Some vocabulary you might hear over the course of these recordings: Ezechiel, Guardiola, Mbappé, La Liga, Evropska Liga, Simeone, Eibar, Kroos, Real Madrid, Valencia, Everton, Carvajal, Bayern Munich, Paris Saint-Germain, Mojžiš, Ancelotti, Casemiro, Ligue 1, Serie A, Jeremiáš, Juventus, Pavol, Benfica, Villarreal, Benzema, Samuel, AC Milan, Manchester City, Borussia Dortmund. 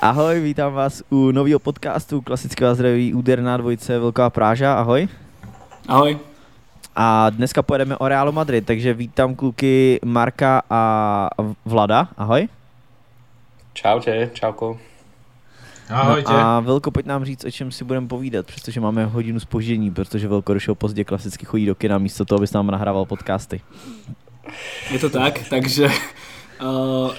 Ahoj, vítám vás u nového podcastu Klasického zdraví Úder na dvojce Velká Práža, ahoj. Ahoj. A dneska pojedeme o Realu Madrid, takže vítám kluky Marka a Vlada, ahoj. Čaute, čauko. Ahojte. No a Velko, pojď nám říct, o čem si budeme povídat, přestože máme hodinu zpoždění, protože Velko došel pozdě, klasicky chodí do kina místo toho, aby s nám nahrával podcasty. Je to tak, takže...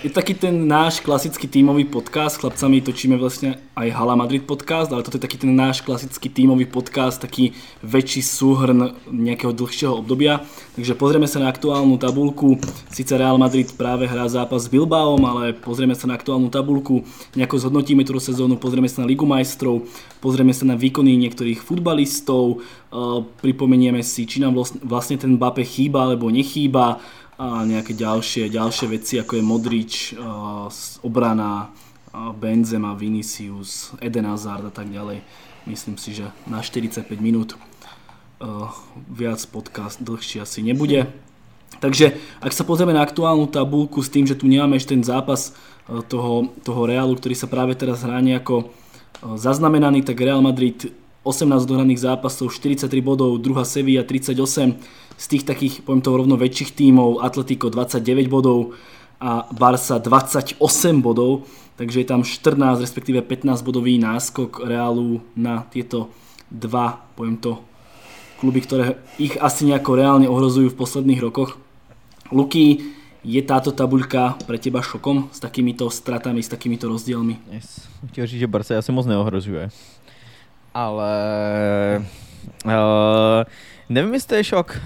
je taký ten náš klasický tímový podcast, s chlapcami točíme vlastne aj Hala Madrid podcast, ale toto je taký ten náš klasický tímový podcast, taký väčší súhrn nejakého dlhšieho obdobia. Takže pozrieme sa na aktuálnu tabuľku, síce Real Madrid práve hrá zápas s Bilbaom, ale pozrieme sa na aktuálnu tabuľku, nejako zhodnotíme tú sezónu, pozrieme sa na Ligu majstrov, pozrieme sa na výkony niektorých futbalistov, pripomenieme si, či nám vlastne ten Mbappé chýba alebo nechýba, a nejaké ďalšie veci, ako je Modrič, obrana, Benzema, Vinicius, Eden Hazard a tak ďalej. Myslím si, že na 45 minút viac podcast dlhší asi nebude. Takže ak sa pozrieme na aktuálnu tabuľku s tým, že tu nemáme ešte ten zápas toho Realu, ktorý sa práve teraz hrá nejako zaznamenaný, tak Real Madrid 18 dohraných zápasov, 43 bodov, druhá Sevilla 38, z tých takých, poviem to rovno, väčších tímov, Atlético 29 bodov a Barca 28 bodov, takže je tam 14, respektíve 15 bodový náskok Realu na tieto dva, poviem to, kluby, ktoré ich asi nejako reálne ohrozujú v posledných rokoch. Luky, je táto tabuľka pre teba šokom s takýmito stratami, s takýmito rozdielmi? Yes. Chtěl říct, že Barca asi moc neohrožuje. Ale nevím, jestli to je šok,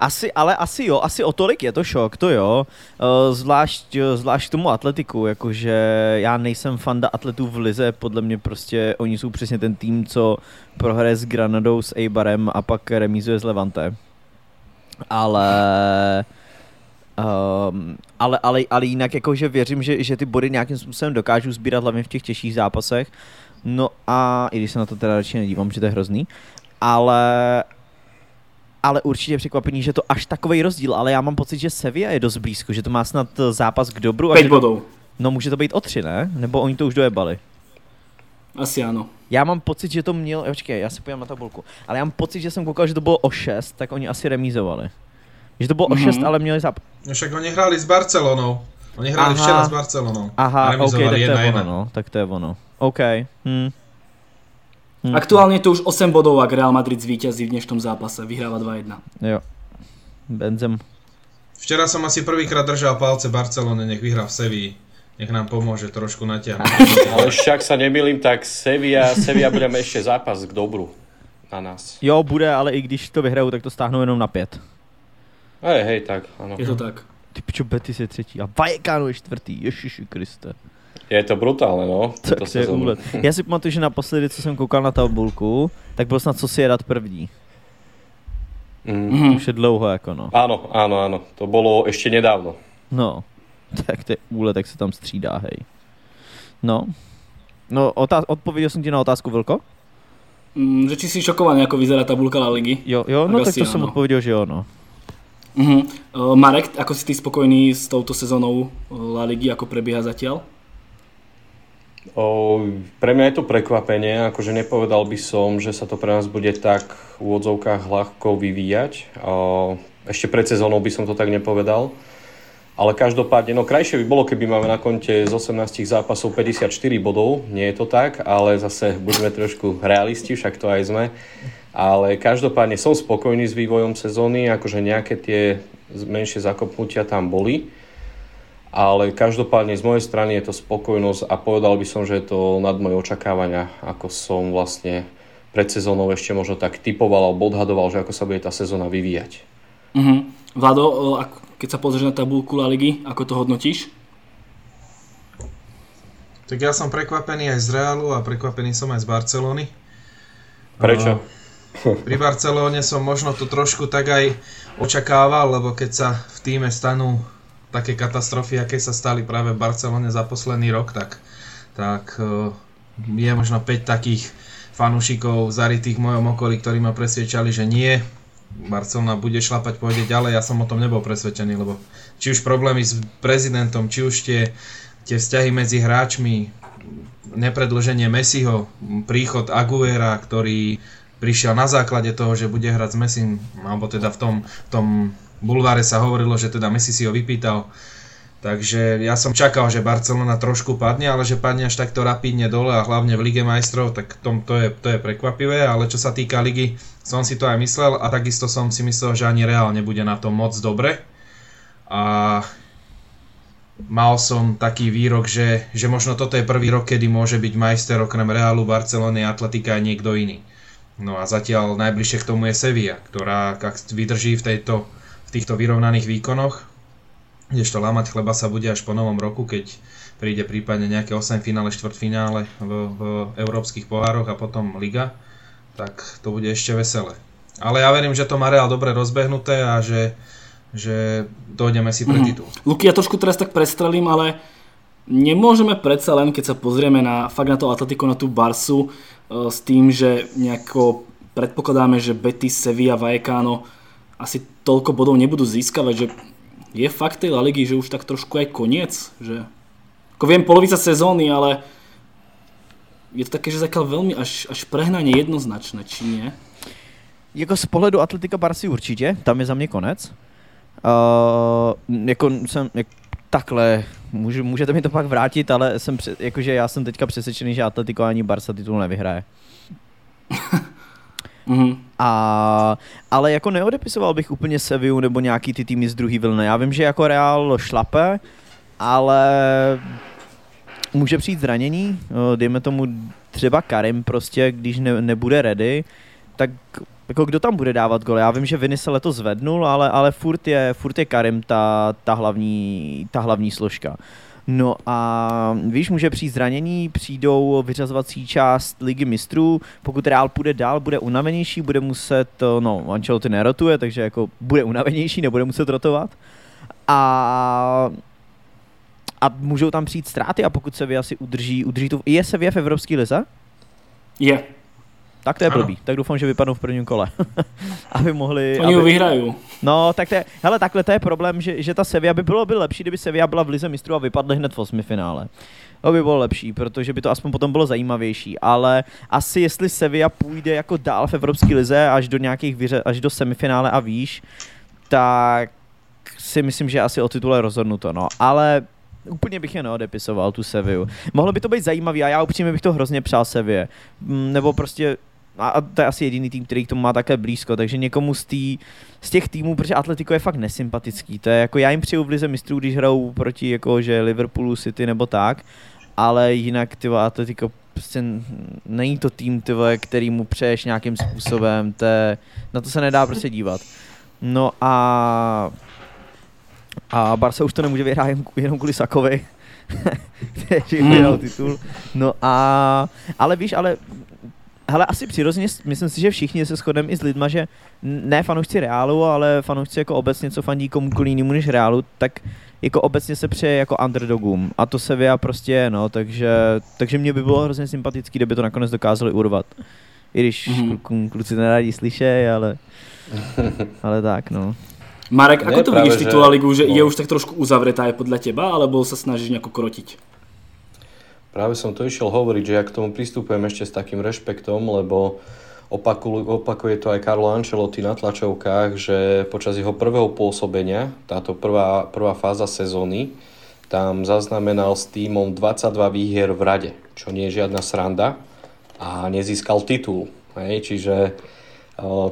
asi jo, asi o tolik je to šok, to jo, zvlášť tomu Atletiku, jakože já nejsem fanda Atletů v lize, podle mě prostě oni jsou přesně ten tým, co prohraje s Granadou, s Eibarem a pak remízuje s Levante, ale jinak jakože věřím, že ty body nějakým způsobem dokážu sbírat hlavně v těch těžších zápasech. No a i když se na to teda radši nedívám, že to je hrozný, ale určitě je překvapení, že to až takovej rozdíl, ale já mám pocit, že Sevilla je dost blízko, že to má snad zápas k dobru. 5 bodů. No může to být o 3, ne? Nebo oni to už dojebali? Asi ano. Já mám pocit, že to měl, počkej, já si pojím na tabulku, ale já mám pocit, že jsem koukal, že to bylo o 6, tak oni asi remízovali. Že to bylo o 6, ale měli zápas. No však oni hráli s Barcelonou. Oni hráli včera s Barcelonou. Aha, ok, tak to je ono, no. Tak to je ono. OK. Aktuálne je to už 8 bodov, ak Real Madrid zvíťazí v dnešnom zápase. Vyhráva 2-1. Jo. Benzem. Včera som asi prvýkrát držal palce Barcelone, nech vyhrá v Sevii. Nech nám pomôže trošku natiahnuť. Ale však sa nemýlim, tak Sevilla budeme ešte zápas k dobru na nás. Jo, bude, ale i když to vyhrajú, tak to stáhnou jenom na 5. Hej, tak. Ano. Je to tak. Ty pičo, Betis je třetí a Vallecano je čtvrtý. Ježiši Kriste. Je to brutálne, no. Tak to je úlet. Ja si pamatuju, že naposledy, co jsem koukal na tabulku, tak byl snad Sociedad první. Už je dlouho, jako no. Áno. To bolo ešte nedávno. No. Tak to je úlet, tak se tam střídá, hej. No, odpověděl jsem ti na otázku, Vlko? Že či si šokovaný, ako vyzerá tabulka La Ligy? Jo, no tak to jsem odpověděl, že jo, no. Marek, ako si ty spokojný s touto sezónou La Ligy, ako prebieha zatiaľ? Pre mňa je to prekvapenie, akože nepovedal by som, že sa to pre nás bude tak v úvodzovkách ľahko vyvíjať. Ešte pred sezónou by som to tak nepovedal. Ale každopádne, no krajšie by bolo, keby máme na konte z 18 zápasov 54 bodov. Nie je to tak, ale zase budeme trošku realisti, však to aj sme. Ale každopádne som spokojný s vývojom sezóny, akože nejaké tie menšie zakopnutia tam boli. Ale každopádne z mojej strany je to spokojnosť a povedal by som, že je to nad moje očakávania, ako som vlastne pred sezónou ešte možno tak typoval alebo odhadoval, že ako sa bude tá sezóna vyvíjať. Vlado, keď sa pozrieš na tabuľku La Ligy, ako to hodnotíš? Tak ja som prekvapený aj z Realu a prekvapený som aj z Barcelony. Prečo? Pri Barcelóne som možno to trošku tak aj očakával, lebo keď sa v tíme stanú také katastrofy, aké sa stali práve v Barcelone za posledný rok, tak je možno 5 takých fanúšikov zarytých v mojom okolí, ktorí ma presvedčali, že nie, Barcelona bude šlapať, pôjde ďalej. Ja som o tom nebol presvedčený, lebo či už problémy s prezidentom, či už tie tie vzťahy medzi hráčmi, nepredĺženie Messiho, príchod Aguera, ktorý prišiel na základe toho, že bude hrať s Messim, alebo teda v tom bulváre sa hovorilo, že teda Messi si ho vypýtal. Takže ja som čakal, že Barcelona trošku padne, ale že padne až takto rapidne dole a hlavne v Lige majstrov, tak to je prekvapivé, ale čo sa týka Ligy, som si to aj myslel a takisto som si myslel, že ani Real nebude na tom moc dobre. A mal som taký výrok, že možno toto je prvý rok, kedy môže byť majster okrem Realu, Barcelony, Atletika aj niekto iný. No a zatiaľ najbližšie k tomu je Sevilla, ktorá vydrží v týchto vyrovnaných výkonoch. Kdežto lámať chleba sa bude až po novom roku, keď príde prípadne nejaké 8 finále, štvrtfinále v európskych pohároch a potom Liga, tak to bude ešte veselé. Ale ja verím, že to má Real dobre rozbehnuté a že dojdeme si pre titul. Luky, ja trošku teraz tak prestrelím, ale nemôžeme predsa len, keď sa pozrieme na to Atletico, na tú Barsu, s tým, že nejako predpokladáme, že Betis, Sevilla, Vallecano asi toľko bodov nebudú získavať, že je fakt tej La Ligy, že už tak trošku aj koniec? Že... Ako viem, polovica sezóny, ale je to také, že zatiaľ veľmi až prehnane jednoznačné, či nie? Jako z pohledu Atletika Barsi určitě, tam je za mě konec. Takhle, můžete mi to pak vrátit, ale já jsem teďka přesvědčený, že Atletico ani Barsa titul nevyhraje. Mm-hmm. Ale jako neodepisoval bych úplně Sevillu nebo nějaký ty týmy z druhé vlny. Já vím, že jako Real šlape, ale může přijít zranění, dejme tomu třeba Karim prostě, když nebude ready, tak jako kdo tam bude dávat gol? Já vím, že Vini se letos zvednul, ale furt je Karim ta hlavní složka. No a víš, může přijít zranění, přijdou vyřazovací část Ligy mistrů, pokud Real půjde dál, bude unavenější, bude muset, Ancelotti nerotuje, takže jako bude unavenější, nebude muset rotovat a můžou tam přijít ztráty a pokud se asi udrží tu, je se v Evropské lize? Je. Tak to je blbý, tak doufám, že vypadnou v prvním kole, aby mohli... Oni ho vyhrajou. No, tak to je, hele, takhle to je problém, že ta Sevilla by lepší, kdyby Sevilla byla v Lize mistrů a vypadla hned v osmifinále. To by bylo lepší, protože by to aspoň potom bylo zajímavější, ale asi jestli Sevilla půjde jako dál v Evropské lize až do semifinále a výš, tak si myslím, že asi o titule rozhodnuto, no, ale... Úplně bych je neodepisoval, tu Sevillu. Mohlo by to být zajímavý a já upřímně bych to hrozně přál Seville. Nebo prostě, a to je asi jediný tým, který k tomu má také blízko, takže někomu z těch týmů, protože Atletico je fakt nesympatický. To je jako, já jim přeju v Lize mistrů, když hrajou proti jako, že Liverpoolu, City nebo tak, ale jinak Atletico prostě není to tým, který mu přeješ nějakým způsobem, na to se nedá prostě dívat. No a Barca už to nemůže vyhrát jenom kvůli Sakovi, který vyhrál titul. No a... Ale víš, hele, asi přirozeně, myslím si, že všichni se shodneme i s lidma, že ne fanoušci Reálu, ale fanoušci jako obecně, co fandí komukoliv jinému než Reálu, tak jako obecně se přeje jako underdogům. A to se vyjá prostě, no, takže mě by bylo hrozně sympatický, kdyby to nakonec dokázali urvat. I když kluci to nerádi slyšej, ale tak, no. Marek, ako to vidíš tú La Ligu, že je už tak trošku uzavretá aj podľa teba, alebo sa snažíš nejako krotiť? Práve som to išiel hovoriť, že ja k tomu pristupujem ešte s takým rešpektom, lebo opakuje to aj Carlo Ancelotti na tlačovkách, že počas jeho prvého pôsobenia, táto prvá fáza sezóny, tam zaznamenal s tímom 22 výhier v rade, čo nie je žiadna sranda a nezískal titul. Hej? Čiže...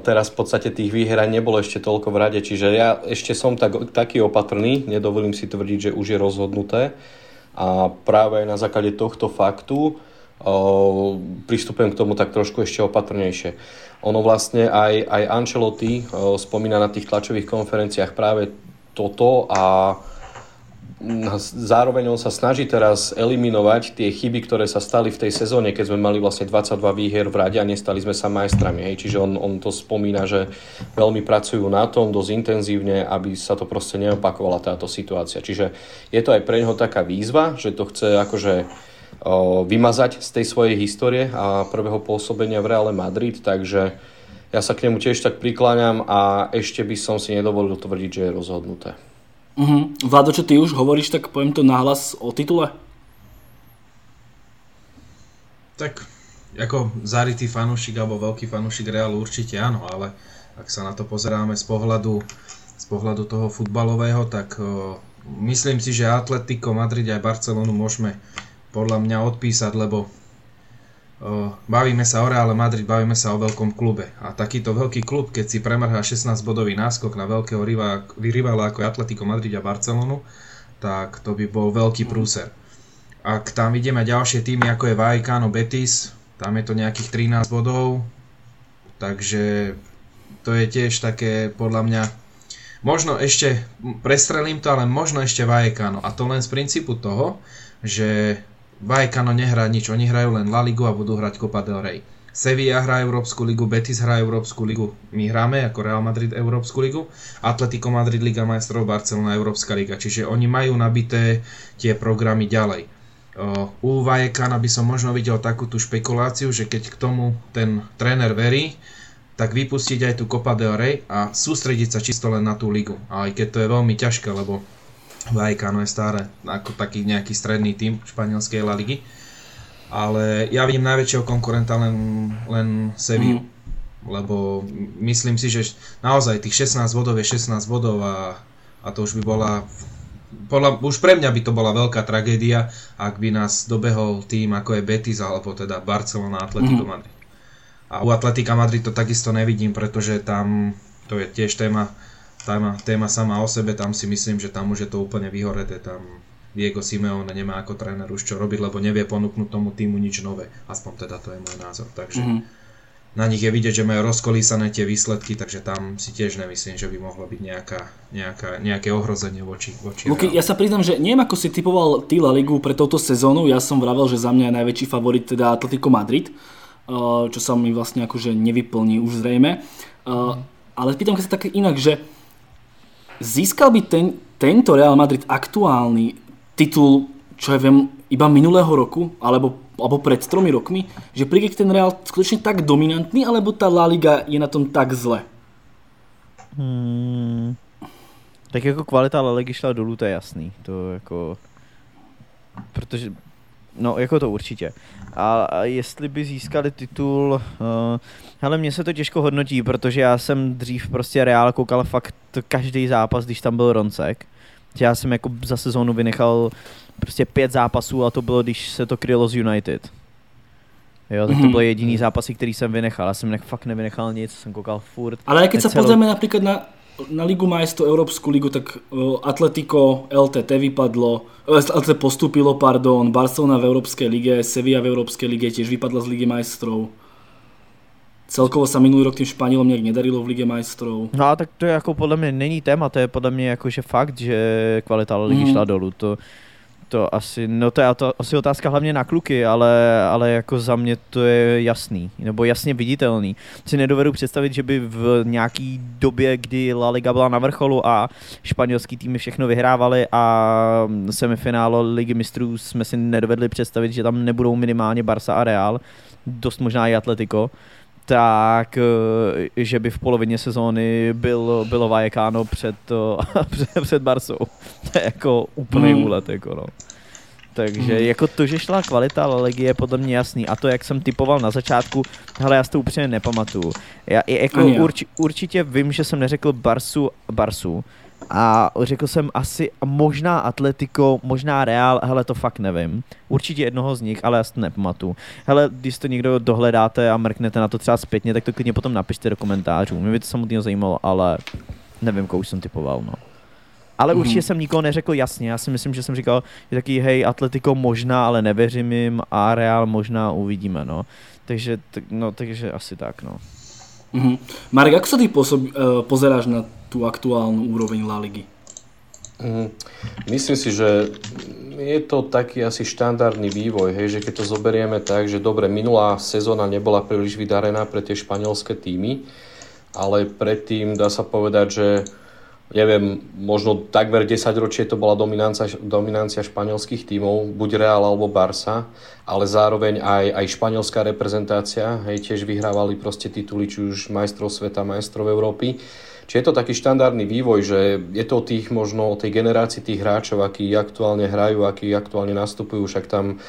Teraz v podstate tých výher nebolo ešte toľko v rade, čiže ja ešte som taký opatrný, nedovolím si tvrdiť, že už je rozhodnuté a práve aj na základe tohto faktu pristupujem k tomu tak trošku ešte opatrnejšie. Ono vlastne aj Ancelotti spomína na tých tlačových konferenciách práve toto a zároveň on sa snaží teraz eliminovať tie chyby, ktoré sa stali v tej sezóne, keď sme mali vlastne 22 výher v rade a nestali sme sa majstrami. Hej. Čiže on to spomína, že veľmi pracujú na tom dosť intenzívne, aby sa to proste neopakovala táto situácia. Čiže je to aj pre neho taká výzva, že to chce akože vymazať z tej svojej histórie a prvého pôsobenia v Reále Madrid, takže ja sa k nemu tiež tak prikláňam a ešte by som si nedovolil tvrdiť, že je rozhodnuté. Vlado, čo ty už hovoríš, tak poviem to nahlas o titule? Tak ako zarytý fanúšik alebo veľký fanúšik Realu určite áno, ale ak sa na to pozeráme z pohľadu toho futbalového, tak myslím si, že Atlético Madrid aj Barcelonu môžeme podľa mňa odpísať, lebo bavíme sa o Reále Madrid, bavíme sa o veľkom klube a takýto veľký klub, keď si premrhá 16 bodový náskok na veľkého rivala ako Atlético Madrid a Barcelonu, tak to by bol veľký prúser. Ak tam ideme ďalšie týmy ako je Vallecano, Betis, tam je to nejakých 13 bodov, takže to je tiež také podľa mňa, možno ešte prestrelím to, ale možno ešte Vallecano, a to len z princípu toho, že Vallecano nehrá nič, oni hrajú len La Ligu a budú hrať Copa del Rey. Sevilla hrá Európsku ligu, Betis hrá Európsku ligu, my hráme ako Real Madrid Európsku ligu, Atlético Madrid Liga Majstrov, Barcelona Európska liga, čiže oni majú nabité tie programy ďalej. U Vallecana by som možno videl takúto špekuláciu, že keď k tomu ten tréner verí, tak vypustiť aj tú Copa del Rey a sústrediť sa čisto len na tú ligu, aj keď to je veľmi ťažké, lebo Vallecano je staré, ako taký nejaký stredný tím španielskej La Ligy. Ale ja vidím najväčšieho konkurenta len Sevillu, lebo myslím si, že naozaj tých 16 bodov je 16 bodov a to už by bola, už pre mňa by to bola veľká tragédia, ak by nás dobehol tým ako je Betis alebo teda Barcelona, Atlético Madrid. A u Atlética Madrid to takisto nevidím, pretože tam to je tiež téma sama o sebe, tam si myslím, že tam už je to úplne vyhoreté, tam Diego Simeone nemá ako tréner už čo robiť, lebo nevie ponúknuť tomu týmu nič nové, aspoň teda to je môj názor, takže na nich je vidieť, že majú rozkolísané tie výsledky, takže tam si tiež nemyslím, že by mohlo byť nejaké ohrozenie voči Luky, ja sa priznám, že neviem ako si typoval ty La Ligu pre touto sezónu, ja som vravel, že za mňa je najväčší favorit teda Atlético Madrid, čo sa mi vlastne akože nevyplní už zrejme, ale pýtam sa tak inak, že získal by tento Real Madrid aktuálny titul, čo ja viem, iba minulého roku, alebo pred 3 rokmi? Že príde ten Real skutočne tak dominantný, alebo tá La Liga je na tom tak zle? Tak jako kvalita La Ligy šla dolů, to je jasný. To jako... Protože... No, jako to určitě. A jestli by získali titul... Hele, mně se to těžko hodnotí, protože já jsem dřív prostě Reál koukal fakt každý zápas, když tam byl Roncek. Já jsem jako za sezónu vynechal prostě 5 zápasů a to bylo, když se to krylo z United. Jo, tak to byl jediný zápasy, který jsem vynechal. Já jsem fakt nevynechal nic, jsem koukal furt. Ale jak se pozrieme například na Ligu Majstrov, Európsku ligu, tak Atletico LTT postúpilo, Barcelona v Európskej lige, Sevilla v Európskej lige tiež vypadla z Ligy Majstrov. Celkovo sa minulý rok tým Španielom nejak nedarilo v Lige Majstrov. No a tak to je jako podle mě není téma, to je podle mě jakože fakt, že kvalita ligy šla dolů. To asi, no to je asi otázka hlavně na kluky, ale jako za mě to je jasný, nebo jasně viditelný. Si nedovedu představit, že by v nějaký době, kdy La Liga byla na vrcholu a španělský týmy všechno vyhrávali a semifinálo Ligy mistrů jsme si nedovedli představit, že tam nebudou minimálně Barca a Real, dost možná i Atletico, tak že by v polovině sezóny bylo Vallecano před Barcou. To je jako úplný úlet. Jako no. Takže jako to, že šla kvalita La Ligy je podle mě jasný. A to, jak jsem typoval na začátku, hele, já si to upřímně nepamatuju. Já jako určitě vím, že jsem neřekl Barcu a řekl jsem asi možná Atletico, možná Real, hele, to fakt nevím. Určitě jednoho z nich, ale já si to nepamatuju. Hele, když to někdo dohledáte a mrknete na to třeba zpětně, tak to klidně potom napište do komentářů. Mě by to samotného zajímalo, ale nevím, koho už jsem typoval, no. Ale určitě jsem nikoho neřekl jasně, já si myslím, že jsem říkal, že taky hej, Atletico možná, ale nevěřím jim, a Real možná uvidíme, no. Takže asi tak, no. Marek, ako sa ty pozeráš na tú aktuálnu úroveň La Ligy? Myslím si, že je to taký asi štandardný vývoj, hej, že keď to zoberieme tak, že dobre, minulá sezóna nebola príliš vydarená pre tie španielské týmy, ale predtým dá sa povedať, že neviem, možno takmer 10 ročie to bola dominancia španielských tímov, buď Real alebo Barca, ale zároveň aj španielská reprezentácia, hej, tiež vyhrávali proste tituly, či už majstrov sveta, majstrov Európy. Či je to taký štandardný vývoj, že je to tých možno o tej generácii tých hráčov, akí aktuálne hrajú, akí aktuálne nastupujú, však tam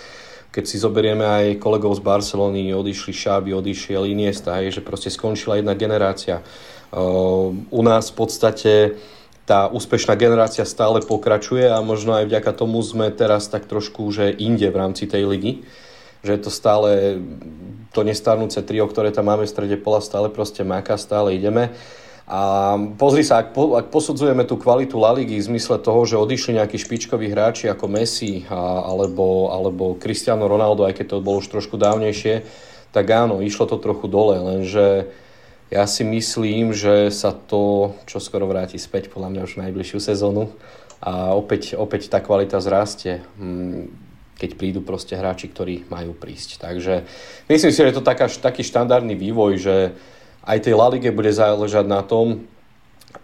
keď si zoberieme aj kolegov z Barcelony, odišli Xavi, odišiel Iniesta, hej, že proste skončila jedna generácia. U nás v podstate tá úspešná generácia stále pokračuje a možno aj vďaka tomu sme teraz tak trošku že inde v rámci tej ligy, že je to stále to nestarnúce trio, ktoré tam máme v strede pola, stále proste máka, stále ideme. A pozri sa, ak posudzujeme tú kvalitu La Ligy v zmysle toho, že odišli nejakí špičkoví hráči ako Messi alebo Cristiano Ronaldo, aj keď to bolo už trošku dávnejšie, tak áno, išlo to trochu dole, lenže ja si myslím, že sa to čoskoro vráti späť, podľa mňa už najbližšiu sezónu a opäť tá kvalita zrastie, keď prídu proste hráči, ktorí majú prísť. Takže myslím si, že je to taký štandardný vývoj, že aj tej La Lige bude záležať na tom,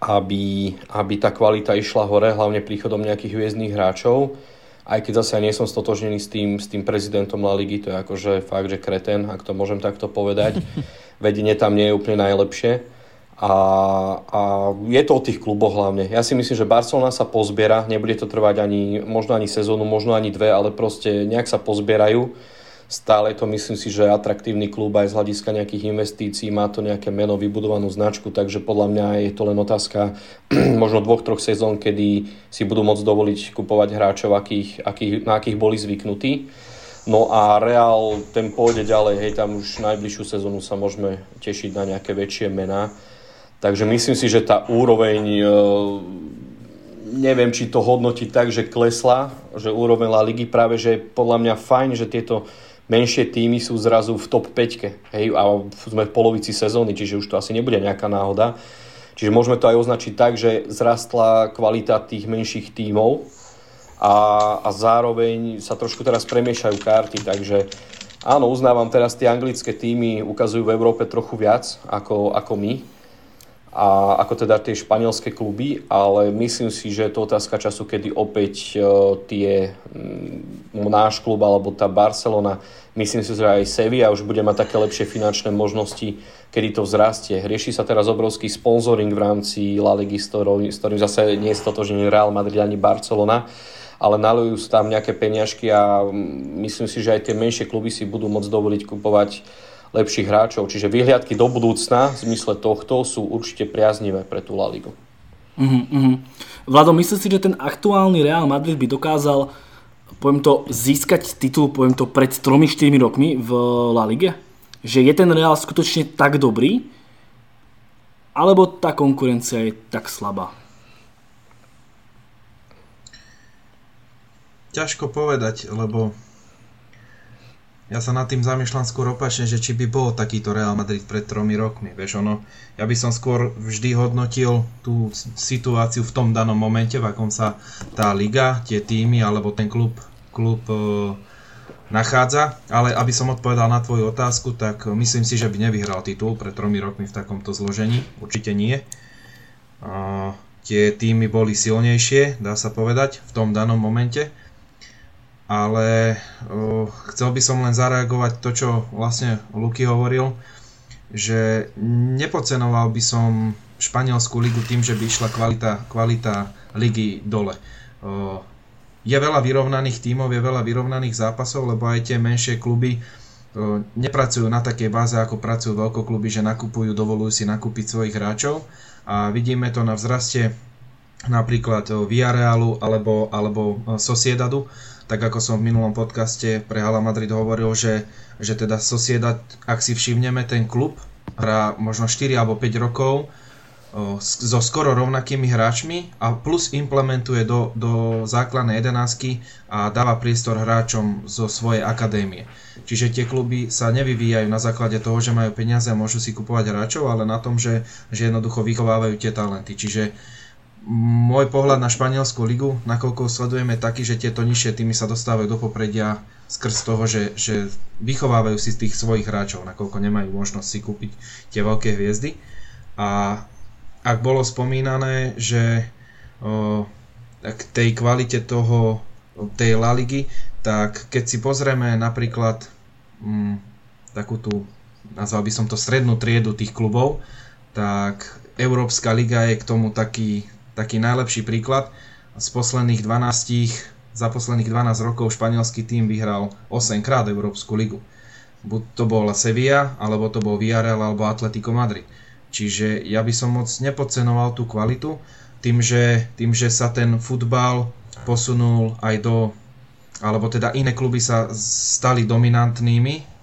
aby tá kvalita išla hore, hlavne príchodom nejakých hviezdnych hráčov. Aj keď zase ja nie som stotožnený s tým prezidentom La Ligy, to je akože fakt, že kretén, ak to môžem takto povedať. Vedenie tam nie je úplne najlepšie. A je to o tých kluboch hlavne. Ja si myslím, že Barcelona sa pozbiera, nebude to trvať možno ani sezónu, možno ani dve, ale proste nejak sa pozbierajú. Stále to myslím si, že atraktívny klub aj z hľadiska nejakých investícií, má to nejaké meno, vybudovanú značku, takže podľa mňa je to len otázka možno 2-3 sezón, kedy si budú môcť dovoliť kupovať hráčov, na akých boli zvyknutí. No a Real, ten pôjde ďalej, hej, tam už najbližšiu sezónu sa môžeme tešiť na nejaké väčšie mená. Takže myslím si, že tá úroveň, neviem, či to hodnotí tak, že klesla, že úroveň La Ligy, práve že je podľa mňa fajn, že tieto menšie týmy sú zrazu v top 5, hej, a sme v polovici sezóny, čiže už to asi nebude nejaká náhoda. Čiže môžeme to aj označiť tak, že zrastla kvalita tých menších tímov a zároveň sa trošku teraz premiešajú karty, takže áno, uznávam, teraz tie anglické tímy ukazujú v Európe trochu viac ako my a ako teda tie španielské kluby, ale myslím si, že je to otázka času, kedy opäť náš klub alebo tá Barcelona, myslím si, že aj Sevilla už bude mať také lepšie finančné možnosti, kedy to vzrastie. Rieši sa teraz obrovský sponzoring v rámci La Ligy, s ktorým zase nie je stotožnený Real Madrid ani Barcelona, ale naľujú sa tam nejaké peniažky a myslím si, že aj tie menšie kluby si budú môcť dovoliť kupovať lepších hráčov. Čiže vyhliadky do budúcna v zmysle tohto sú určite priaznivé pre tú La Ligu. Vlado, myslím si, že ten aktuálny Real Madrid by dokázal, poviem to, získať titul, poviem to, pred 3-4 rokmi v La Lige? Že je ten Real skutočne tak dobrý? Alebo tá konkurencia je tak slabá? Ťažko povedať, lebo ja sa nad tým zamýšľam skôr opačne, že či by bol takýto Real Madrid pred 3 rokmi, vieš, ono. Ja by som skôr vždy hodnotil tú situáciu v tom danom momente, v akom sa tá liga, tie týmy alebo ten klub nachádza, ale aby som odpovedal na tvoju otázku, tak myslím si, že by nevyhral titul pred 3 rokmi v takomto zložení, určite nie. Tie týmy boli silnejšie, dá sa povedať, v tom danom momente. Ale chcel by som len zareagovať to, čo vlastne Luky hovoril, že nepodcenoval by som španielskú ligu tým, že by išla kvalita ligy dole. Je veľa vyrovnaných tímov, je veľa vyrovnaných zápasov, lebo aj tie menšie kluby nepracujú na takej báze, ako pracujú veľkokluby, že nakupujú, dovolujú si nakúpiť svojich hráčov. A vidíme to na vzraste napríklad Villarealu alebo Sociedadu. Tak ako som v minulom podcaste pre Hala Madrid hovoril, že teda Sociedad, ak si všimneme, ten klub hrá možno 4 alebo 5 rokov so skoro rovnakými hráčmi a plus implementuje do základnej 11 a dáva priestor hráčom zo svojej akadémie. Čiže tie kluby sa nevyvíjajú na základe toho, že majú peniaze a môžu si kupovať hráčov, ale na tom, že jednoducho vychovávajú tie talenty. Čiže môj pohľad na španielskú ligu, nakoľko sledujeme, taký, že tieto nižšie týmy sa dostávajú do popredia skrz toho, že vychovávajú si tých svojich hráčov, nakoľko nemajú možnosť si kúpiť tie veľké hviezdy. A ak bolo spomínané, že k tej kvalite tej La Ligy, tak keď si pozrieme napríklad takú tú, nazval by som to, strednú triedu tých klubov, tak Európska liga je k tomu taký najlepší príklad. Za posledných 12 rokov španielský tým vyhral 8-krát Európsku ligu. Buď to bol Sevilla, alebo to bol Villarreal, alebo Atlético Madrid. Čiže ja by som moc nepodcenoval tú kvalitu, tým, že sa ten futbal posunul aj do, alebo teda iné kluby sa stali dominantnými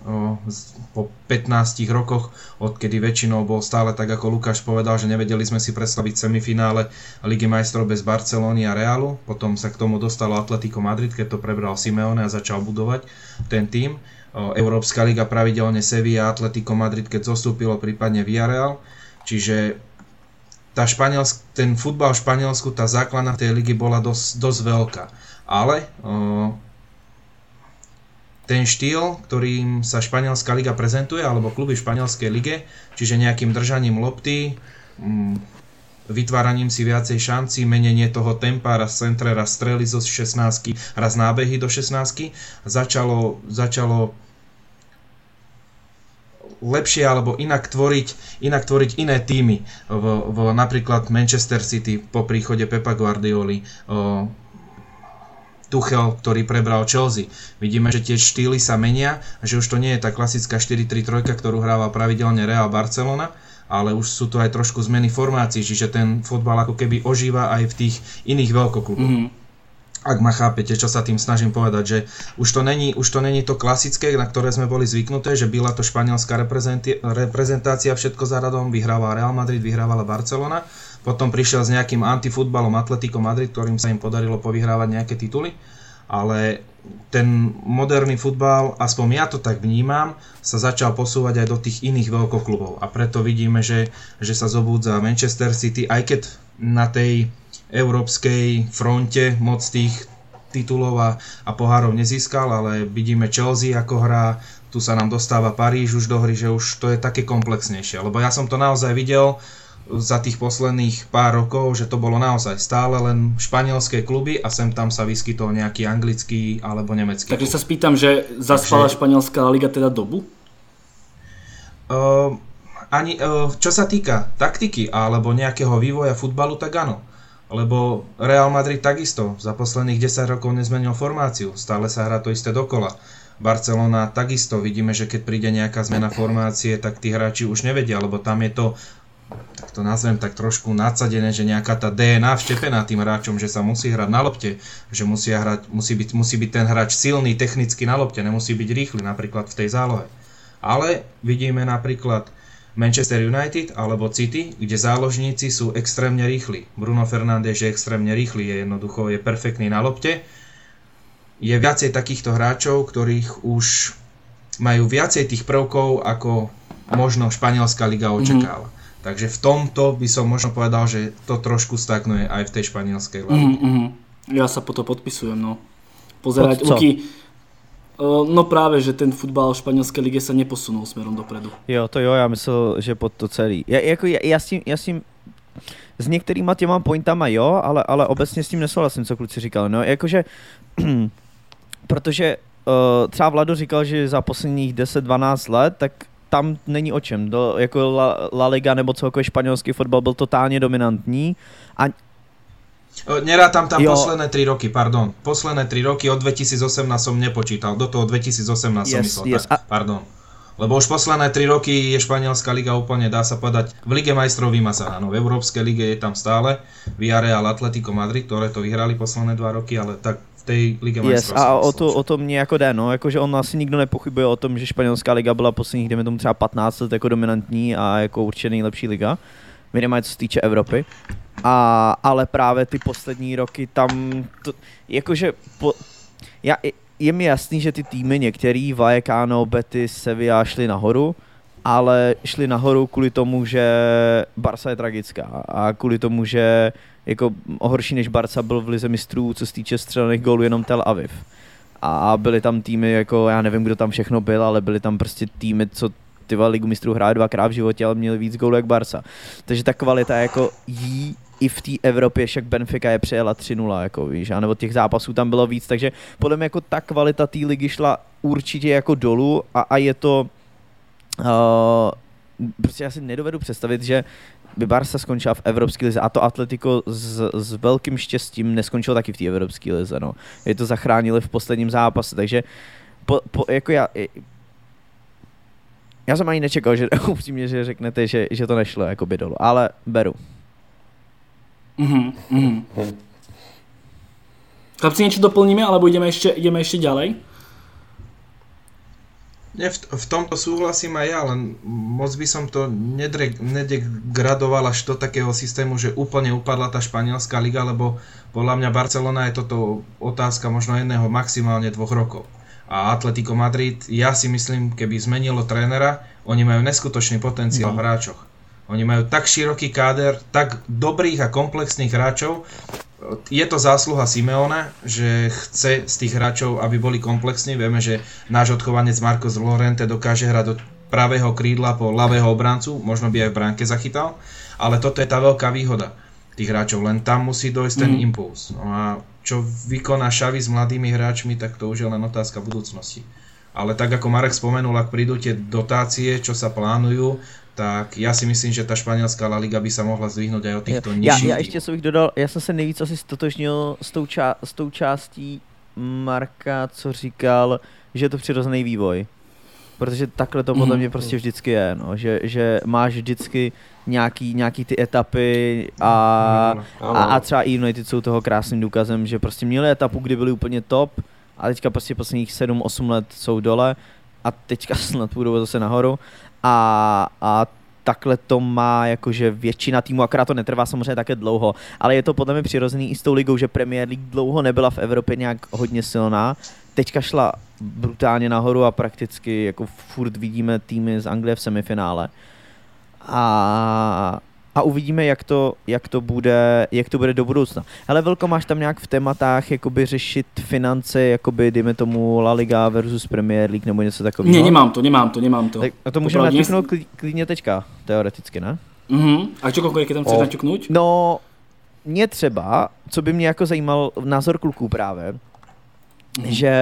po 15 rokoch, odkedy väčšinou bol stále tak, ako Lukáš povedal, že nevedeli sme si predstaviť semifinále Ligy majstrov bez Barcelony a Realu. Potom sa k tomu dostalo Atlético Madrid, keď to prebral Simeone a začal budovať ten tím. Európska liga pravidelne Sevilla, Atlético Madrid, keď zostúpilo, prípadne Villarreal. Čiže ten futbal v Španielsku, tá základná tej ligy bola dosť veľká. Ale ten štýl, ktorým sa španielská liga prezentuje, alebo kluby v španielskej lige, čiže nejakým držaním lopty, vytváraním si viacej šanci, menenie toho tempa, raz centre, raz strely zo 16, raz nábehy do 16, začalo lepšie alebo inak tvoriť iné týmy. Napríklad Manchester City po príchode Pepa Guardioli, Tuchel, ktorý prebral Chelsea. Vidíme, že tie štýly sa menia, že už to nie je tá klasická 4-3-3, ktorú hráva pravidelne Real Barcelona, ale už sú to aj trošku zmeny formácií, čiže ten futbal ako keby ožíva aj v tých iných veľkokluboch. Ak ma chápete, čo sa tým snažím povedať, že už to není to klasické, na ktoré sme boli zvyknuté, že byla to španielská reprezentácia, všetko za radom, vyhrával Real Madrid, vyhrávala Barcelona, potom prišiel s nejakým antifutbalom Atlético Madrid, ktorým sa im podarilo povyhrávať nejaké tituly, ale ten moderný futbal, aspoň ja to tak vnímam, sa začal posúvať aj do tých iných veľkoklubov a preto vidíme, že sa zobúdza Manchester City, aj keď na tej európskej fronte moc tých titulov a pohárov nezískal, ale vidíme Chelsea ako hrá, tu sa nám dostáva Paríž už do hry, že už to je také komplexnejšie, lebo ja som to naozaj videl za tých posledných pár rokov, že to bolo naozaj stále len španielské kluby a sem tam sa vyskytol nejaký anglický alebo nemecký klub. Takže sa spýtam, že zaspala španielská liga teda dobu? Čo sa týka taktiky alebo nejakého vývoja futbalu, tak áno. Lebo Real Madrid takisto za posledných 10 rokov nezmenil formáciu, stále sa hrá to isté dokola. Barcelona takisto, vidíme, že keď príde nejaká zmena formácie, tak tí hráči už nevedia, lebo tam je to, tak to nazvem tak trošku nadsadené, že nejaká tá DNA vštepená tým hráčom, že sa musí hrať na lopte, že musí byť ten hráč silný technicky na lopte, nemusí byť rýchly napríklad v tej zálohe. Ale vidíme napríklad Manchester United alebo City, kde záložníci sú extrémne rýchli. Bruno Fernández je extrémne rýchly, je perfektný na lopte. Je viacej takýchto hráčov, ktorých už majú viacej tých prvkov, ako možno španielská liga očakáva. Takže v tomto by som možno povedal, že to trošku stagnuje aj v tej španielskej lige. Ja sa po to podpisujem, no. Pozerať uky. No práve, že ten futbal v španielskej lige sa neposunul smerom dopredu. Ja myslel, že pod to celý. Ja s tím s některýma těma pointama jo, ale obecně s tím nesouhlasím, co kluci říkali. No, jakože, protože třeba Vlado říkal, že za posledních 10-12 let, tak tam není o čem. La Liga nebo celkově španělský fotbal byl totálně dominantní a nerátam tam posledné 3 roky, pardon. Posledné 3 roky od 2018 som nepočítal. Do toho 2018 som myslel. Yes. Tak, pardon. Lebo už posledné 3 roky je španielská liga úplne, dá sa povedať, v Lige majstrov vymazaná. V Európskej lige je tam stále Villarreal, Atlético Madrid, ktoré to vyhrali posledné 2 roky, ale tak v tej Lige majstrov. A o tom mne ako jde, no, jakože on asi nikdo nepochybuje o tom, že španělská liga byla posledních, jdeme tomu třeba 15 let jako dominantní a jako určitě nejlepší liga. Minimálně co se týče Evropy. Ale právě ty poslední roky tam, je mi jasný, že ty týmy některý, Vallecano, Betis, Sevilla šli nahoru, ale šli nahoru kvůli tomu, že Barca je tragická a kvůli tomu, že jako horší než Barca byl v Lize mistrů, co se týče střelených gólů jenom Tel Aviv. A byly tam týmy, jako já nevím, kdo tam všechno byl, ale byly tam prostě týmy, co Ligu mistrů hráli 2x v životě, ale měli víc gólů jak Barca. Takže ta kvalita jako jí i v té Evropě, však Benfica je přejela 3-0, jako víš, anebo těch zápasů tam bylo víc, takže podle mě jako ta kvalita té ligy šla určitě jako dolů a je to, prostě já si nedovedu představit, že by Barca skončila v Evropské lize a to Atletico s velkým štěstím neskončilo taky v té Evropské lize. No. Je to zachránili v posledním zápase, takže jako já jsem ani nečekal, že upřímně, že řeknete, že to nešlo jakoby dolů, ale beru. Chlapci, niečo doplníme, alebo ideme ešte ďalej? V tomto súhlasím aj ja, len moc by som to nedegradoval až do takého systému, že úplne upadla tá španielská liga, lebo podľa mňa Barcelona je toto otázka možno jedného, maximálne 2 rokov. A Atlético Madrid, ja si myslím, keby zmenilo trénera, oni majú neskutočný potenciál v hráčoch. Oni majú tak široký káder, tak dobrých a komplexných hráčov. Je to zásluha Simeona, že chce z tých hráčov, aby boli komplexní. Vieme, že náš odchovanec Marcos Llorente dokáže hrať od pravého krídla po ľavého obrancu, možno by aj v bránke zachytal, ale toto je tá veľká výhoda tých hráčov, len tam musí dojsť ten impuls. No a čo vykoná Xavi s mladými hráčmi, tak to už je len otázka budúcnosti. Ale tak ako Marek spomenul, ak prídu tie dotácie, čo sa plánujú, tak ja si myslím, že tá španielská La Liga by sa mohla zdvihnúť aj od týchto nižších. Ja ešte som ich dodal, ja som se nejvíc asi stotožnil s tou částí Marka, co říkal, že je to přirozený vývoj. Protože takhle to podle mě prostě vždycky je, no. Že máš vždycky nějaký ty etapy a třeba i United jsou toho krásným důkazem, že prostě měli etapu, kdy byli úplně top a teďka prostě posledních 7-8 let jsou dole a teďka snad půjdou zase nahoru. A takhle to má jakože většina týmu, akorát to netrvá samozřejmě také dlouho, ale je to podle mě přirozený i s tou ligou, že Premier League dlouho nebyla v Evropě nějak hodně silná, teďka šla brutálně nahoru a prakticky jako furt vidíme týmy z Anglie v semifinále. A uvidíme, jak to bude do budoucna. Hele, Vilko, máš tam nějak v tématách jakoby řešit finance, jakoby dejme tomu La Liga versus Premier League nebo něco takového? Ne, nemám to. Tak a to můžeme naťuknout klidně teďka, teoreticky, ne? A čo konkrétně tam chceš naťuknout? No, mě třeba, co by mě jako zajímal názor kluků právě, že...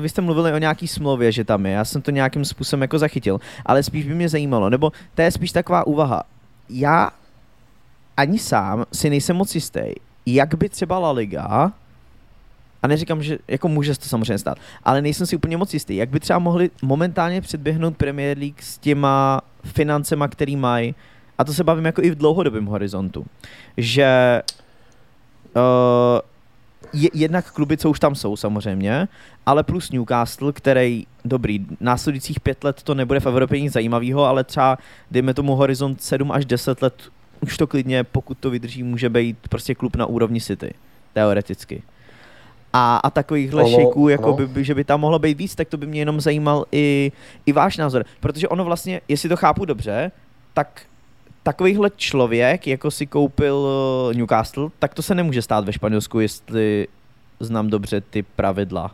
vy jste mluvili o nějaký smlouvě, že tam je, já jsem to nějakým způsobem jako zachytil, ale spíš by mě zajímalo, nebo to je spíš taková úvaha, já ani sám si nejsem moc jistý, jak by třeba La Liga, a neříkám, že jako může to samozřejmě stát, ale nejsem si úplně moc jistý, jak by třeba mohli momentálně předběhnout Premier League s těma financema, který mají, a to se bavím jako i v dlouhodobém horizontu, že... jednak kluby, co už tam jsou samozřejmě, ale plus Newcastle, který, dobrý, následujících 5 let to nebude v Evropě nic zajímavého, ale třeba, dejme tomu horizont 7 až 10 let, už to klidně, pokud to vydrží, může být prostě klub na úrovni City, teoreticky. A takovýchhle šiků, že by tam mohlo být víc, tak to by mě jenom zajímal i váš názor. Protože ono vlastně, jestli to chápu dobře, tak takovýhle člověk, jako si koupil Newcastle, tak to se nemůže stát ve Španělsku, jestli znám dobře ty pravidla.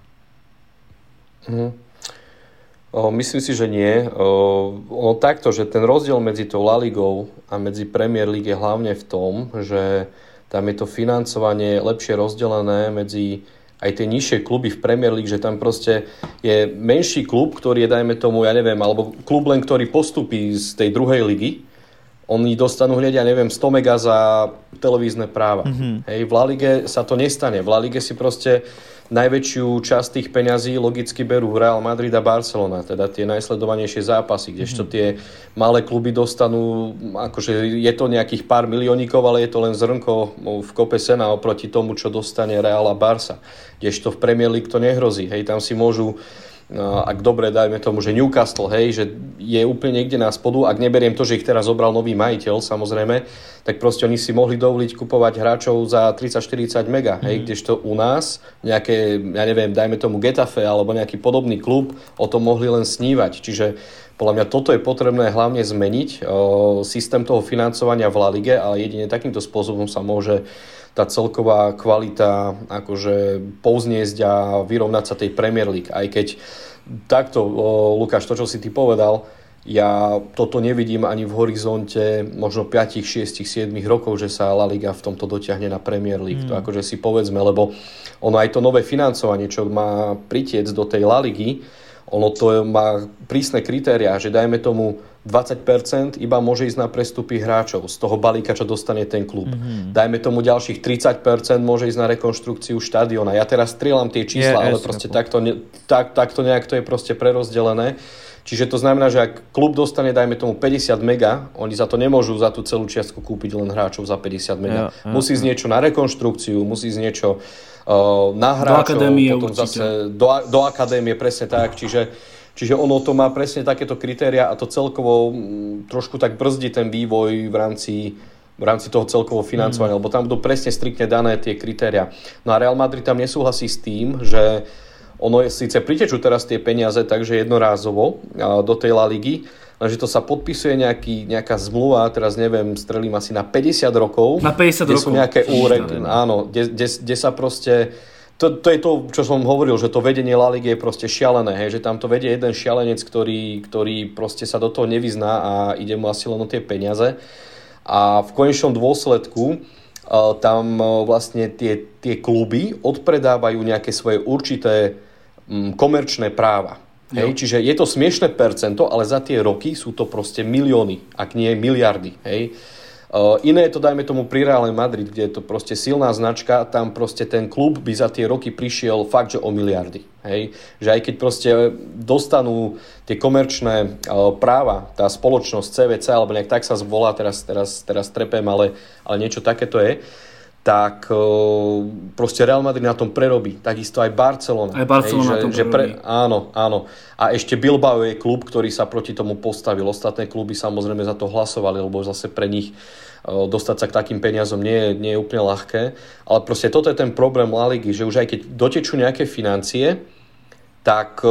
Myslím si, že nie. Takto, že ten rozdiel medzi tou La Ligou a medzi Premier League je hlavne v tom, že tam je to financovanie lepšie rozdelené medzi aj tie nižšie kluby v Premier League, že tam proste je menší klub, ktorý je, dajme tomu, ja neviem, alebo klub len, ktorý postupí z tej druhej ligy, oni dostanú hneď, ja neviem, 100 mega za televízne práva. Hej, v La Lige sa to nestane. V La Lige si proste najväčšiu časť tých peňazí logicky berú Real Madrid a Barcelona, teda tie najsledovanejšie zápasy, kdežto tie malé kluby dostanú, akože je to nejakých pár miliónikov, ale je to len zrnko v kope sena oproti tomu, čo dostane Real a Barca. Kdežto v Premier League to nehrozí. Hej, tam si môžu... No, ak dobre, dajme tomu, že Newcastle, hej, že je úplne niekde na spodu, ak neberiem to, že ich teraz zobral nový majiteľ, samozrejme, tak proste oni si mohli dovoliť kupovať hráčov za 30-40 mega, hej, kdežto u nás nejaké, ja neviem, dajme tomu Getafe alebo nejaký podobný klub o tom mohli len snívať, čiže podľa mňa toto je potrebné hlavne zmeniť, systém toho financovania v La Lige, ale jedine takýmto spôsobom sa môže tá celková kvalita akože povzniesť a vyrovnať sa tej Premier League. Aj keď takto, Lukáš, to, čo si ty povedal, ja toto nevidím ani v horizonte možno 5, 6, 7 rokov, že sa La Liga v tomto dotiahne na Premier League. To akože si povedzme, lebo ono aj to nové financovanie, čo má pritiec do tej La Ligy, ono to má prísne kritériá, že dajme tomu 20% iba môže ísť na prestupy hráčov z toho balíka, čo dostane ten klub. Mm-hmm. Dajme tomu ďalších 30% môže ísť na rekonštrukciu štadiona. Ja teraz strieľam tie čísla, ale proste takto nejak to je proste prerozdelené. Čiže to znamená, že ak klub dostane, dajme tomu 50 mega, oni za to nemôžu za tú celú čiastku kúpiť len hráčov za 50 mega. Ja, musí ísť niečo na rekonštrukciu, musí ísť niečo na hráčov, potom zase do akadémie, presne tak. Čiže ono to má presne takéto kritéria a to celkovo trošku tak brzdí ten vývoj v rámci toho celkového financovania, lebo tam budú presne striktne dané tie kritéria. No a Real Madrid tam nesúhlasí s tým, že ono síce pritečú teraz tie peniaze, takže jednorázovo do tej La Ligy, lenže to sa podpisuje nejaká zmluva, teraz neviem, strelím asi na 50 rokov. Na 50 rokov. Sú nejaké úrady, áno, kde sa proste... To je to, čo som hovoril, že to vedenie La Ligy je proste šialené, hej, že tam to vedie jeden šialenec, ktorý proste sa do toho nevyzná a ide mu asi len o tie peniaze. A v konečnom dôsledku tam vlastne tie kluby odpredávajú nejaké svoje určité komerčné práva. Hej, čiže je to smiešné percento, ale za tie roky sú to proste milióny, ak nie miliardy. Hej. Iné je to, dajme tomu, pri Real Madrid, kde je to proste silná značka, tam proste ten klub by za tie roky prišiel fakt, že o miliardy. Hej. Že aj keď proste dostanú tie komerčné práva, tá spoločnosť CVC, alebo nejak tak sa zvolá, teraz trepem, ale niečo také to je, tak proste Real Madrid na tom prerobí. Takisto aj Barcelona. Aj Barcelona na tom prerobí. Áno. A ešte Bilbao je klub, ktorý sa proti tomu postavil. Ostatné kluby samozrejme za to hlasovali, lebo zase pre nich dostať sa k takým peniazom nie je úplne ľahké. Ale proste toto je ten problém La Ligy, že už aj keď dotečú nejaké financie, tak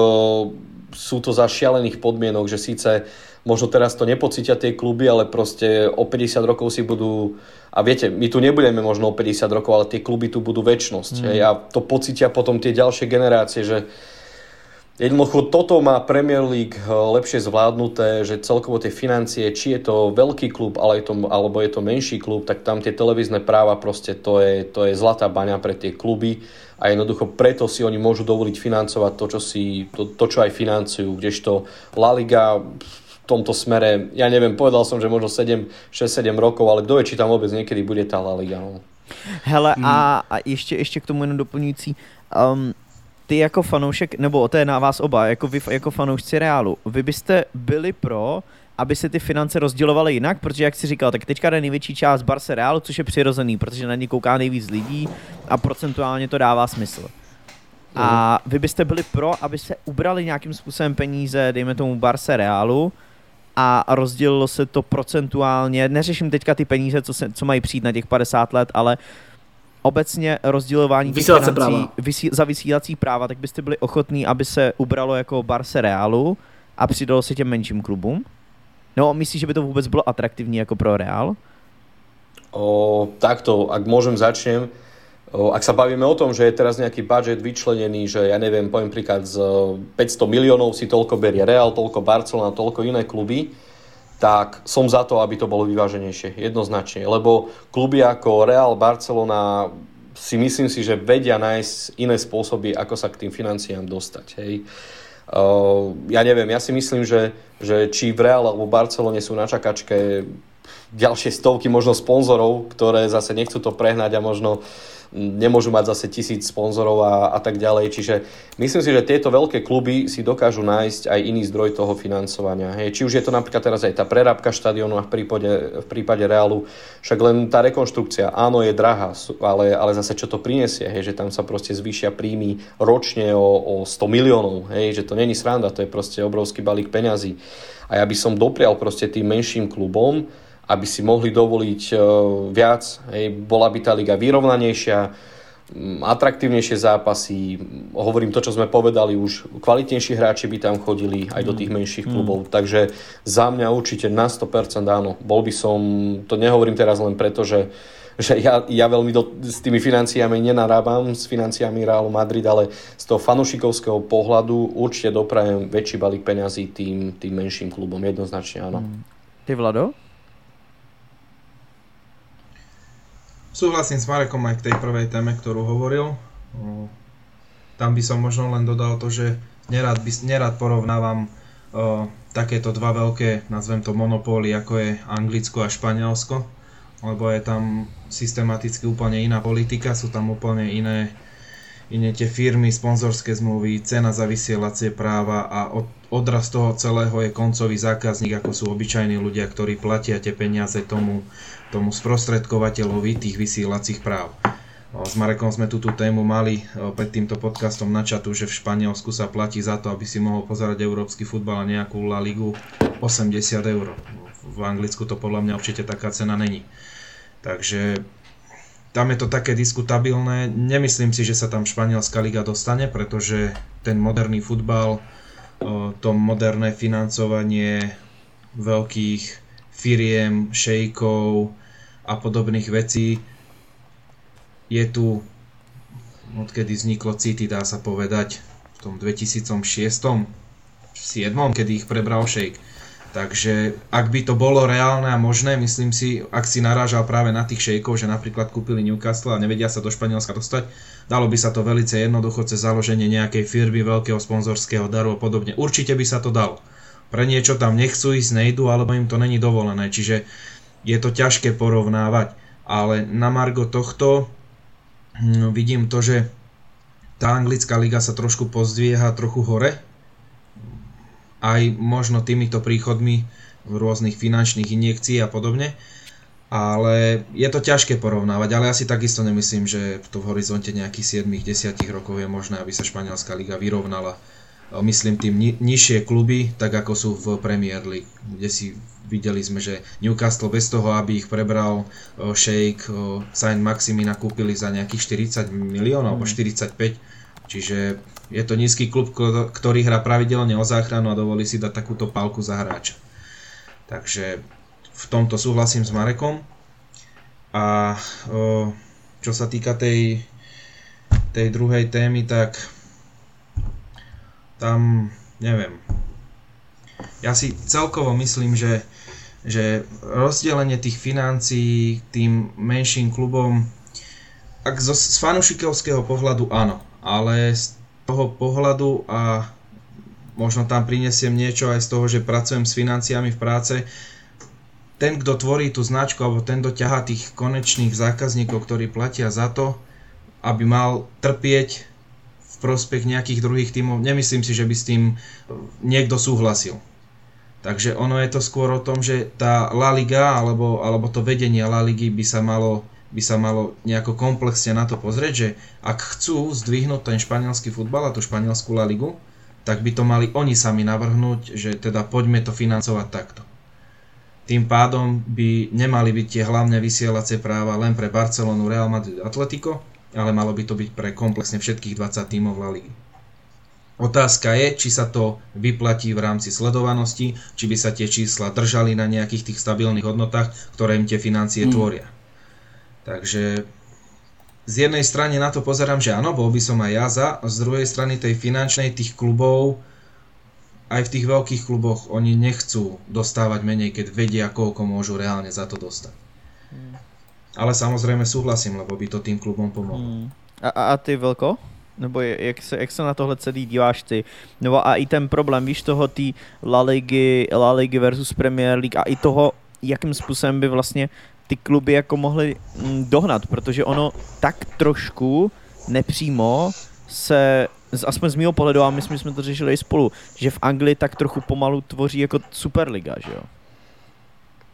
sú to za šialených podmienok, že síce možno teraz to nepocítia tie kluby, ale proste o 50 rokov si budú... A viete, my tu nebudeme možno o 50 rokov, ale tie kluby tu budú večnosť. Mm. A to pocítia potom tie ďalšie generácie, že jednoducho toto má Premier League lepšie zvládnuté, že celkovo tie financie, či je to veľký klub, alebo je to menší klub, tak tam tie televízne práva proste to je zlatá baňa pre tie kluby a jednoducho preto si oni môžu dovoliť financovať to, čo aj financujú, kdežto La Liga... v tomto smere, ja neviem, povedal som, že možno 6-7 rokov, ale kto vie, či tam vôbec niekedy bude tá La Liga. No. Hele, a ještě k tomu jenom doplňující. Ty jako fanoušek, nebo to je na vás oba, jako vy jako fanoušci Reálu, vy byste byli pro, aby se ty finance rozdělovaly jinak, protože jak jsi říkal, tak teďka je největší část Barce Reálu, což je přirozený, protože na ně kouká nejvíc lidí a procentuálně to dává smysl. A vy byste byli pro, aby se ubrali nějakým způsobem peníze, dejme tomu Barce Reálu, a rozdělilo se to procentuálně, neřeším teďka ty peníze, co mají přijít na těch 50 let, ale obecně rozdělování za vysílací práva, tak byste byli ochotní, aby se ubralo jako Barce Realu a přidalo se těm menším klubům? No, myslíš, že by to vůbec bylo atraktivní jako pro Real? Takto, ak môžem, začnem. Ak sa bavíme o tom, že je teraz nejaký budget vyčlenený, že ja neviem, poviem príklad, z 500 miliónov si toľko berie Real, toľko Barcelona, toľko iné kluby, tak som za to, aby to bolo vyváženejšie, jednoznačne. Lebo kluby ako Real, Barcelona si myslím si, že vedia nájsť iné spôsoby, ako sa k tým financiám dostať. Hej. Ja neviem, ja si myslím, že či v Real alebo Barcelone sú na čakačke ďalšie stovky možno sponzorov, ktoré zase nechcú to prehnať a možno nemôžu mať zase 1000 sponzorov a tak ďalej. Čiže myslím si, že tieto veľké kluby si dokážu nájsť aj iný zdroj toho financovania. Hej, či už je to napríklad teraz aj tá prerábka štadionu a v prípade Reálu, však len tá rekonštrukcia, áno, je drahá, ale zase čo to prinesie, hej, že tam sa proste zvýšia príjmy ročne o 100 miliónov, hej, že to není sranda, to je proste obrovský balík peňazí. A ja by som doprial proste tým menším klubom, aby si mohli dovoliť viac. Hej, bola by tá liga vyrovnanejšia, atraktívnejšie zápasy, hovorím to, čo sme povedali už, kvalitnejší hráči by tam chodili aj do tých menších klubov. Takže za mňa určite na 100% áno. Bol by som, to nehovorím teraz len preto, že ja veľmi s tými financiami nenarábam, s financiami Realu Madrid, ale z toho fanušikovského pohľadu určite doprajem väčší balík peňazí tým menším klubom, jednoznačne áno. Ty, Vlado? Súhlasím s Marekom aj k tej prvej téme, ktorú hovoril. Tam by som možno len dodal to, že nerad porovnávam takéto dva veľké, nazvem to monopóly, ako je Anglicko a Španielsko, lebo je tam systematicky úplne iná politika, sú tam úplne iné tie firmy, sponzorské zmluvy, cena za vysielacie práva a odraz toho celého je koncový zákazník, ako sú obyčajní ľudia, ktorí platia tie peniaze tomu sprostredkovateľovi tých vysielacích práv. S Marekom sme túto tému mali pred týmto podcastom na čatu, že v Španielsku sa platí za to, aby si mohol pozerať európsky futbal a nejakú La Ligu 80 €. V Anglicku to podľa mňa určite taká cena není. Takže tam je to také diskutabilné. Nemyslím si, že sa tam španielská liga dostane, pretože ten moderný futbal, to moderné financovanie veľkých firiem, šejkov a podobných vecí je tu, odkedy vzniklo City, dá sa povedať, v tom 2006-7, kedy ich prebral šejk. Takže ak by to bolo reálne a možné, myslím si, ak si narážal práve na tých šejkov, že napríklad kúpili Newcastle a nevedia sa do Španielska dostať, dalo by sa to veľmi jednoducho cez založenie nejakej firmy, veľkého sponzorského daru a podobne. Určite by sa to dalo. Pre niečo tam nechcú ísť, nejdu, alebo im to není dovolené. Čiže je to ťažké porovnávať. Ale na margo tohto vidím to, že tá anglická liga sa trošku pozdvieha, trochu hore, aj možno týmito príchodmi rôznych finančných injekcií a podobne, ale je to ťažké porovnávať, ale ja si takisto nemyslím, že to v horizonte nejakých 7-10 rokov je možné, aby sa španielská liga vyrovnala, myslím tým nižšie kluby, tak ako sú v Premier League, kde si videli sme, že Newcastle bez toho, aby ich prebral šejk, Saint-Maximina kúpili za nejakých 40 miliónov, alebo 45. Čiže je to nízky klub, ktorý hrá pravidelne o záchranu a dovolí si dať takúto pálku za hráča. Takže v tomto súhlasím s Marekom. A čo sa týka tej druhej témy, tak tam neviem. Ja si celkovo myslím, že rozdelenie tých financií tým menším klubom, ak z fanúšikovského pohľadu áno, ale z toho pohľadu a možno tam prinesiem niečo aj z toho, že pracujem s financiami v práce, ten, kto tvorí tú značku alebo ten, kto ťahá tých konečných zákazníkov, ktorí platia za to, aby mal trpieť v prospech nejakých druhých tímov, nemyslím si, že by s tým niekto súhlasil. Takže ono je to skôr o tom, že tá La Liga alebo to vedenie La Ligy by sa malo nejako komplexne na to pozrieť, že ak chcú zdvihnúť ten španielský futbal a tú španielskú La Ligu, tak by to mali oni sami navrhnúť, že teda poďme to financovať takto. Tým pádom by nemali byť tie hlavné vysielacie práva len pre Barcelonu, Real Madrid, Atlético, ale malo by to byť pre komplexne všetkých 20 tímov La Ligy. Otázka je, či sa to vyplatí v rámci sledovanosti, či by sa tie čísla držali na nejakých tých stabilných hodnotách, ktoré im tie financie tvoria. Takže z jednej strany na to pozerám, že áno, bol by som aj ja za, z druhej strany tej finančnej, tých klubov, aj v tých veľkých kluboch, oni nechcú dostávať menej, keď vedia, koľko môžu reálne za to dostať. Ale samozrejme súhlasím, lebo by to tým klubom pomohlo. A ty, Velko? Nebo jak se na tohle celý díváš ty? Nebo a i ten problém, víš, toho tý La Ligy versus Premier League a i toho, jakým způsobem by vlastně ty kluby jako mohly dohnat, protože ono tak trošku nepřímo se, aspoň z mýho pohledu, a my jsme to řešili i spolu, že v Anglii tak trochu pomalu tvoří jako Superliga, že jo?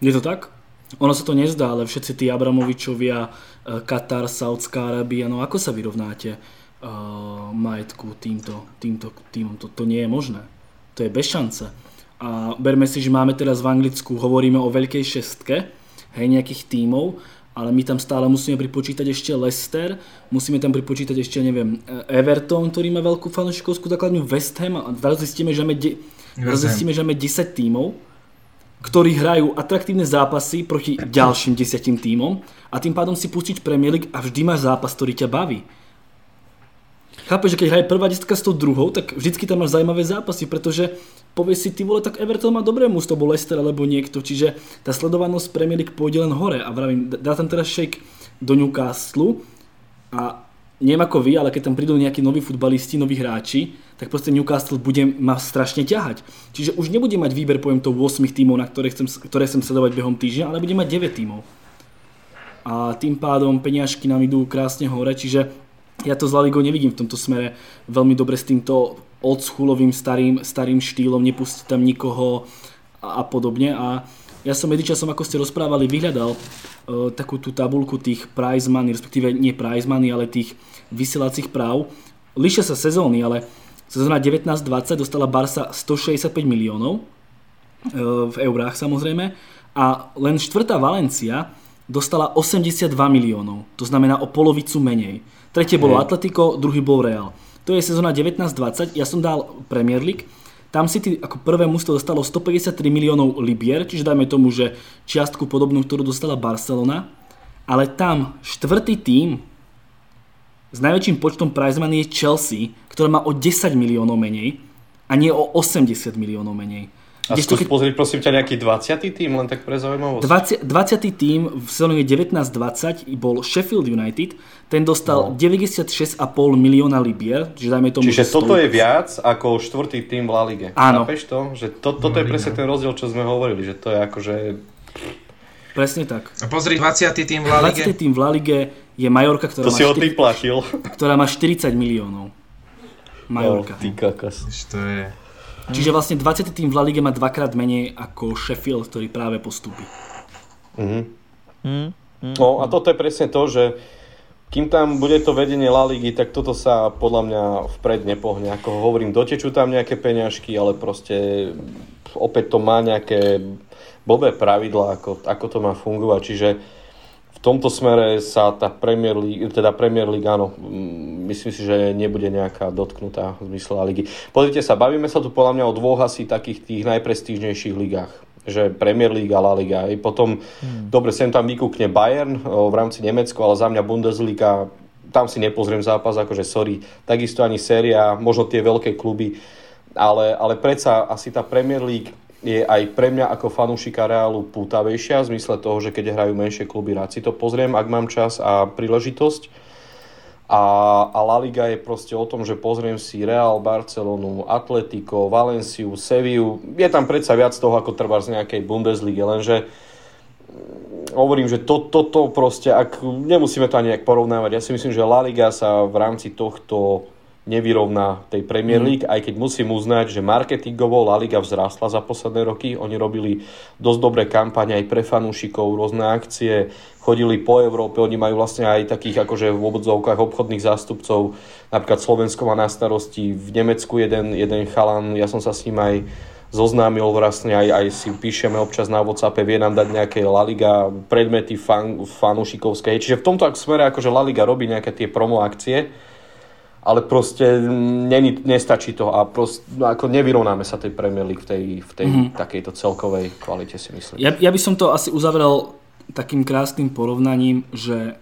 Je to tak? Ono sa to nezdá, ale všetci tí Abramovičovia, Katar, Saudská Arábia, no ako sa vyrovnáte majetku týmto týmom? To nie je možné. To je bez šance. A berme si, že máme teraz v Anglicku, hovoríme o veľkej šestke, hej, nejakých tímov, ale my tam stále musíme pripočítať ešte Leicester, musíme tam pripočítať ešte, neviem, Everton, ktorý má veľkú fanúšikovskú základňu, West Ham, a zistíme, že máme 10 tímov, ktorí hrajú atraktívne zápasy proti ďalším 10 tímom a tým pádom si pustíš Premier League a vždy máš zápas, ktorý ťa baví. Chápeš, že keď hraje prvá desítka s tou druhou, tak vždycky tam máš zaujímavé zápasy, pretože povieš si, ty vole, tak Everton má dobré mústvo, bol Leicester alebo niekto, čiže tá sledovanosť Premier League pôjde len hore a vravím, dá tam teraz šejk do Newcastle a neviem ako vy, ale keď tam prídu nejakí noví futbalisti, noví hráči, tak proste Newcastle bude ma strašne ťahať. Čiže už nebude mať výber, poviem to, 8 tímov, na ktoré chcem sledovať behom týždňa, ale bude mať 9 tímov. A tým pádom peniažky nám idú krásne hore, čiže ja to s La Ligou nevidím v tomto smere veľmi dobre s týmto oldschoolovým starým štýlom, nepustiť tam nikoho a podobne. A ja som medzičasom, ako ste rozprávali, vyhľadal takú tú tabuľku tých prize money, respektíve nie prize money, ale tých vysielacích práv. Líšia sa sezóny, ale sezóna 19-20 dostala Barca 165 miliónov v eurách samozrejme a len štvrtá Valencia dostala 82 miliónov, to znamená o polovicu menej. Tretie bolo Atlético, druhý bol Real. To je sezóna 19-20, ja som dal Premier League. Tam City ako prvé mužstvo dostalo 153 miliónov libier, čiže dajme tomu, že čiastku podobnú, ktorú dostala Barcelona, ale tam štvrtý tím s najväčším počtom prize money je Chelsea, ktorá má o 10 miliónov menej a nie o 80 miliónov menej. A skús pozrieť prosím ťa nejaký 20. tím, len tak pre zaujímavosť. 20. tím v sezóne 19-20 bol Sheffield United, ten dostal 96,5 milióna libier, čiže dajme tomu... Čiže toto je viac ako štvrtý tím v La Lige. Áno. Chápeš to? Že toto je presne ten rozdiel, čo sme hovorili, že to je akože... Presne tak. A pozri, 20. tím v La Lige. 20. tím v La Lige je Majorka, ktorá má... To si ho ty platil. Ktorá má 40 miliónov. Majorka. Ty kakas. To je... Čiže vlastne 20. tým v La Lige má dvakrát menej ako Sheffield, ktorý práve postúpi. No a toto je presne to, že kým tam bude to vedenie La Ligy, tak toto sa podľa mňa vpred nepohne. Ako hovorím, dotečú tam nejaké peňažky, ale proste opäť to má nejaké blbé pravidlá, ako to má fungovať. Čiže v tomto smere sa tá Premier League, áno, myslím si, že nebude nejaká dotknutá v zmysle La Ligy. Pozrite sa, bavíme sa tu podľa mňa o dvoch asi takých tých najprestížnejších ligách. Že Premier League a La Liga. I potom, dobre, sem tam vykúkne Bayern v rámci Nemecku, ale za mňa Bundesliga, tam si nepozriem zápas, akože sorry. Takisto ani séria, možno tie veľké kluby, ale predsa asi tá Premier League je aj pre mňa ako fanúšika Reálu pútavejšia, v zmysle toho, že keď hrajú menšie kluby, rád si to pozriem, ak mám čas a príležitosť. A La Liga je proste o tom, že pozriem si Real, Barcelonu, Atlético, Valenciu, Sevillu. Je tam predsa viac toho, ako treba z nejakej Bundesligy, lenže hovorím, že toto proste, ak nemusíme to ani nejak porovnávať. Ja si myslím, že La Liga sa v rámci tohto nevyrovná tej Premier League, aj keď musím uznať, že marketingovo La Liga vzrastla za posledné roky. Oni robili dosť dobré kampane aj pre fanúšikov, rôzne akcie, chodili po Európe, oni majú vlastne aj takých akože v obodzovkách obchodných zástupcov, napríklad Slovensko má na starosti, v Nemecku jeden chalan, ja som sa s ním aj zoznámil, vlastne aj si píšeme občas na WhatsAppe, vie nám dať nejaké La Liga predmety fanúšikovské. Čiže v tomto smere akože La Liga robí nejaké tie promo akcie, ale proste nestačí to a proste, ako nevyrovnáme sa tej Premier League v tej takejto celkovej kvalite, si myslím. Ja by som to asi uzavrel takým krásnym porovnaním, že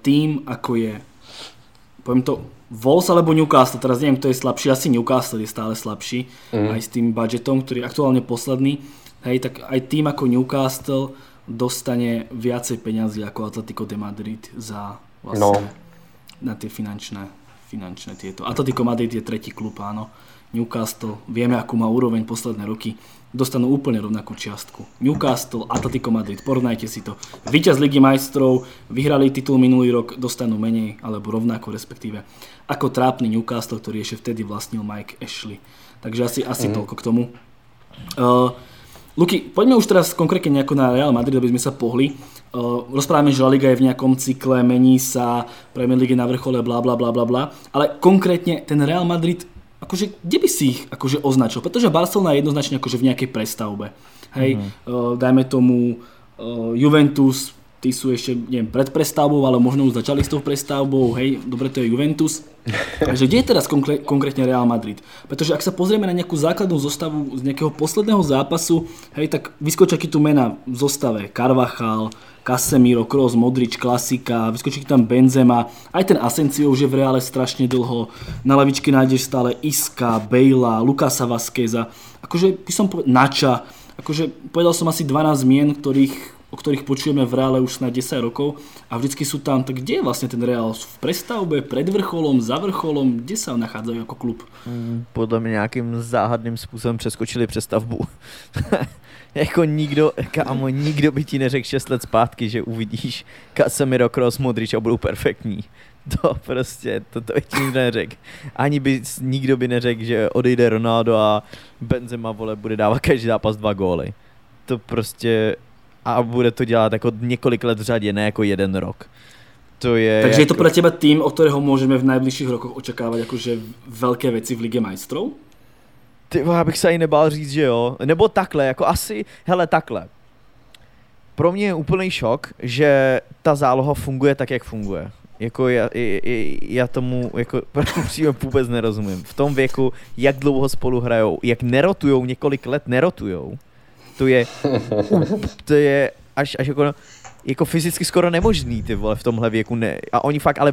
tým, ako je, poviem to, Wolves alebo Newcastle, teraz neviem, kto je slabší, asi Newcastle je stále slabší, aj s tým budžetom, ktorý je aktuálne posledný, hej, tak aj tým ako Newcastle dostane viacej peňazí ako Atlético de Madrid za vlastne... No. Na tie finančné tieto. Atlético Madrid je tretí klub, áno. Newcastle, vieme, akú má úroveň posledné roky, dostanú úplne rovnakú čiastku. Newcastle, Atlético Madrid, porovnajte si to. Víťaz Ligy majstrov, vyhrali titul minulý rok, dostanú menej, alebo rovnako respektíve, ako trápny Newcastle, ktorý ešte vtedy vlastnil Mike Ashley. Takže asi toľko k tomu. Luky, poďme už teraz konkrétne nejako na Real Madrid, aby sme sa pohli. Rozprávame, že La Liga je v nejakom cykle, mení sa, Premier League je na vrchole, blablabla, ale konkrétne ten Real Madrid, akože, kde by si ich akože označil? Pretože Barcelona je jednoznačne akože v nejakej prestavbe. Hej, dajme tomu Juventus, tí sú ešte, neviem, pred prestavbou, ale možno už začali s tou prestavbou, hej, dobre, to je Juventus. Takže kde je teraz konkrétne Real Madrid? Pretože ak sa pozrieme na nejakú základnú zostavu z nejakého posledného zápasu, hej, tak vyskočia tu mena v zostave. Carvajal, Casemiro, Kroos, Modrič, klasika, vyskočí tam Benzema, aj ten Asensio už je v Reále strašne dlho. Na lavičke nájdeš stále Iska, Bejla, Lukasa Vasqueza, akože by som povedal, Nača, akože povedal som asi 12 mien, ktorých o ktorých počujeme v Reále už snáď 10 rokov a vždycky sú tam, tak kde je vlastne ten Reál? V prestavbe, pred vrcholom, za vrcholom? Kde sa nachádzajú ako klub? Podľa mňa nejakým záhadným spôsobom přeskočili prestavbu. Jako nikdo, kámo, nikdo by ti neřekl 6 let zpátky, že uvidíš Casemiro, Kroos, Modrič a budou perfektní. To prostě, to ti nikdo neřekl. Ani by nikdo by neřekl, že odejde Ronaldo a Benzema, vole, bude dávat každý zápas 2 góly. To prostě, a bude to dělat jako několik let v řadě, ne jako 1 rok. To je takže jako... je to pro teba tým, od kterého můžeme v nejbližších rokoch očekávat jakože velké věci v Lige Majstrov? Já bych se ani nebál říct, že jo. Nebo takhle, jako asi, hele, takhle. Pro mě je úplný šok, že ta záloha funguje tak, jak funguje. Jako já tomu jako přímo vůbec nerozumím. V tom věku, jak dlouho spolu hrajou, jak nerotujou, několik let nerotujou. To je až jako fyzicky skoro nemožný, ty vole, v tomhle věku. Ne. A oni fakt, ale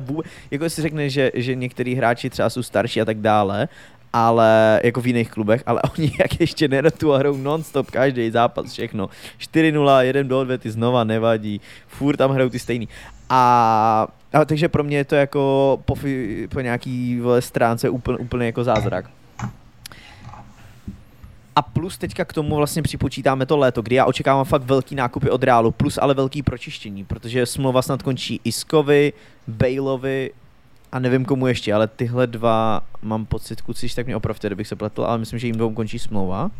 jako si řekne, že některý hráči třeba jsou starší a tak dále, ale jako v jiných klubech, ale oni jak ještě nerotu a hrou non-stop, každý zápas, všechno. 4-0, 1-2, ty znova nevadí, furt tam hrajou ty stejný. A takže pro mě je to jako po nějaký vole, stránce úplně jako zázrak. A plus teďka k tomu vlastně připočítáme to léto, kdy já očekávám fakt velký nákupy od Reálu, plus ale velký pročištění, protože smlouva snad končí Iskovi, Bailovi, a nevím komu ještě, ale tyhle dva mám pocit, kuciš, tak mě opravte, kdybych se pletl, ale myslím, že jim dvou končí smlouva.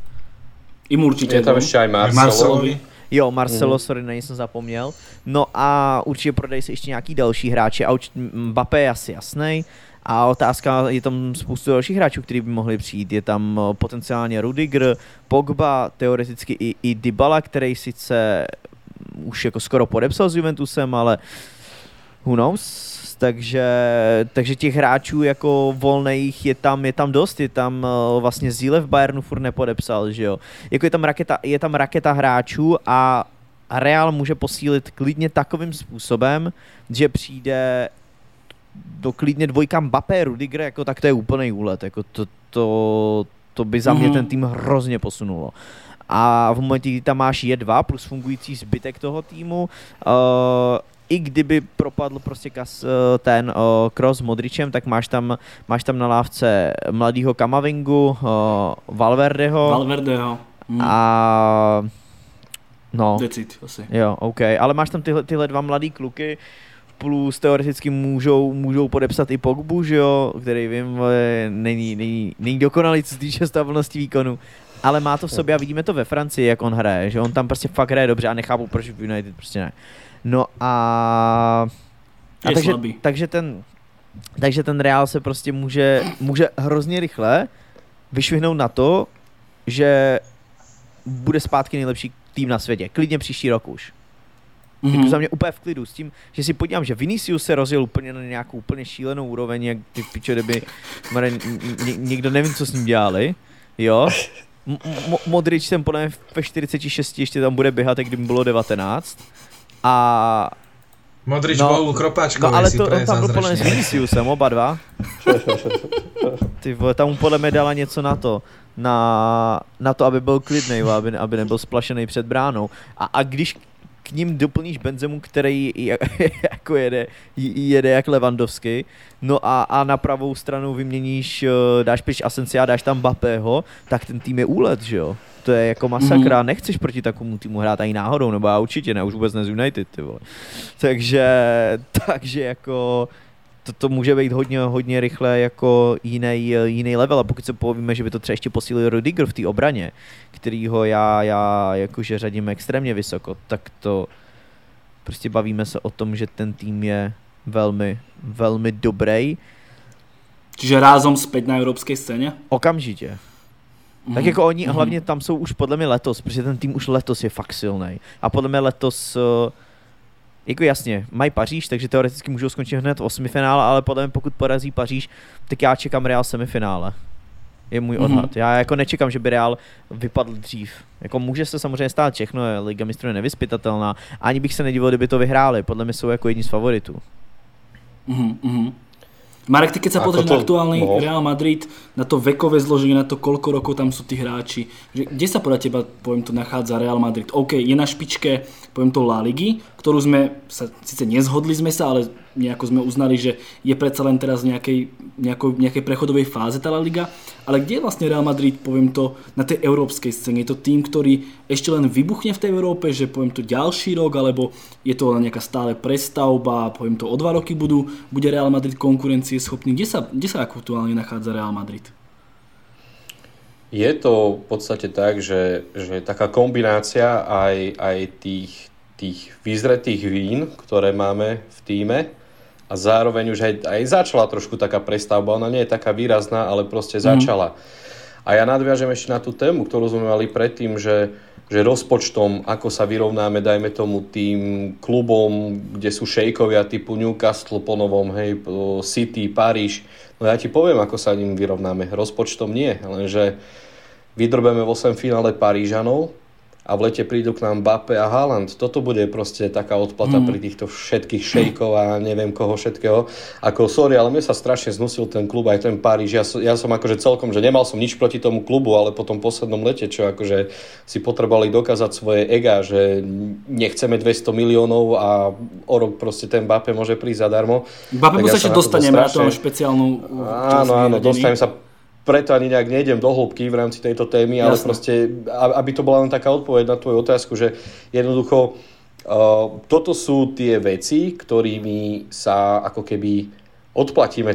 Jim určitě. Je tam ještě aj Marcelovi. Jo, Marcelo, sorry, na něj jsem zapomněl. No a určitě prodají se ještě nějaký další hráči. A Mbappé je asi jasnej. A otázka, je tam spoustu dalších hráčů, kteří by mohli přijít. Je tam potenciálně Rudiger, Pogba, teoreticky i Dybala, který sice už jako skoro podepsal s Juventusem, ale who knows? Takže těch hráčů jako volných je tam dost, je tam vlastně Zíle v Bayernu furt nepodepsal, že jo. Jako je tam raketa hráčů a Real může posílit klidně takovým způsobem, že přijde do klidně dvojka Mbappé, Rudiger, jako tak to je úplný úlet, jako to by za mě ten tým hrozně posunulo. A v momentě, kdy tam máš jedva plus fungující zbytek toho týmu, i kdyby propadl prostě Kroos s Modričem, tak máš tam na lávce mladýho Camavingu, Valverdeho. A no. Decid asi. Jo, OK, ale máš tam tyhle dva mladý kluky, plus teoreticky můžou podepsat i Pogbu, že jo, který vím, není dokonalý, co se týče stabilnosti výkonu. Ale má to v sobě a vidíme to ve Francii, jak on hraje, že on tam prostě fakt hraje dobře a nechápu, proč v United prostě ne. No a takže ten Real se prostě může hrozně rychle vyšvihnout na to, že bude zpátky nejlepší tým na světě. Klidně příští rok už. Jako za mě úplně v klidu s tím, že si podívám, že Vinicius se rozjel úplně na nějakou úplně šílenou úroveň, jak ty piče, kdyby někdo nevím, co s ním dělali. Jo, Modrič ten podle mě ve 46 ještě tam bude běhat, kdyby bylo 19 a... Modrič no, bol kropáčkové, no, ale si preje zázračne. On tam podle mě s Viniciusem, oba dva. Ty vole, tam mu podle mě dala něco na to. Na to, aby byl klidnej, aby nebyl splašený před bránou. A když k ním doplníš Benzemu, který jako jede jak Lewandowski, no a na pravou stranu vyměníš, dáš pryč Asensia, dáš tam Mbappého, tak ten tým je úlet, že jo? To je jako masakra, nechceš proti takovému týmu hrát ani náhodou, nebo já určitě ne, už vůbec ne z United, ty vole. Takže jako to může být hodně, hodně rychle jako jiný level a pokud se povíme, že by to třeba ještě posílil Rudiger v té obraně, kterýho já jakože řadím extrémně vysoko, tak to prostě bavíme se o tom, že ten tým je velmi, velmi dobrý. Čiže rázom zpět na evropské scéně? Okamžitě. Tak jako oni hlavně tam jsou už podle mě letos, protože ten tým už letos je fakt silnej a podle mě letos... Jako jasně, mají Paříž, takže teoreticky můžou skončit hned v 8finále, ale podle mě pokud porazí Paříž, tak já čekám Real semifinále. Je můj odhad. Já jako nečekám, že by Real vypadl dřív. Jako může se samozřejmě stát všechno, Liga mistrů je nevyzpytatelná. Ani bych se nedivil, kdyby to vyhráli, podle mě jsou jako jedni z favoritů. Marek, ty keď sa pozrieš na aktuálny Real Madrid, na to vekové zloženie, na to koľko rokov tam sú tí hráči, že kde sa podľa teba, poviem to, nachádza Real Madrid? OK, je na špičke, poviem to, La Ligy, ktorú sme sa, síce nezhodli sme sa, ale nejako sme uznali, že je predsa len teraz v nejakej prechodovej fáze tá La Liga, ale kde je vlastne Real Madrid, poviem to, na tej európskej scéne? Je to tým, ktorý ešte len vybuchne v tej Európe, že poviem to ďalší rok, alebo je to len nejaká stále prestavba, poviem to o 2 roky bude Real Madrid konkurencieschopný? Kde sa aktuálne nachádza Real Madrid? Je to v podstate tak, že taká kombinácia aj tých vyzretých vín, ktoré máme v tíme, a zároveň už aj začala trošku taká prestavba, ona nie je taká výrazná, ale proste začala. A ja nadviažem ešte na tú tému, ktorú sme mali predtým, že rozpočtom, ako sa vyrovnáme, dajme tomu, tým klubom, kde sú šejkovia typu Newcastle po novom, hej, City, Paríž. No ja ti poviem, ako sa ním vyrovnáme. Rozpočtom nie, lenže vydrbeme v 8 finále Parížanov a v lete prídu k nám Mbappé a Haaland. Toto bude proste taká odplata pri týchto všetkých šejkov a neviem koho všetkého. Ako, sorry, ale mne sa strašne znusil ten klub, aj ten Paríž. Ja som akože celkom, že nemal som nič proti tomu klubu, ale po tom poslednom lete, čo akože si potrebovali dokázať svoje ega, že nechceme 200 miliónov a o rok proste ten Mbappé môže prísť zadarmo. Mbappé sa ešte dostaneme na tom špeciálnu... Áno, dostanem sa... Preto ani nejak nejdem do hĺbky v rámci tejto témy, ale proste, aby to bola len taká odpoveď na tvoju otázku, že jednoducho toto sú tie veci, ktorými sa ako keby odplatíme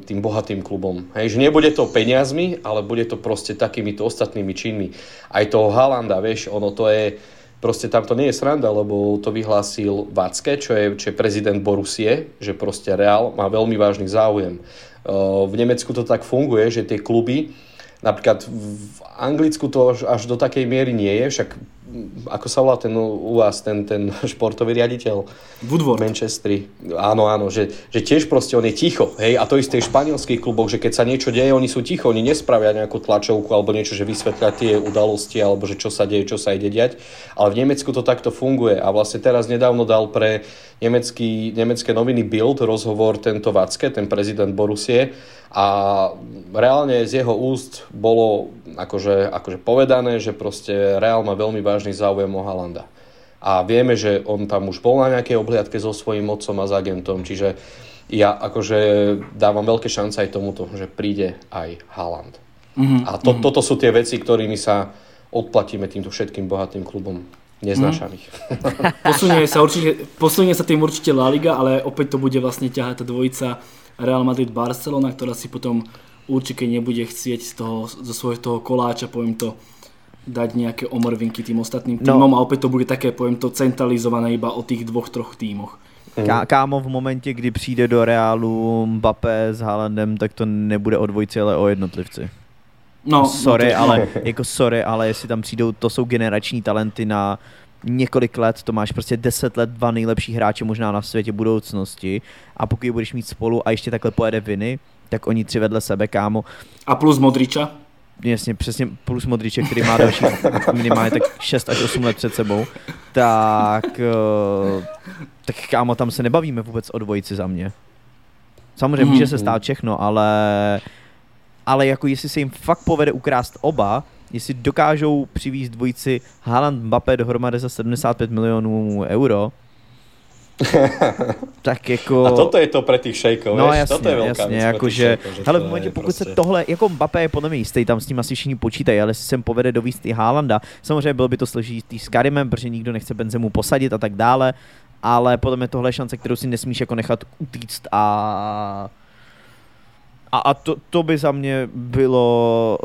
tým bohatým klubom. Hej, že nebude to peniazmi, ale bude to proste takýmito ostatnými činmi. Aj toho Haalanda, vieš, ono to je, proste tam to nie je sranda, lebo to vyhlásil Vácke, čo je prezident Borussie, že proste Real má veľmi vážny záujem. V Nemecku to tak funguje, že tie kluby, napríklad v Anglicku to až do takej miery nie je, však ako sa volá ten u vás, ten športový riaditeľ Woodward. Manchestri. Áno, že tiež proste on je ticho, hej, a to isté v španielských kluboch, že keď sa niečo deje, oni sú ticho, oni nespravia nejakú tlačovku alebo niečo, že vysvetlia tie udalosti alebo že čo sa deje, čo sa ide diať, ale v Nemecku to takto funguje a vlastne teraz nedávno dal pre nemecké noviny Bild rozhovor tento Vácke, ten prezident Borussie, a reálne z jeho úst bolo akože povedané, že proste Real má veľmi vážny záujem o Haalanda. A vieme, že on tam už bol na nejakej obhliadke so svojím otcom a s agentom, čiže ja akože dávam veľké šance aj tomuto, že príde aj Haaland. A toto sú tie veci, ktorými sa odplatíme týmto všetkým bohatým klubom. Neznášam ich. Posunie sa tým určite La Liga, ale opäť to bude vlastne ťahať tá dvojica Real Madrid-Barcelona, ktorá si potom určite nebude chcieť zo svojho toho koláča, poviem to, dať nejaké omrvinky tým ostatným týmom a opäť to bude také, poviem to, centralizované iba o tých 2-3 týmoch. Kámo, v momentě, kdy přijde do Reálu Mbappé s Haalandem, tak to nebude o dvojici, ale o jednotlivci. Ale jestli tam přijdou, to jsou generační talenty na několik let, to máš prostě 10 let, 2 nejlepší hráče možná na světě budoucnosti, a pokud je budeš mít spolu a ještě takhle pojede Vini, tak oni 3 vedle sebe, kámo. A plus Modriča? Jasně, přesně, plus Modriče, který má další minimálně tak 6 až 8 let před sebou, tak kámo, tam se nebavíme vůbec o dvojici za mě. Samozřejmě může se stát všechno, ale jako jestli se jim fakt povede ukrást oba, jestli dokážou přivízt dvojici Haaland Mbappé dohromady za 75 milionů euro, tak jako... A toto je to pre tých šejkov, no, vieš? Jasně, toto je velká věc jako, že... Hele, v momentě, pokud prostě... se tohle, jako Mbappé je podle mě jistý, tam s tím asi všichni počítají, ale jestli sem povede dovízt i Haalanda, samozřejmě bylo by to složitý s Karimem, protože nikdo nechce Benzemu posadit a tak dále, ale podle mě tohle je šance, kterou si nesmíš jako nechat utíct a to by za mě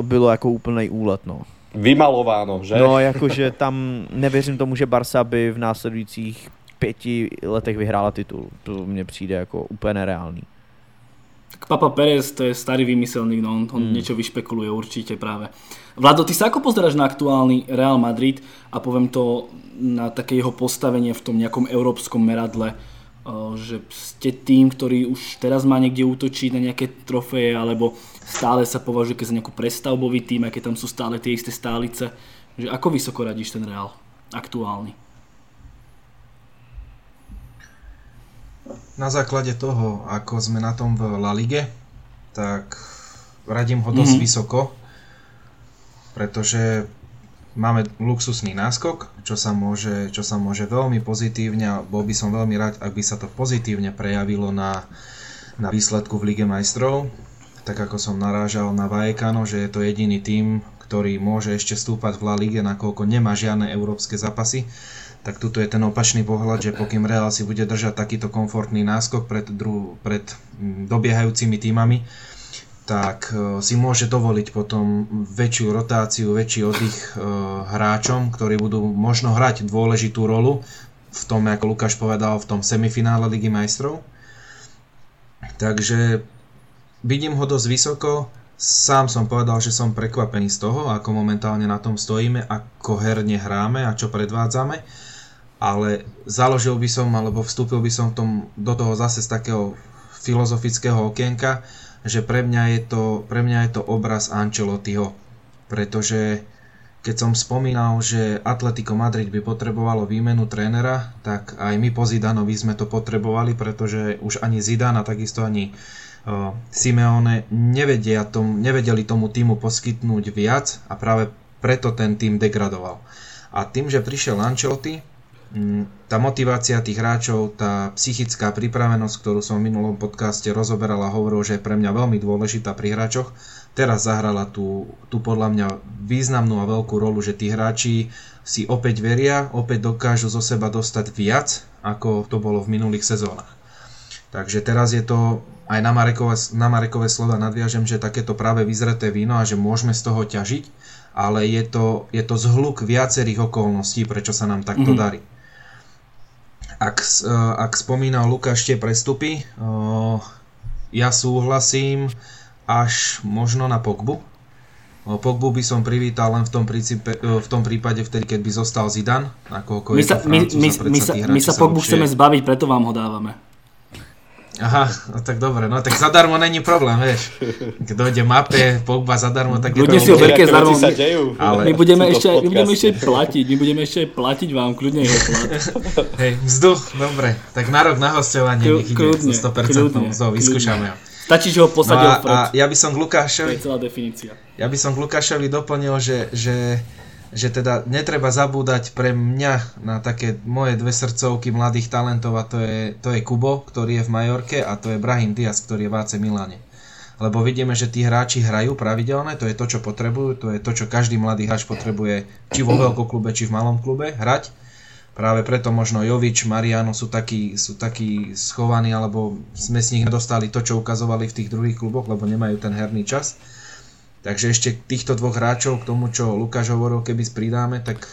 bylo jako úplnej úlet, no. Vymalováno, že? No, jakože tam nevěřím tomu, že Barca by v následujících 5 letech vyhrála titul. To mne přijde jako úplně nereálný. Tak Papa Perez, to je starý výmyselník, no on niečo vyšpekuluje určitě práve. Vlado, ty sa ako pozdraš na aktuálny Real Madrid a poviem to na také jeho postavenie v tom nejakom európskom meradle, že ste tým, ktorý už teraz má niekde útočiť na nejaké trofeje, alebo stále sa považuje za nejakú prestavbový tým, aké tam sú stále tie isté stálice. Že ako vysoko radíš ten Real aktuálny? na základe toho, ako sme na tom v La Lige, tak radím ho dosť vysoko, pretože máme luxusný náskok, čo sa môže veľmi pozitívne, a bol by som veľmi rád, ak by sa to pozitívne prejavilo na výsledku v Lige majstrov, tak ako som narážal na Vallecano, že je to jediný tím, ktorý môže ešte stúpať v La Lige, nakoľko nemá žiadne európske zápasy. Tak tuto je ten opačný pohľad, že pokým Real si bude držať takýto komfortný náskok pred dobiehajúcimi tímami, tak si môže dovoliť potom väčšiu rotáciu, väčší oddych hráčom, ktorí budú možno hrať dôležitú rolu v tom, ako Lukáš povedal, v tom semifinále Ligy majstrov. Takže vidím ho dosť vysoko. Sám som povedal, že som prekvapený z toho, ako momentálne na tom stojíme, ako herne hráme a čo predvádzame. Ale založil by som, alebo vstúpil by som do toho zase z takého filozofického okienka, že pre mňa je to obraz Ancelottiho. Pretože keď som spomínal, že Atlético Madrid by potrebovalo výmenu trénera, tak aj my po Zidanovi sme to potrebovali, pretože už ani Zidane a takisto ani Simeone nevedeli tomu tímu poskytnúť viac, a práve preto ten tím degradoval. A tým, že prišiel Ancelotti, tá motivácia tých hráčov, tá psychická pripravenosť, ktorú som v minulom podcaste rozoberal a hovoril, že je pre mňa veľmi dôležitá pri hráčoch, teraz zahrala tú podľa mňa významnú a veľkú rolu, že tí hráči si opäť veria, opäť dokážu zo seba dostať viac, ako to bolo v minulých sezónach. Takže teraz je to, aj na Marekové slova nadviažem, že takéto práve vyzreté víno a že môžeme z toho ťažiť, ale je to zhluk viacerých okolností, prečo sa nám takto darí. Ak spomínal Lukáš tie prestupy, ja súhlasím až možno na Pogbu. Pogbu by som privítal len v tom prípade vtedy, keď by zostal Zidane. My sa Pogbu chceme zbaviť, preto vám ho dávame. Aha, no tak dobre, no tak zadarmo není problém, vieš. Kto ide Mbappé, Pogba zadarmo, tak kľudne si ho berte zadarmo. Ale my budeme ešte platiť vám, kľudne jeho plat. Hej, vzduch, dobre, tak na rok na hostovanie nech ide, 100% zo, vyskúšame ho. Stačí, že ho posadil vpred. Ja by som k Lukášovi doplnil, že teda netreba zabúdať pre mňa na také moje dve srdcovky mladých talentov, a to je Kubo, ktorý je v Majorke, a to je Brahim Diaz, ktorý je v AC Miláne. Lebo vidíme, že tí hráči hrajú pravidelne, to je to, čo potrebujú, to je to, čo každý mladý hráč potrebuje, či vo veľkom klube, či v malom klube hrať. Práve preto možno Jovič, Mariano sú takí schovaní, alebo sme z nich nedostali to, čo ukazovali v tých druhých kluboch, lebo nemajú ten herný čas. Takže ešte týchto dvoch hráčov k tomu, čo Lukáš hovoril, keby pridáme, tak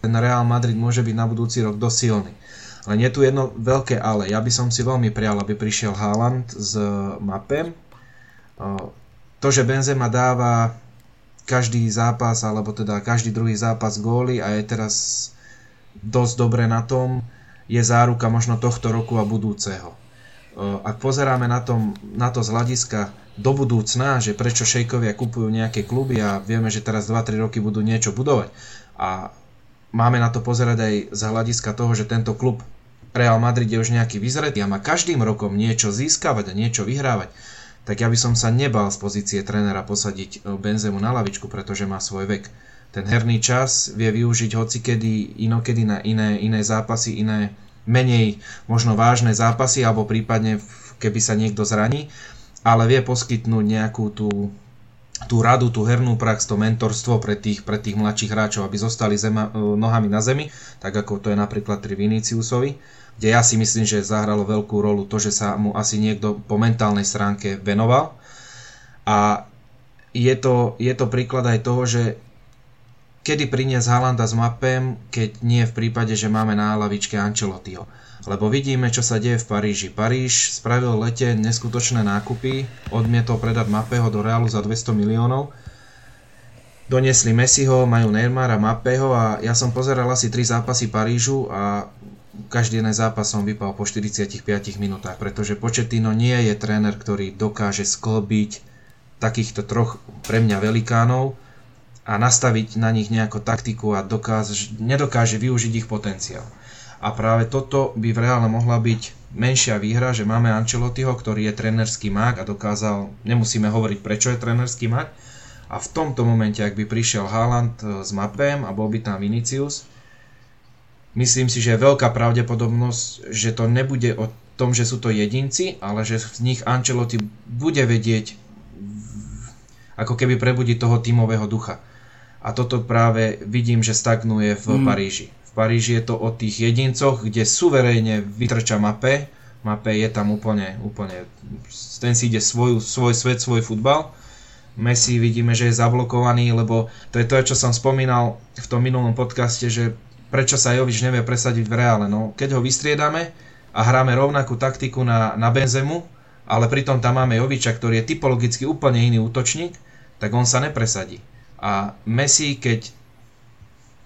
ten Real Madrid môže byť na budúci rok dosť silný. Len je tu jedno veľké ale. Ja by som si veľmi prial, aby prišiel Haaland s Mbappém. To, že Benzema dáva každý zápas, alebo teda každý druhý zápas góly a je teraz dosť dobre na tom, je záruka možno tohto roku a budúceho. Ak pozeráme na to z hľadiska do budúcna, že prečo šejkovia kupujú nejaké kluby, a vieme, že teraz 2-3 roky budú niečo budovať, a máme na to pozerať aj z hľadiska toho, že tento klub Real Madrid je už nejaký vyzretý a má každým rokom niečo získavať a niečo vyhrávať, tak ja by som sa nebal z pozície trénera posadiť Benzemu na lavičku, pretože má svoj vek. Ten herný čas vie využiť hocikedy inokedy na iné zápasy, iné menej možno vážne zápasy, alebo prípadne keby sa niekto zraní, ale vie poskytnúť nejakú tú radu, tú hernú prax, to mentorstvo pre tých mladších hráčov, aby zostali nohami na zemi, tak ako to je napríklad pri Viniciusovi, kde ja si myslím, že zahralo veľkú rolu to, že sa mu asi niekto po mentálnej stránke venoval. A je to príklad aj toho, že kedy priniesť Haalanda s Mbappém, keď nie v prípade, že máme na lavičke Ancelottiho. Lebo vidíme, čo sa deje v Paríži. Paríž spravil v lete neskutočné nákupy, odmietol predať Mbappého do Reálu za 200 miliónov. Doniesli Messiho, majú Neymara, Mbappého, a ja som pozeral asi 3 zápasy Parížu a každý jeden zápas som vypal po 45 minútach, pretože Pochettino nie je tréner, ktorý dokáže sklbiť takýchto troch pre mňa velikánov a nastaviť na nich nejakú taktiku a nedokáže využiť ich potenciál. a práve toto by v reále mohla byť menšia výhra, že máme Ancelottiho, ktorý je trénerský mák a dokázal, nemusíme hovoriť prečo je trénerský mák, a v tomto momente, ak by prišiel Haaland s Mbappém a bol by tam Vinicius, myslím si, že je veľká pravdepodobnosť, že to nebude o tom, že sú to jedinci, ale že z nich Ancelotti bude vedieť ako keby prebudiť toho tímového ducha. A toto práve vidím, že stagnuje v Paríži. V Paríži je to o tých jedincoch, kde suverejne vytrča Mbappé. Mbappé je tam úplne, ten si ide svoj svet, svoj futbal. Messi vidíme, že je zablokovaný, lebo to je to, čo som spomínal v tom minulom podcaste, že prečo sa Jovič nevie presadiť v reále. No, keď ho vystriedame a hráme rovnakú taktiku na Benzemu, ale pritom tam máme Joviča, ktorý je typologicky úplne iný útočník, tak on sa nepresadí. A Messi, keď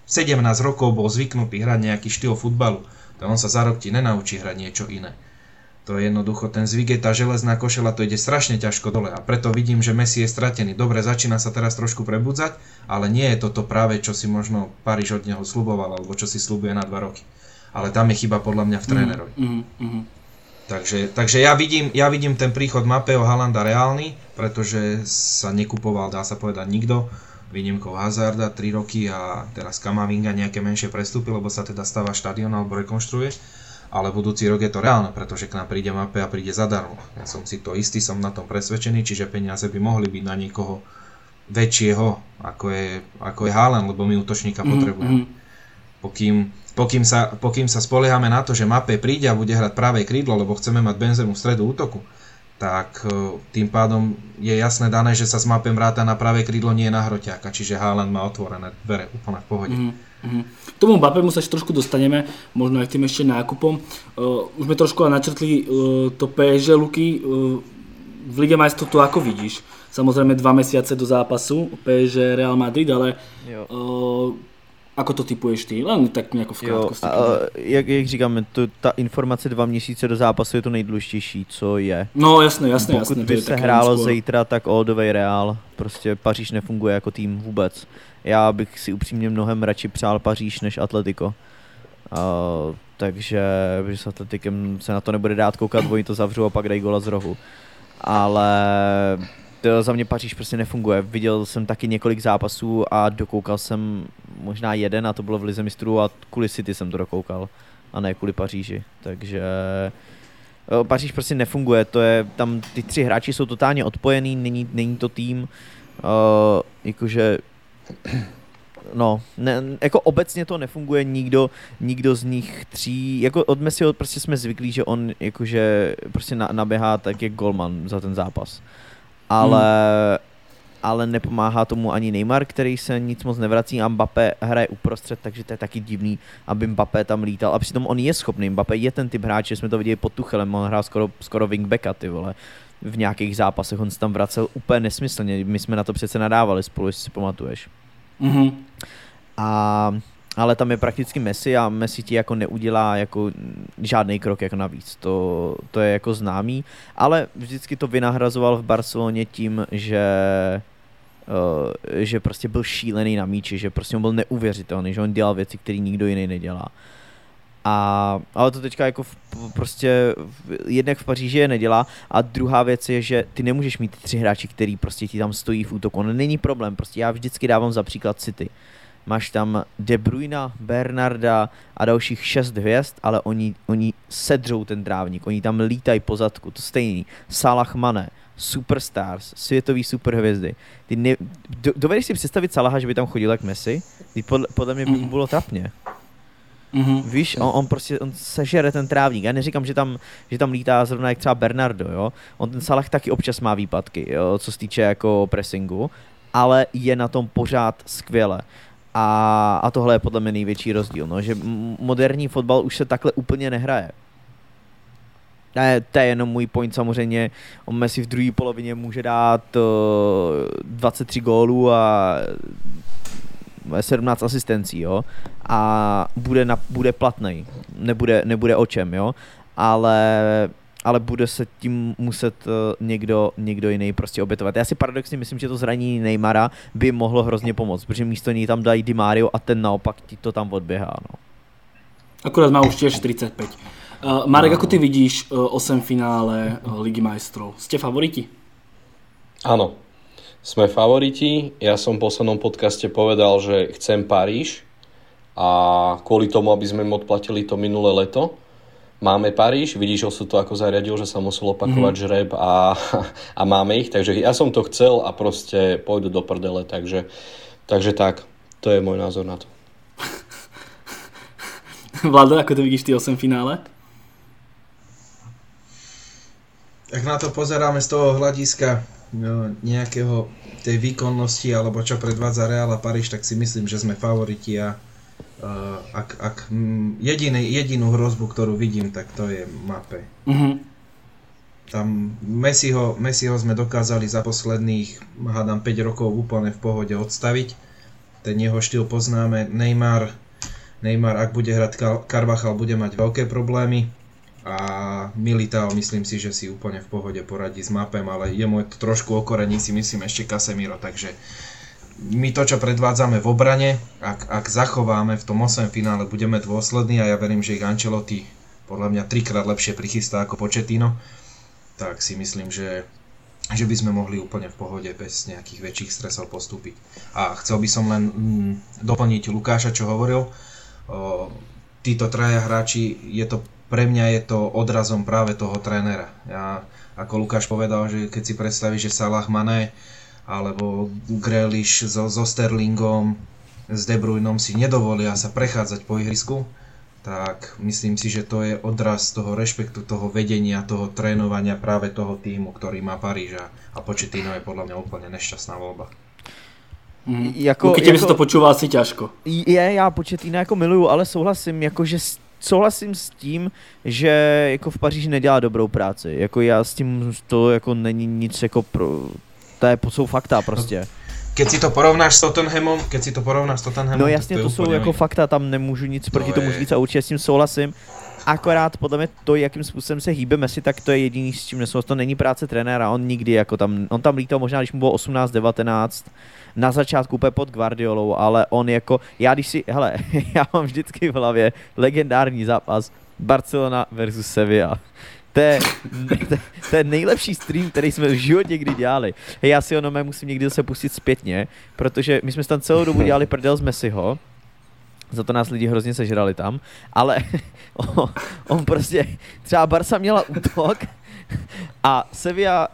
17 rokov bol zvyknutý hrať nejaký štýl futbalu, tak on sa za rok ti nenaučí hrať niečo iné. To je jednoducho, ten zvyk je tá železná košela, to ide strašne ťažko dole a preto vidím, že Messi je stratený. Dobre, začína sa teraz trošku prebudzať, ale nie je toto práve, čo si možno Paríž od neho sľuboval, alebo čo si sľubuje na 2 roky. Ale tam je chyba podľa mňa v trénerovi. Takže ja vidím ten príchod Mbappého, Haalanda reálny, pretože sa nekupoval, dá sa povedať, nikto. Výnimkou Hazarda 3 roky a teraz Camavinga nejaké menšie prestupy, lebo sa teda stáva štadión alebo rekonštruuje. Ale budúci rok je to reálne, pretože k nám príde Mbappé a príde zadarmo. Ja som si to istý, som na tom presvedčený, čiže peniaze by mohli byť na niekoho väčšieho, ako je Haaland, lebo my útočníka potrebujeme. Pokým sa spoliehame na to, že Mbappé príde a bude hrať pravé krídlo, lebo chceme mať Benzemu v stredu útoku, tak tým pádom je jasné dané, že sa s Mbappém vráta na pravé krídlo, nie na hroťáka, čiže Haaland má otvorené dvere úplne v pohode. K tomu Mbappému sa ešte trošku dostaneme, možno aj tým ešte nákupom. Už sme trošku načrtli to PSG. Luky, v Lige Majstrov to ako vidíš? Samozrejme 2 mesiace do zápasu PSG Real Madrid, ale ako to typuješ ty? Len tak nějak v krátkosti. Jak říkáme, ta informace 2 měsíce do zápasu je to nejdůležitější, co je. No jasné. Pokud by se hrálo zítra, tak all the way Real. Prostě Paříž nefunguje jako tým vůbec. Já bych si upřímně mnohem radši přál Paříž než Atletico. Takže s Atletikem se na to nebude dát koukat, oni to zavřou a pak dají gola z rohu. Ale za mě Paříž prostě nefunguje. Viděl jsem taky několik zápasů a dokoukal jsem možná jeden a to bylo v Lize mistrů a kvůli City jsem to dokoukal a ne kvůli Paříži. Takže Paříž prostě nefunguje. To je, tam ty 3 hráči jsou totálně odpojený, není to tým. Jakože no, ne, jako obecně to nefunguje nikdo z nich 3, jako od Messiho prostě jsme zvyklí, že on jakože prostě naběhá tak jak golman za ten zápas. Ale nepomáhá tomu ani Neymar, který se nic moc nevrací a Mbappé hraje uprostřed, takže to je taky divný, aby Mbappé tam lítal. A přitom on je schopný, Mbappé je ten typ hráč, že jsme to viděli pod Tuchelem, on hrál skoro wingbacka, ty vole, v nějakých zápasech, on se tam vracel úplně nesmyslně, my jsme na to přece nadávali spolu, jestli si pamatuješ. Ale tam je prakticky Messi a Messi ti jako neudělá jako žádný krok jako navíc, to je jako známý, ale vždycky to vynahrazoval v Barceloně tím, že prostě byl šílený na míči, že prostě on byl neuvěřitelný, že on dělal věci, které nikdo jiný nedělá. Ale to teďka jako prostě jednak v Paříži je nedělá a druhá věc je, že ty nemůžeš mít 3 hráči, který prostě ti tam stojí v útoku, on není problém, prostě já vždycky dávám za příklad City. Máš tam De Bruyna, Bernarda a dalších 6 hvězd, ale oni sedřou ten trávník, oni tam lítají po zadku, to stejný. Salah, Mané, superstars, světový superhvězdy. Dovedeš si představit Salaha, že by tam chodil jak Messi? Podle mě by mu bylo trapně. Víš, on sežere ten trávník. Já neříkám, že tam lítá zrovna jak třeba Bernardo, jo? On ten Salah taky občas má výpadky, jo? Co se týče jako pressingu, ale je na tom pořád skvěle. A tohle je podle mě největší rozdíl, no, že moderní fotbal už se takhle úplně nehraje. Ne, to je jenom můj point samozřejmě, on Messi v druhé polovině může dát 23 gólů a 17 asistencí, jo, a bude platnej, nebude o čem, jo, ale bude se tím muset někdo jiný prostě obětovat. Já si paradoxně myslím, že to zranění Neymara by mohlo hrozně pomoct, protože místo něj tam dají Di Mario a ten naopak ti to tam odběhá. No. Akurát má už tiež 35. Marek, ako ty vidíš 8 finále Ligy majstrov? Ste favoriti? Áno, sme favoriti. Ja som v poslednom podcaste povedal, že chcem Paríž a kvôli tomu, aby sme im odplatili to minulé leto, máme Paríž. Vidíš, osud to ako zariadil, že sa musel opakovať žreb a máme ich. Takže ja som to chcel a proste pôjdu do prdele. Takže tak, to je môj názor na to. Vlado, ako to vidíš ty 8 finále? Tak na to pozeráme z toho hľadiska nejakého tej výkonnosti alebo čo predvádza Real a Paríž, tak si myslím, že sme favoriti a jedinú hrozbu, ktorú vidím, tak to je Mbappé. Tam Messiho sme dokázali za posledných 5 rokov úplne v pohode odstaviť. Ten jeho štýl poznáme. Neymar, ak bude hrať Carvajal, bude mať veľké problémy. A Militão, myslím si, že si úplne v pohode poradí s Mbappém, ale jemu je to trošku okorení, si myslím, ešte Casemiro, takže my to, čo predvádzame v obrane, ak zachováme v tom 8. finále, budeme dôslední a ja verím, že ich Ancelotti podľa mňa 3-krát lepšie prichystá ako Pochettino, tak si myslím, že by sme mohli úplne v pohode bez nejakých väčších stresov postúpiť. A chcel by som len doplniť Lukáša, čo hovoril. Títo traja hráči, pre mňa je to odrazom práve toho trénera. Ja, ako Lukáš povedal, že keď si predstavíš, že Salah, Mané alebo Grealish so Sterlingom, s De Bruynom si nedovolia sa prechádzať po ihrisku, tak myslím si, že to je odraz toho rešpektu, toho vedenia, toho trénovania práve toho tímu, ktorý má Paríž a Pochettino je podľa mňa úplne nešťastná voľba. Keď by sa to počúval asi ťažko. Já Pochettino miluju, ale souhlasím s tím, že jako v Paříži nedělá dobrou práci. Jako já s tím to jako není nic jako to jsou fakta prostě. Keď si to porovnáš s Tottenhamom, no jasně, to jsou jako fakta, tam nemůžu nic proti tomu říct a určitě s tím souhlasím. Akorát podle mě to, jakým způsobem se hýbeme si, tak to je jediný, s čím nesouhlasím. To není práce trenéra, on nikdy jako on tam lítal možná, když mu bylo 18, 19. Na začátku úplně pod Guardiolou, ale on jako, já mám vždycky v hlavě legendární zápas Barcelona versus Sevilla. To je nejlepší stream, který jsme v životě kdy dělali. Hej, já si ho musím někdy zase pustit zpětně, protože my jsme tam celou dobu dělali prdel z Messiho, za to nás lidi hrozně sežrali tam, ale on prostě, třeba Barca měla útok, a Sevilla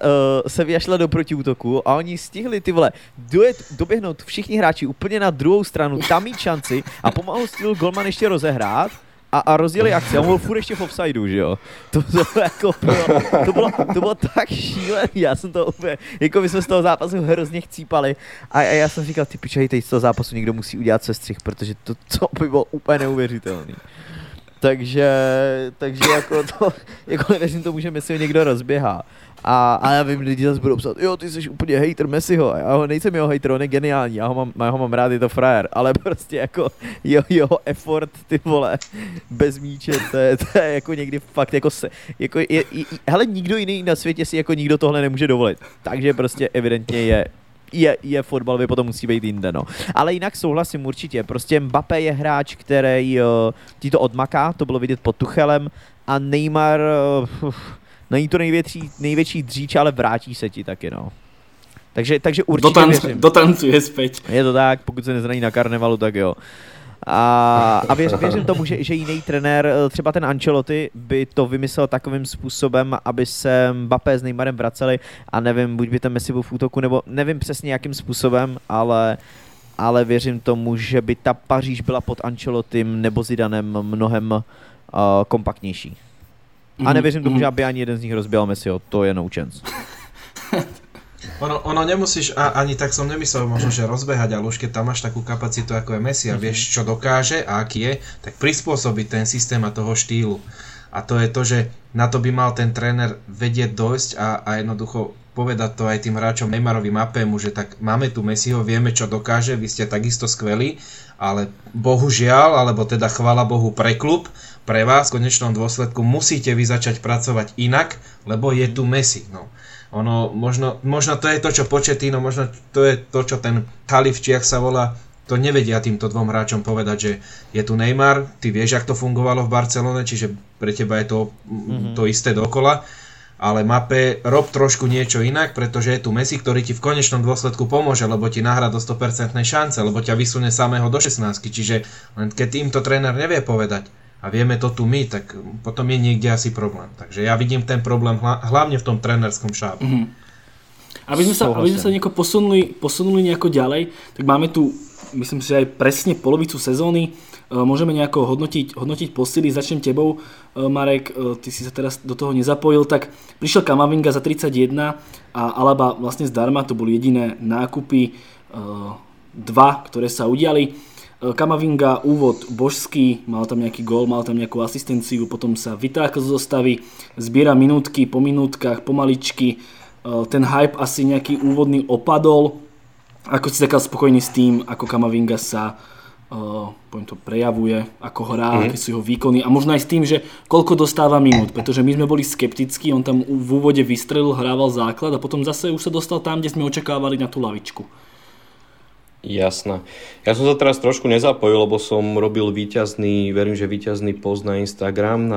šla do protiútoku a oni stihli doběhnout všichni hráči úplně na druhou stranu, tam mít šanci a pomalu stihl golman ještě rozehrát a rozdělili akci. A on byl furt ještě v offsideu, že jo? To bylo tak šílený, já jsem to úplně, jako my jsme z toho zápasu hrozně chcípali a já jsem říkal, ty pičej, teď z toho zápasu někdo musí udělat sestřih, protože to by bylo úplně neuvěřitelný. Takže jako nevěřím tomu, že Messiho někdo rozběhá. A já vím, lidi zase budou psát, jo, ty jsi úplně hejter Messiho. Já ho nejsem jeho hejter, on je geniální, já ho mám rád, je to frajer. Ale prostě jako jeho effort, ty vole, bez míče, to je jako někdy fakt, hele, nikdo jiný na světě si jako nikdo tohle nemůže dovolit. Takže prostě evidentně je fotbal, vy potom musí být jinde, no. Ale jinak souhlasím určitě, prostě Mbappé je hráč, který ti to odmaká, to bylo vidět pod Tuchelem a Neymar, není to největší dříč, ale vrátí se ti taky, no. Takže určitě věřím. Dotancuje zpět. Je to tak, pokud se nezraní na karnevalu, tak jo. A věřím tomu, že jiný trenér, třeba ten Ancelotti, by to vymyslel takovým způsobem, aby se Mbappé s Neymarem vraceli a nevím, buď by ten Messi byl v útoku, nebo nevím přesně jakým způsobem, ale věřím tomu, že by ta Paříž byla pod Ancelottim nebo Zidanem mnohem kompaktnější. A nevěřím tomu, že aby ani jeden z nich rozběl Messiho, to je no chance. Ono nemusíš, ani tak som nemyslel možno, že rozbehať, ale už keď tam máš takú kapacitu ako je Messi a vieš čo dokáže a aký je, tak prispôsobiť ten systém a toho štýlu. A to je to, že na to by mal ten tréner vedieť dojsť a jednoducho povedať to aj tým hráčom Neymarovi, Mbappému, že tak máme tu Messiho, vieme čo dokáže, vy ste takisto skvelí, ale bohužiaľ, alebo teda chvála Bohu pre klub, pre vás v konečnom dôsledku musíte vy začať pracovať inak, lebo je tu Messi, no. Ono, možno to je to, čo Pochettino, možno to je to, čo ten Chalif, či jak sa volá, to nevedia týmto dvom hráčom povedať, že je tu Neymar, ty vieš, jak to fungovalo v Barcelone, čiže pre teba je to to isté dokola, ale Mbappé, rob trošku niečo inak, pretože je tu Messi, ktorý ti v konečnom dôsledku pomôže, lebo ti nahrá do 100% šance, lebo ťa vysune samého do 16, čiže len keď im to tréner nevie povedať, a vieme to tu my, tak potom je niekde asi problém. Takže ja vidím ten problém hlavne v tom trénerskom štábe. Aby sme sa nejako posunuli nejako ďalej, tak máme tu, myslím si, aj presne polovicu sezóny. Môžeme nejako hodnotiť posily. Začnem tebou, Marek, ty si sa teraz do toho nezapojil, tak prišiel Camavinga za 31 a Alaba vlastne zdarma, to boli jediné nákupy, dva, ktoré sa udiali. Camavinga, úvod božský, mal tam nejaký gól, mal tam nejakú asistenciu, potom sa vytákal z zostavy, zbiera minútky, po minútkach, pomaličky, ten hype asi nejaký úvodný opadol. Ako si takal spokojný s tým, ako Camavinga sa poviem to, prejavuje, ako hrá, aké sú jeho výkony a možno aj s tým, že koľko dostáva minút, pretože my sme boli skeptickí, on tam v úvode vystrelil, hrával základ a potom zase už sa dostal tam, kde sme očakávali, na tú lavičku. Jasné. Ja som sa teraz trošku nezapojil, lebo som robil verím, že víťazný post na Instagram,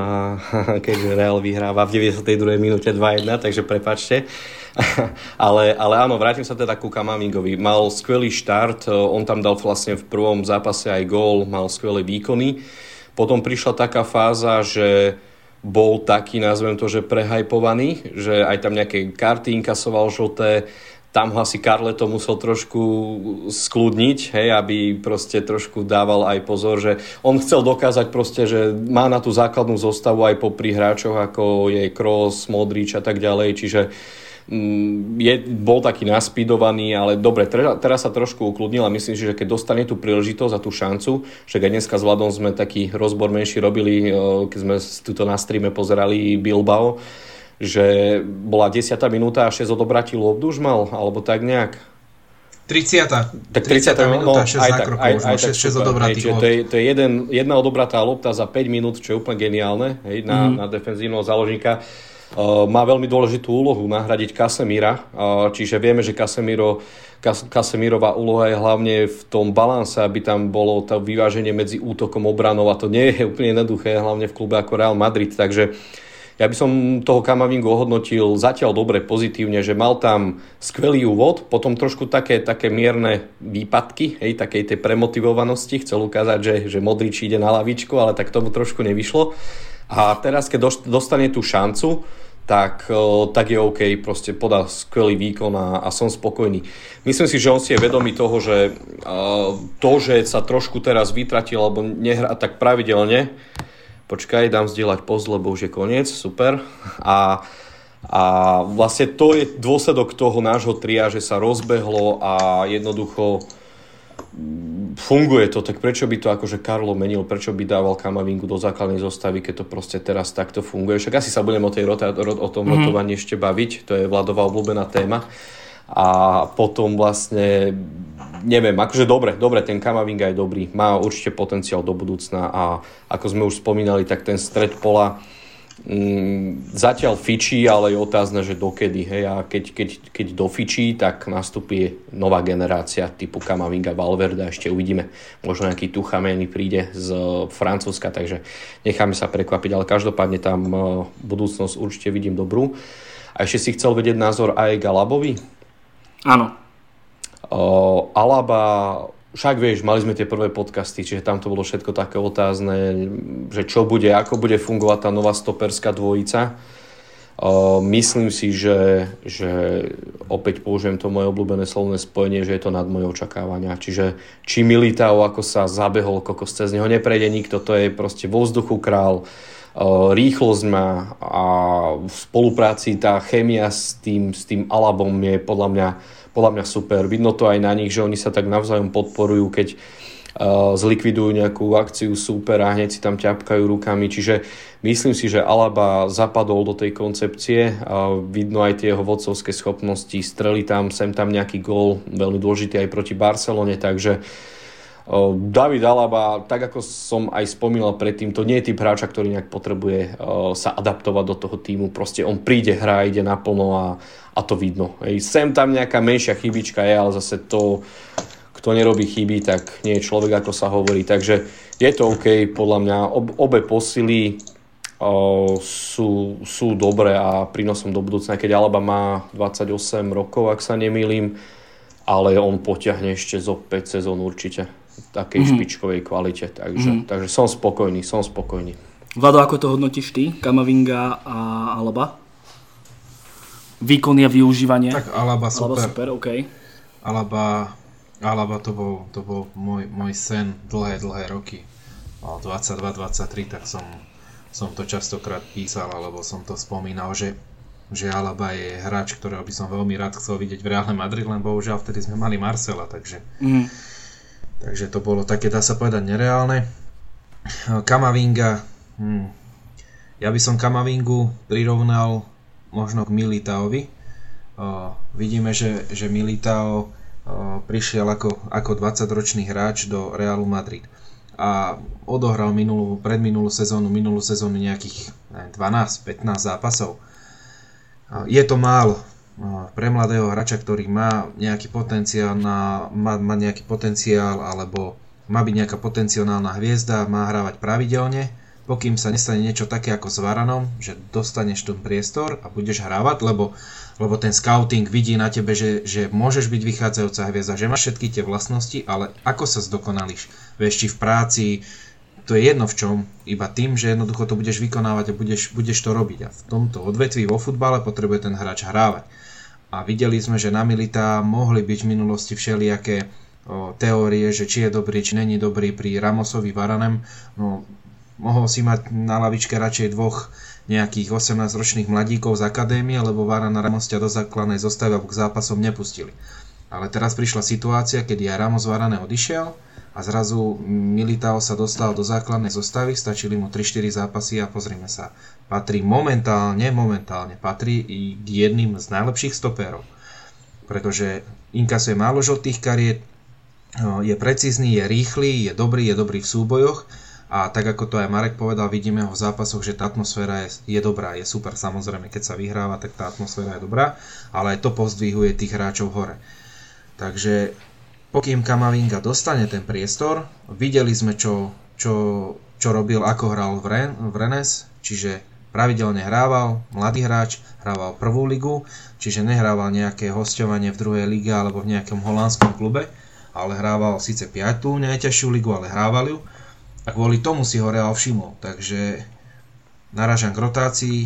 keďže Real vyhráva v 92. minúte 2-1, takže prepáčte. Ale áno, vrátim sa teda ku Camavingovi. Mal skvelý štart, on tam dal vlastne v prvom zápase aj gól, mal skvelé výkony. Potom prišla taká fáza, že bol taký, nazvem to, že prehajpovaný, že aj tam nejaké karty inkasoval žlté, tam ho asi Carleto musel trošku skľudniť, hej, aby proste trošku dával aj pozor, že on chcel dokázať proste, že má na tú základnú zostavu aj popri hráčoch, ako je Kroos, Modrič a tak ďalej, čiže bol taký naspidovaný, ale dobre, teraz sa trošku ukludnil a myslím si, že keď dostane tú príležitosť a tú šancu, že aj dneska s Vladom sme taký rozbor menší robili, keď sme tuto na streame pozerali Bilbao, že bola 10. minúta a 6 odobratí lobdu už mal, alebo tak nejak. 30. minúta, 6 zákrokov, už mal 6 odobratých lobd. To je jedna odobratá lobda za 5 minút, čo je úplne geniálne, hej, na defenzívneho záložníka. Má veľmi dôležitú úlohu nahradiť Casemira, čiže vieme, že Casemirová úloha je hlavne v tom balanse, aby tam bolo to vyváženie medzi útokom obranou a to nie je úplne jednoduché, hlavne v klube ako Real Madrid, takže ja by som toho Camavingu ohodnotil zatiaľ dobre, pozitívne, že mal tam skvelý úvod, potom trošku také mierne výpadky, hej, takej tej premotivovanosti, chcel ukázať, že Modrič ide na lavičku, ale tak tomu trošku nevyšlo. A teraz, keď dostane tú šancu, tak je OK, proste podá skvelý výkon a som spokojný. Myslím si, že on si je vedomý toho, že to, že sa trošku teraz vytratil alebo nehrá tak pravidelne, počkaj, dám zdieľať post, lebo už je koniec, super. A vlastne to je dôsledok toho nášho tria, že sa rozbehlo a jednoducho funguje to, tak prečo by to akože Carlo menil, prečo by dával Camavingu do základnej zostavy, keď to proste teraz takto funguje. Však asi sa budeme o tom rotovaní ešte baviť, to je Vladová obľúbená téma. A potom vlastne, neviem, akože dobre, ten Camavinga je dobrý, má určite potenciál do budúcna a ako sme už spomínali, tak ten stred pola zatiaľ fičí, ale je otázne, že dokedy, hej, a keď dofičí, tak nastupí nová generácia typu Camavinga, Valverde, ešte uvidíme, možno nejaký Tuchameni príde z Francúzska, takže necháme sa prekvapiť, ale každopádne tam budúcnosť určite vidím dobrú. A ešte si chcel vedieť názor aj Galabovi? Áno. Alaba, však vieš, mali sme tie prvé podcasty, čiže tam to bolo všetko také otázne, že čo bude, ako bude fungovať tá nová stoperská dvojica. Myslím si, že opäť použijem to moje obľúbené slovné spojenie, že je to nad moje očakávania. Čiže či Militão, ako sa zabehol, kokos, cez neho neprejde nikto, to je proste vo vzduchu král. Rýchlosť má a v spolupráci tá chémia s tým Alabom je podľa mňa super. Vidno to aj na nich, že oni sa tak navzájom podporujú, keď zlikvidujú nejakú akciu super a hneď si tam ťapkajú rukami. Čiže myslím si, že Alaba zapadol do tej koncepcie. Vidno aj tie jeho vodcovské schopnosti. Streli tam, sem tam nejaký gól, veľmi dôležitý aj proti Barcelone, takže David Alaba, tak ako som aj spomínal predtým, to nie je typ hráča, ktorý nejak potrebuje sa adaptovať do toho týmu, proste on príde, hrá, ide naplno a to vidno. Sem tam nejaká menšia chybička je, ale zase to, kto nerobí chyby, tak nie je človek, ako sa hovorí. Takže je to OK, podľa mňa obe posily sú dobré a prínosom do budúcna, keď Alaba má 28 rokov, ak sa nemýlim, ale on potiahne ešte zo 5 sezón určite v takej špičkovej kvalite. Takže som spokojný. Vlado, ako to hodnotíš ty? Camavinga a Alaba? Výkon je využívanie. Tak Alaba super, okay. Alaba to bol môj sen dlhé roky. Mal 22-23, tak som to častokrát písal, alebo som to spomínal, že Alaba je hráč, ktorého by som veľmi rád chcel vidieť v Reále Madrid, len bohužiaľ vtedy sme mali Marcela, takže to bolo také, dá sa povedať, nereálne. Camavinga, ja by som Camavingu prirovnal možno k Militáovi. Vidíme, že Militão prišiel ako 20-ročný hráč do Realu Madrid a odohral minulú sezónu nejakých 12-15 zápasov. Je to málo pre mladého hráča, ktorý má nejaký potenciál, alebo má byť nejaká potenciálna hviezda, má hrávať pravidelne, pokým sa nestane niečo také ako s Varanom, že dostaneš ten priestor a budeš hrávať, lebo ten scouting vidí na tebe, že môžeš byť vychádzajúca hviezda, že máš všetky tie vlastnosti, ale ako sa zdokonalíš? Vieš, či v práci, to je jedno v čom, iba tým, že jednoducho to budeš vykonávať a budeš to robiť. A v tomto odvetví vo futbale potrebuje ten hráč hrávať. A videli sme, že na Militão mohli byť v minulosti všelijaké teórie, že či je dobrý, či není dobrý. Pri Ramosovi, Varanem, mohol si mať na lavičke radšej dvoch nejakých 18-ročných mladíkov z akadémie, lebo Varana Ramos ťa do základnej zostavy k zápasom nepustili. Ale teraz prišla situácia, kedy aj Ramos Varane odišiel a zrazu Militão sa dostal do základnej zostavy, stačili mu 3-4 zápasy a pozrime sa, patrí momentálne patrí k jedným z najlepších stopérov. Pretože inkasuje málo žltých kariet, je precízny, je rýchly, je dobrý v súbojoch. A tak ako to aj Marek povedal, vidíme ho v zápasoch, že tá atmosféra je dobrá, je super. Samozrejme, keď sa vyhráva, tak tá atmosféra je dobrá, ale aj to pozdvihuje tých hráčov hore. Takže pokým Camavinga dostane ten priestor, videli sme, čo robil, ako hral v Rennes, čiže pravidelne hrával, mladý hráč, hrával prvú ligu, čiže nehrával nejaké hosťovanie v druhej lige alebo v nejakom holandskom klube, ale hrával síce 5. najťažšiu ligu, ale hrával ju. A kvôli tomu si ho Real všimol, takže narážam k rotácii.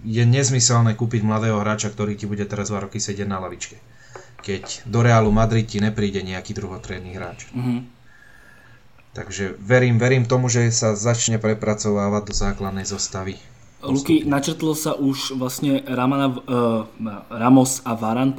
Je nezmyselné kúpiť mladého hráča, ktorý ti bude teraz 2 roky sedieť na lavičke, keď do Realu Madrid ti nepríde nejaký druhotriedny hráč. Takže verím tomu, že sa začne prepracovávať do základnej zostavy. Luky, načrtlo sa už vlastne Ramos a Varane,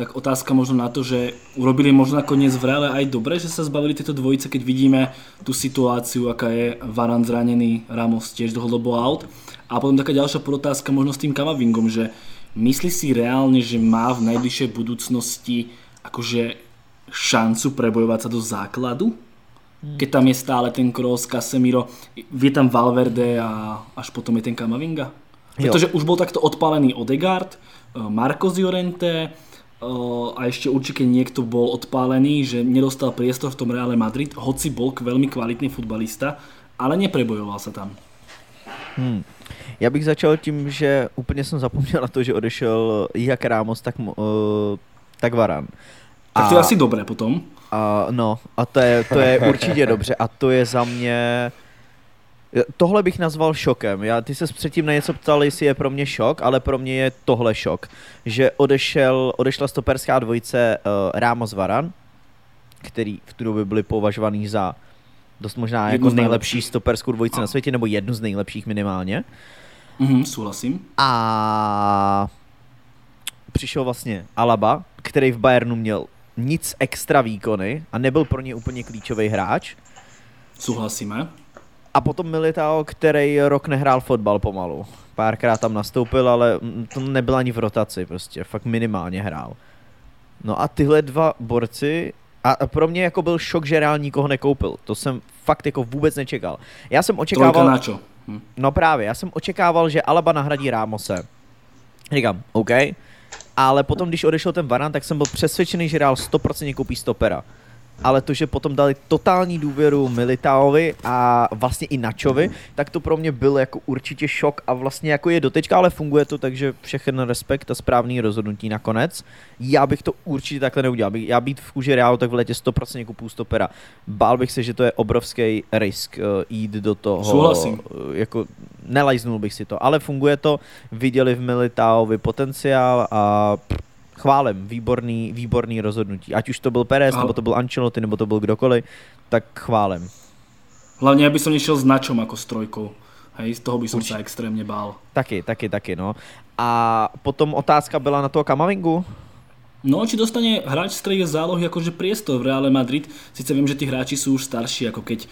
tak otázka možno na to, že urobili možno nakoniec v Reále aj dobre, že sa zbavili tieto dvojice, keď vidíme tú situáciu, aká je Varane zranený, Ramos tiež dlhodobo out. A potom taká ďalšia podotázka možno s tým Camavingom, že myslí si reálne, že má v najbližšej budúcnosti akože šancu prebojovať sa do základu? Keď tam je stále ten Kroos, Casemiro, je tam Valverde a až potom je ten Camavinga? Pretože už bol takto odpálený Odegaard, Marcos Llorente a ešte určite niekto bol odpálený, že nedostal priestor v tom Reále Madrid, hoci bol veľmi kvalitný futbalista, ale neprebojoval sa tam. Já bych začal tím, že úplně jsem zapomněl na to, že odešel jak Ramos, tak Varane. Tak to je asi dobré potom. A to je určitě dobře a to je za mě... Tohle bych nazval šokem. Ty se předtím na něco ptal, jestli je pro mě šok, ale pro mě je tohle šok, že odešla stoperská dvojice Ramos Varane, který v tu době byli považovaný za dost možná jako nejlepší stoperskou dvojici na světě, nebo jednu z nejlepších minimálně. Souhlasím. A přišel vlastně Alaba, který v Bayernu měl nic extra výkony a nebyl pro ně úplně klíčový hráč. Souhlasíme. A potom Militão, který rok nehrál fotbal pomalu. Párkrát tam nastoupil, ale to nebyl ani v rotaci prostě, fakt minimálně hrál. No a tyhle dva borci, a pro mě jako byl šok, že Real nikoho nekoupil. To jsem fakt jako vůbec nečekal. Já jsem očekával... No právě, já jsem očekával, že Alaba nahradí Ramose. Říkám, OK, Ale potom, když odešel ten Varane, tak jsem byl přesvědčený, že Real 100% koupí stopera. Ale to, že potom dali totální důvěru Militáovi a vlastně i Načovi, tak to pro mě byl jako určitě šok a vlastně jako je dotečka, ale funguje to, takže všechen respekt a správný rozhodnutí nakonec. Já bych to určitě takhle neudělal. Já být v kůži Realu, tak v létě 100% kupuju stopera. Bál bych se, že to je obrovský risk jít do toho. Souhlasím. Jako nelajznul bych si to, ale funguje to. Viděli v Militáovi potenciál a... Chválem, výborný rozhodnutí. Ať už to byl Perez, nebo to byl Ancelotti, nebo to byl kdokoliv, tak chválem. Hlavně, aby som nešiel s Načom ako s trojkou. Hej, z toho by som sa extrémne bál. Taky, no. A potom otázka byla na toho Camavingu. No, či dostane hráč z strednej zálohy akože priestor v Reále Madrid. Sice viem, že tí hráči sú už starší, ako keď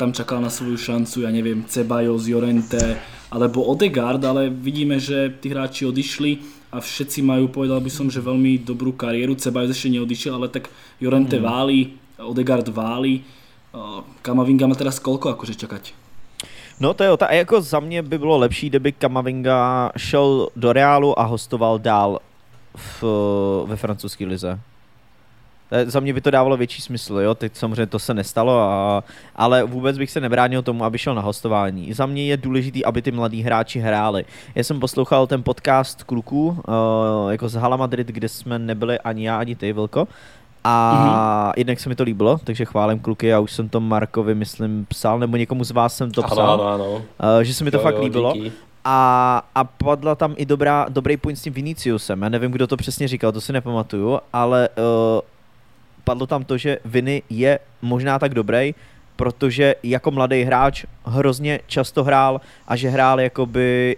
tam čakal na svoju šancu, ja neviem, Ceballos, Llorente, alebo Odegaard, ale vidíme, že tí hráči odišli. A všetci majú, povedal by som, že veľmi dobrú kariéru. Ceballos ešte neodišiel, ale tak Llorente váli, Odegaard váli. Camavinga má teraz koľko akože čakať? No to je otázka. Jako za mě by bylo lepší, kdyby Camavinga šel do Reálu a hostoval dál ve francouzské lize. Za mě by to dávalo větší smysl, jo? Teď samozřejmě to se nestalo, ale vůbec bych se nebránil tomu, aby šel na hostování. Za mě je důležitý, aby ty mladí hráči hráli. Já jsem poslouchal ten podcast kluků, jako z Hala Madrid, kde jsme nebyli ani já, ani ty, Vilko. A jednak se mi to líbilo, takže chválím kluky, já už jsem to Markovi, myslím, psal, nebo někomu z vás jsem to psal, že se mi to fakt líbilo. Díky. A padla tam i dobrý point s tím Viniciusem, já nevím, kdo to přesně říkal, to si nepamatuju, ale... Padlo tam to, že Vini je možná tak dobrý, protože jako mladý hráč hrozně často hrál a že hrál jakoby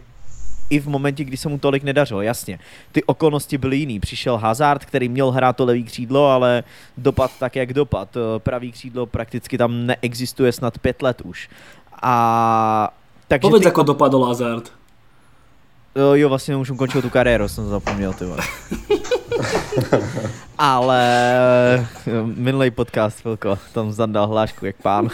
i v momentě, kdy se mu tolik nedařilo, jasně. Ty okolnosti byly jiný. Přišel Hazard, který měl hrát to levý křídlo, ale dopad tak, jak dopad. Pravý křídlo prakticky tam neexistuje snad 5 let už. A... Takže povedz, ako dopadol Hazard. Jo, vlastně už ukončil tu kariéru, jsem zapomněl, ty vole. Ale minulý podcast, Vilko, tam zandal hlášku jak pán.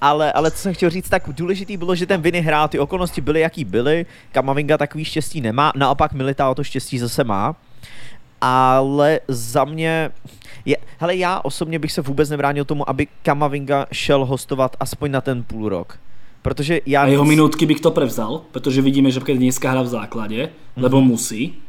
Ale co jsem chtěl říct, tak důležitý bylo, že ten Vini hrál, ty okolnosti byly, jaký byly. Camavinga takový štěstí nemá, naopak Militão to štěstí zase má. Ale za mě... Hele, já osobně bych se vůbec nebránil tomu, aby Camavinga šel hostovat aspoň na ten půl rok. Protože já... A jeho minútky by kto prevzal, pretože vidíme, že keď dneska hrá v základe, lebo musí.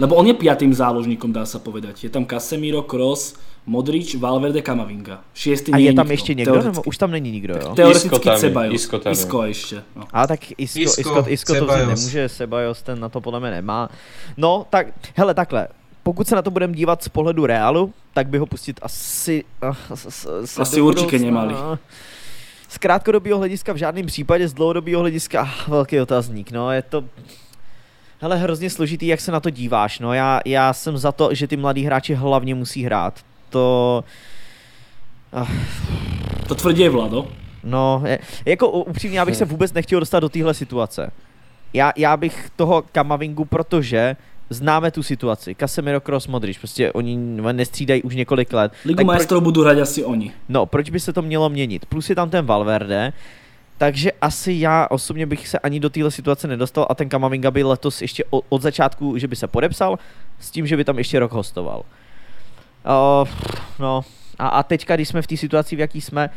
Lebo on je 5. záložníkom, dá sa povedať. Je tam Casemiro, Kroos, Modrič, Valverde, Camavinga. 6. nie je nikto. A je tam ešte niekto? Nebo už tam není nikto, jo? Teoreticky Ceballos. Isco ešte. No. A tak Isco to nemôže, Ceballos ten na to podľa mňa nemá. No, tak, hele, takhle. Pokud se na to budeme dívat z pohledu Realu, tak by ho pustit asi... Asi určite nemali. Z krátkodobého hlediska v žádném případě, z dlouhodobého hlediska velký otazník, no je to hele, hrozně složitý, jak se na to díváš, no já jsem za to, že ty mladí hráči hlavně musí hrát, to... To tvrdí Vlado. No, jako upřímně, já bych se vůbec nechtěl dostat do téhle situace. Já bych toho Camavingu, protože známe tu situaci, Casemiro, Kroos, Modrič, prostě oni nestřídají už několik let. Ligu Majstrov budou hrať asi oni. No, proč by se to mělo měnit? Plus je tam ten Valverde, takže asi já osobně bych se ani do téhle situace nedostal a ten Camavinga by letos ještě od začátku, že by se podepsal, s tím, že by tam ještě rok hostoval. No, a teďka, když jsme v té situaci, v jaký jsme,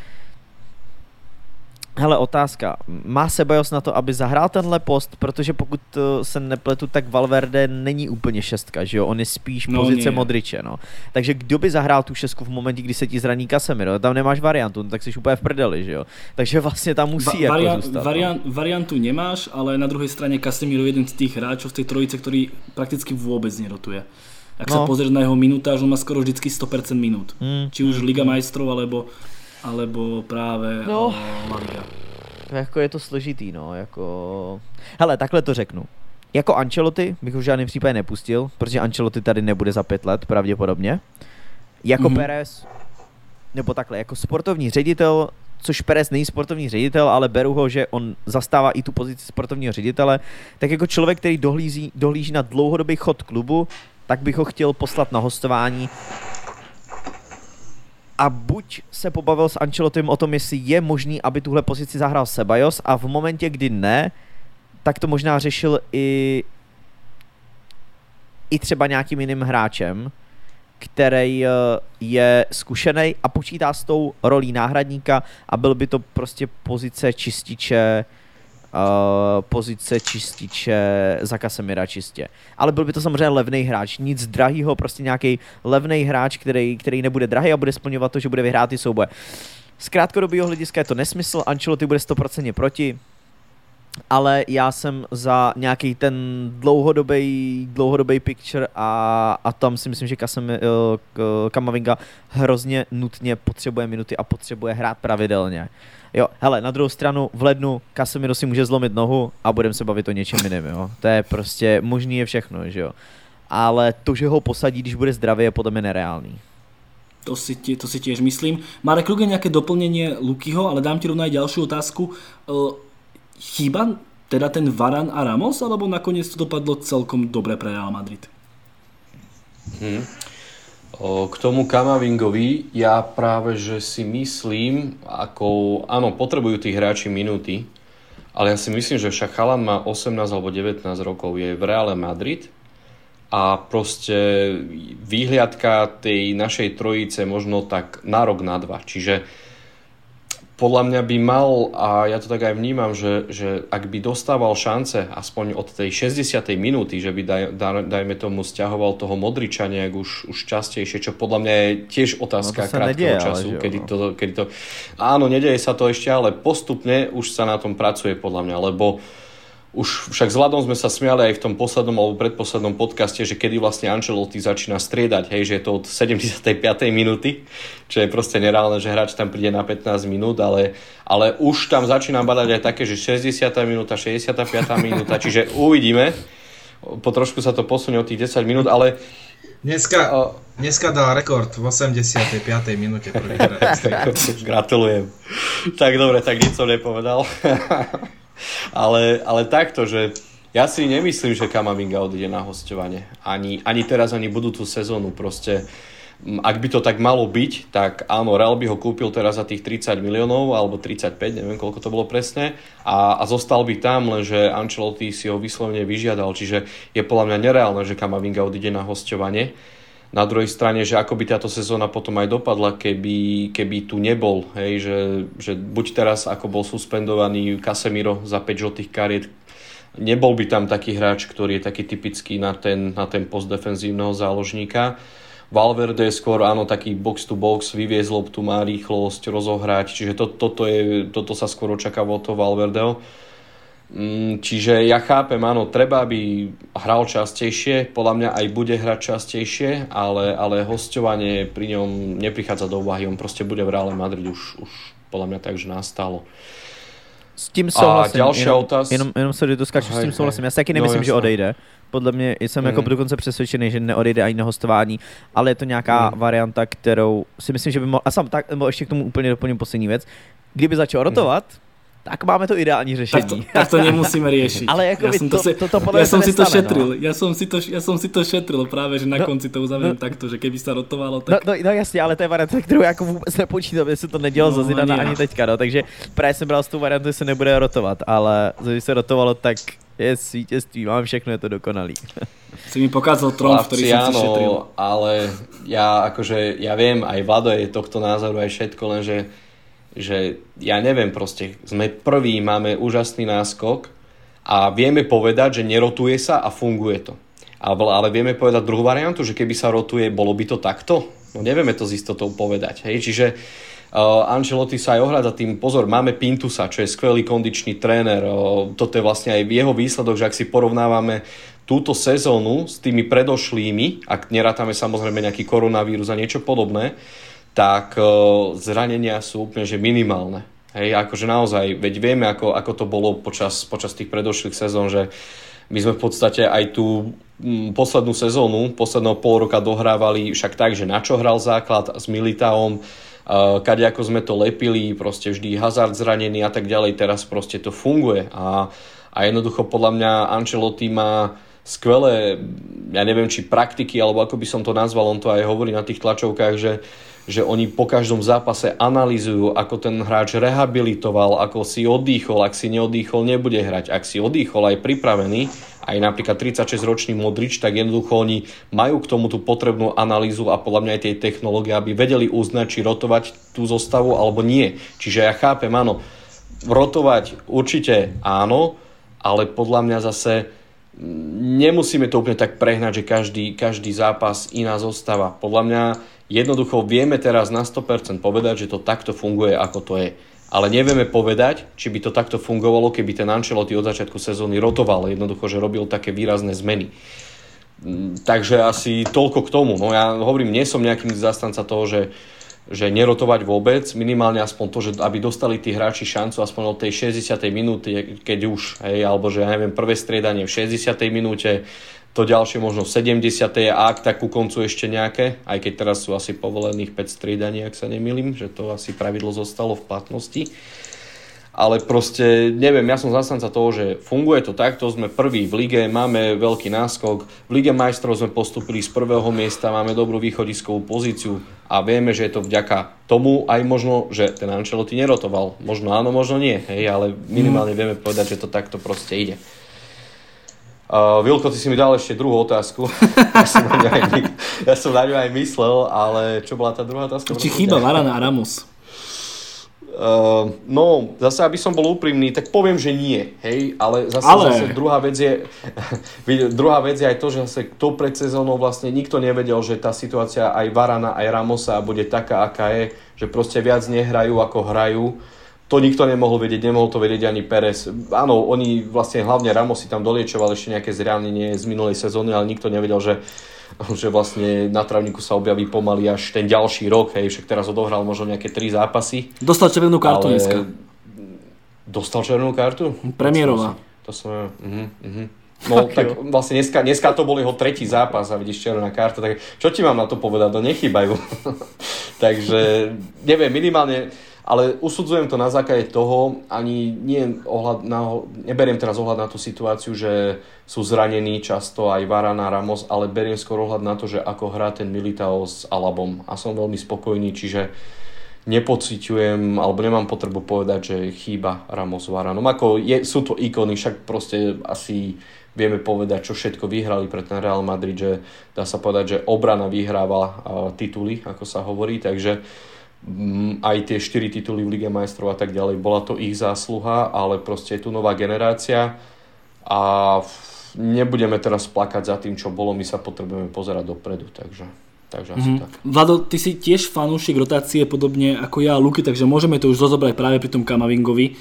hele, otázka. Má Ceballos na to, aby zahrál tenhle post, protože pokud se nepletu, tak Valverde není úplně 6, že jo? On je spíš pozice Modriče, no. Takže kdo by zahrál tu 6 v momentě, kdy se ti zraní Casemiro? Tam nemáš variantu, no, tak jsi úplně v prdeli, že jo? Takže vlastně tam musí jako zůstat. Variantu nemáš, ale na druhej strane Casemiro je jeden z tých hráčov z tej trojice, ktorý prakticky vôbec nerotuje. Ak sa pozrieš na jeho minutáž, on má skoro vždycky 100% minút. Či už Liga Majstrov, alebo právě no, La Liga. Jako je to složitý, no, jako... Hele, takhle to řeknu. Jako Ancelotti bych ho v žádném případě nepustil, protože Ancelotti tady nebude za 5 let, pravděpodobně. Jako Perez, nebo takhle, jako sportovní ředitel, což Perez není sportovní ředitel, ale beru ho, že on zastává i tu pozici sportovního ředitele, tak jako člověk, který dohlíží na dlouhodobý chod klubu, tak bych ho chtěl poslat na hostování. A buď se pobavil s Ancelottym o tom, jestli je možný, aby tuhle pozici zahrál Ceballos, a v momentě, kdy ne, tak to možná řešil i i třeba nějakým jiným hráčem, který je zkušený a počítá s tou rolí náhradníka a byl by to prostě pozice čističe za Casemira čistě. Ale byl by to samozřejmě levný hráč, nic drahýho, prostě nějaký levný hráč, který nebude drahý a bude splňovat to, že bude vyhrát ty souboje. Z krátkodobého hlediska je to nesmysl, Ancelotti bude 100% proti, ale já jsem za nějaký ten dlouhodobý picture a tam si myslím, že Camavinga hrozně nutně potřebuje minuty a potřebuje hrát pravidelně. Jo, hele, na druhou stranu v lednu Casemiro si může zlomit nohu a budeme se bavit o něčem jiném, jo. To je prostě možný je všechno, že jo. Ale to, že ho posadí, když bude zdravý, je podle mě nereálný. To si tiež myslím. Marek Ruge, nejaké doplnenie Lukyho, ale dám ti rovno aj ďalšiu otázku. Chýba teda ten Varane a Ramos, alebo nakoniec to dopadlo celkom dobre pre Real Madrid? K tomu Camavingovi, ja práve že si myslím, ako áno, potrebujú tí hráči minúty, ale ja si myslím, že však Haaland má 18 alebo 19 rokov, je v Reále Madrid. A proste výhliadka tej našej trojice možno tak na rok, na dva. Čiže podľa mňa by mal, a ja to tak aj vnímam, že ak by dostával šance aspoň od tej 60. minúty, že by dajme tomu stiahoval toho Modriča nejak už častejšie, čo podľa mňa je tiež otázka krátkeho času. Kedy to... Áno, nedeje sa to ešte, ale postupne už sa na tom pracuje podľa mňa, lebo už však s Vladom sme sa smiali aj v tom poslednom alebo predposlednom podcaste, že kedy vlastne Ancelotti začína striedať, hej, že je to od 75. minúty, čo je proste nereálne, že hráč tam príde na 15 minút, ale už tam začína badať aj také, že 60. minúta, 65. minúta, čiže uvidíme. Po trošku sa to posunie o tých 10 minút, ale... Dneska dal rekord v 85. minúte. Gratulujem. Tak dobre, tak nič som nepovedal. Ale takto, že ja si nemyslím, že Camavinga odjde na hosťovanie. Ani teraz, ani budúcu sezónu. Proste, ak by to tak malo byť, tak áno, Real by ho kúpil teraz za tých 30 miliónov, alebo 35, neviem koľko to bolo presne. A zostal by tam, lenže Ancelotti si ho vyslovne vyžiadal. Čiže je podľa mňa nereálne, že Camavinga odjde na hosťovanie. Na druhej strane, že ako by táto sezóna potom aj dopadla, keby tu nebol, hej, že buď teraz, ako bol suspendovaný Casemiro za 5 žltých kariet, nebol by tam taký hráč, ktorý je taký typický na ten post defenzívneho záložníka. Valverde skôr, áno, taký box to box, vyviez loptu, má rýchlosť, rozohrať, čiže toto sa skôr očakávalo to Valverdeho. Čiže ja chápem, áno, treba, aby hral častejšie, podľa mňa aj bude hrať častejšie, ale hosťovanie pri ňom neprichádza do úvahy, on proste bude v Reále Madrid už podľa mňa tak, že nastalo. S tým souhlasím, jenom se doskáču, s tím souhlasím, já si taky nemyslím, že odejde, podle mě jsem jako dokonce přesvědčený, že neodejde ani na hostování, ale je to nějaká varianta, kterou si myslím, že by mohl, a sám tak, nebo ještě k tomu úplně doplním poslední věc, kdyby začal rotovat, tak máme to ideální řešení. Tak to nemusíme riešiť. Ale ako ja som si to šetril práve, že na konci to uzaviem takto, že keby sa rotovalo, tak... No jasne, ale to je varianta, ktorú ja ako vôbec nepočítam, že som to nedelal za Zidana ani teďka, no, takže práve som bral z tú variantu, že sa nebude rotovat, ale že sa rotovalo, tak je víťazství, mám všechno, je to dokonalý. Si mi pokázal trón, ktorý som si šetril. Ale ja viem, aj Vlado je tohto názoru, aj všetko, lenže že ja neviem, proste sme prví, máme úžasný náskok a vieme povedať, že nerotuje sa a funguje to. Ale vieme povedať druhú variantu, že keby sa rotuje, bolo by to takto? No nevieme to s istotou povedať. Hej? Čiže Ancelotti sa aj ohľadá tým, pozor, máme Pintusa, čo je skvelý kondičný tréner. Toto je vlastne aj jeho výsledok, že ak si porovnávame túto sezónu s tými predošlými, ak nerátame samozrejme nejaký koronavírus a niečo podobné, tak zranenia sú úplne že minimálne. Hej, akože naozaj, veď vieme, ako to bolo počas tých predošlých sezón, že my sme v podstate aj tú poslednú sezónu, posledného pol roka dohrávali však tak, že na čo hral základ s Militaom, kadejako sme to lepili, proste vždy Hazard zranený a tak ďalej, teraz proste to funguje. A jednoducho podľa mňa Ancelotti má skvelé, ja neviem, či praktiky, alebo ako by som to nazval, on to aj hovorí na tých tlačovkách, že oni po každom zápase analyzujú, ako ten hráč rehabilitoval, ako si odýchol, ak si neodýchol, nebude hrať. Ak si odýchol aj pripravený, aj napríklad 36-ročný Modrič, tak jednoducho oni majú k tomu tú potrebnú analýzu a podľa mňa aj tej technológie, aby vedeli uznať, či rotovať tú zostavu alebo nie. Čiže ja chápem, áno, rotovať určite áno, ale podľa mňa zase nemusíme to úplne tak prehnať, že každý zápas iná zostava. Podľa mňa jednoducho vieme teraz na 100% povedať, že to takto funguje, ako to je. Ale nevieme povedať, či by to takto fungovalo, keby ten Ancelotti od začiatku sezóny rotoval. Jednoducho, že robil také výrazné zmeny. Takže asi toľko k tomu. No ja hovorím, nie som nejakým zastanca toho, že nerotovať vôbec, minimálne aspoň to, že aby dostali tí hráči šancu aspoň od tej 60. minúty, keď už, hej, alebo že ja neviem, prvé striedanie v 60. minúte, to ďalšie možno v 70. a ak tak ku koncu ešte nejaké, aj keď teraz sú asi povolených 5 striedaní, ak sa nemýlim, že to asi pravidlo zostalo v platnosti. Ale proste, neviem, ja som zastanca toho, že funguje to takto, sme prví v lige, máme veľký náskok, v Lige Majstrov sme postúpili z prvého miesta, máme dobrú východiskovú pozíciu a vieme, že je to vďaka tomu aj možno, že ten Ancelotti nerotoval. Možno áno, možno nie, hej, ale minimálne vieme povedať, že to takto proste ide. Vilko, ty si mi dal ešte druhú otázku. Ja som na ňu aj myslel, ale čo bola tá druhá otázka? Či chýba Varane a Ramos? No, zase, aby som bol úprimný, tak poviem, že nie, hej, ale zase druhá vec je aj to, že zase to pred sezónou vlastne nikto nevedel, že tá situácia aj Varana, aj Ramosa bude taká, aká je, že proste viac nehrajú, ako hrajú. To nikto nemohol to vedieť ani Perez. Áno, oni vlastne hlavne Ramos si tam doliečoval ešte nejaké zranenie z minulej sezóny, ale nikto nevedel, že vlastne na trávniku sa objaví pomaly až ten ďalší rok. Hej, však teraz odohral možno nejaké 3 zápasy. Dostal červenú kartu dneska. Dostal červenú kartu? Premiérová. To som... No tak vlastne dneska to bol jeho tretí zápas a vidíš červená karta, tak čo ti mám na to povedať, no nechýbajú. Takže neviem, minimálne, ale usudzujem to na základe toho, ani neberiem teraz ohľad na tú situáciu, že sú zranení často aj Varane, Ramos, ale beriem skôr ohľad na to, že ako hrá ten Militão s Alabom a som veľmi spokojný, čiže nepociťujem, alebo nemám potrebu povedať, že chýba Ramos Varanom. Ako sú to ikony, však proste asi vieme povedať, čo všetko vyhrali pre ten Real Madrid, že dá sa povedať, že obrana vyhráva tituly, ako sa hovorí, takže aj tie 4 tituly v Lige Majstrov a tak ďalej, bola to ich zásluha, ale proste je tu nová generácia a nebudeme teraz plakať za tým, čo bolo, my sa potrebujeme pozerať dopredu, takže asi tak. Vlado, ty si tiež fanúšik rotácie podobne ako ja a Luky, takže môžeme to už rozobrať práve pri tom Kamavingovi.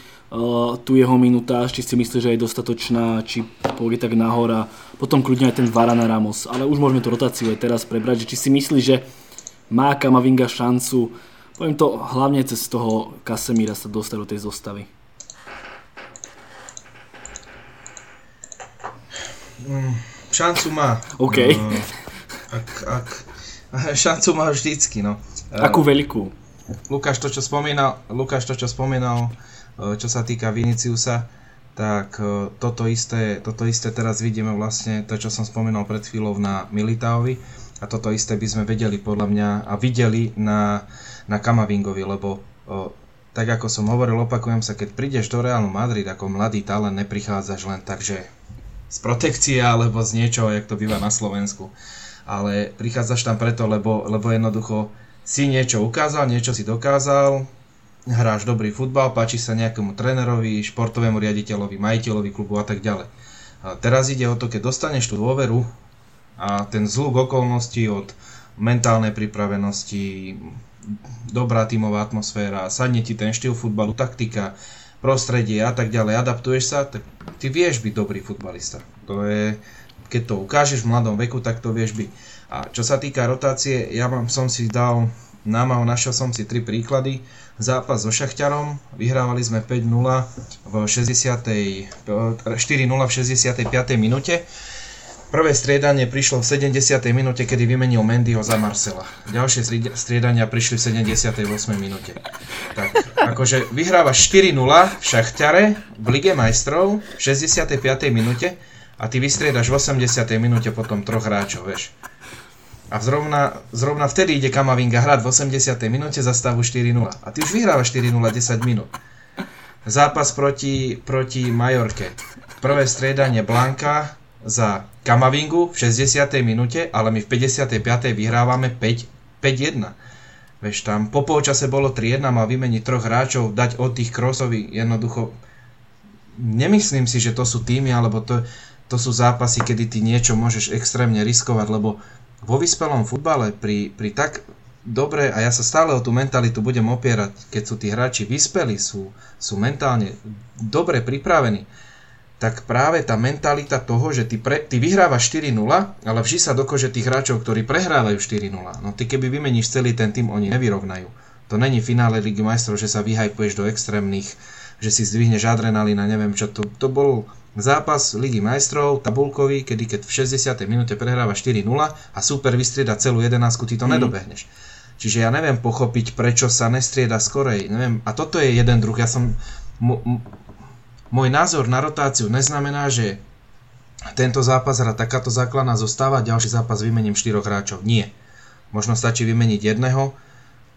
Tu jeho minúta, či si myslíš, že je dostatočná, či pôjde tak nahor a potom kľudne aj ten Varane Ramos. Ale už môžeme tú rotáciu aj teraz prebrať, že či si myslíš, že má Kamavinga šancu, poviem to hlavne cez toho Casemira sa dostať do tej zostavy. Šancu má. OK. Šancu má vždycky, no. Akú veľkú? Lukáš to, čo spomínal, čo sa týka Viniciusa, tak toto isté teraz vidíme vlastne, to čo som spomínal pred chvíľou na Militaovi a toto isté by sme vedeli podľa mňa a videli na Kamavingovi, lebo tak ako som hovoril, opakujem sa, keď prídeš do Realu Madrid ako mladý talent, neprichádzaš len tak, že z protekcie alebo z niečoho, jak to býva na Slovensku, ale prichádzaš tam preto, lebo jednoducho si niečo ukázal, niečo si dokázal, hráš dobrý futbal, páči sa nejakému trénerovi, športovému riaditeľovi, majiteľovi klubu a tak ďalej. A teraz ide o to, keď dostaneš tú dôveru a ten zlúk okolností od mentálnej pripravenosti, dobrá tímová atmosféra, sadne ti ten štýl futbalu, taktika, prostredie a tak ďalej, adaptuješ sa, tak ty vieš byť dobrý futbalista. To je, keď to ukážeš v mladom veku, tak to vieš byť. A čo sa týka rotácie, našiel som si 3 príklady. Zápas so Šachťarom, vyhrávali sme 4-0 v 65. minúte. Prvé striedanie prišlo v 70. minúte, kedy vymenil Mendyho za Marcela. Ďalšie striedania prišli v 78. minúte. Tak, akože vyhrávaš 4-0 v Šachťare v Lige Majstrov v 65. minúte a ty vystriedaš v 80. minúte potom troch hráčov, vieš. A zrovna vtedy ide Camavinga hrať v 80. minúte za stavu 4-0. A ty už vyhrávaš 4-0 10 minút. Zápas proti Majorke. Prvé striedanie Blanka za Camavingu v 60. minúte, ale my v 55. vyhrávame 5-1. Vieš, tam po polčase bolo 3-1, mal vymeniť troch hráčov, dať od tých Kroosovi jednoducho. Nemyslím si, že to sú týmy, alebo to sú zápasy, kedy ty niečo môžeš extrémne riskovať, lebo vo vyspelom futbale pri tak dobre, a ja sa stále o tú mentalitu budem opierať, keď sú tí hráči vyspelí, sú mentálne dobre pripravení, tak práve tá mentalita toho, že ty vyhrávaš 4-0, ale vždy sa dokože tých hráčov, ktorí prehrávajú 4-0. No ty keby vymeníš celý ten tým, oni nevyrovnajú. To není finále Ligy majstrov, že sa vyhajpuješ do extrémnych, že si zdvihneš adrenalína, neviem čo. To bol zápas Ligy majstrov, tabulkový, keď v 60. minúte prehráva 4-0 a súper vystrieda celú 11, ty to nedobehneš. Čiže ja neviem pochopiť, prečo sa nestrieda skorej. Neviem. A toto je jeden druh. Môj názor na rotáciu neznamená, že tento zápas hra takáto základná zostáva, ďalší zápas vymením 4 hráčov. Nie. Možno stačí vymeniť jedného,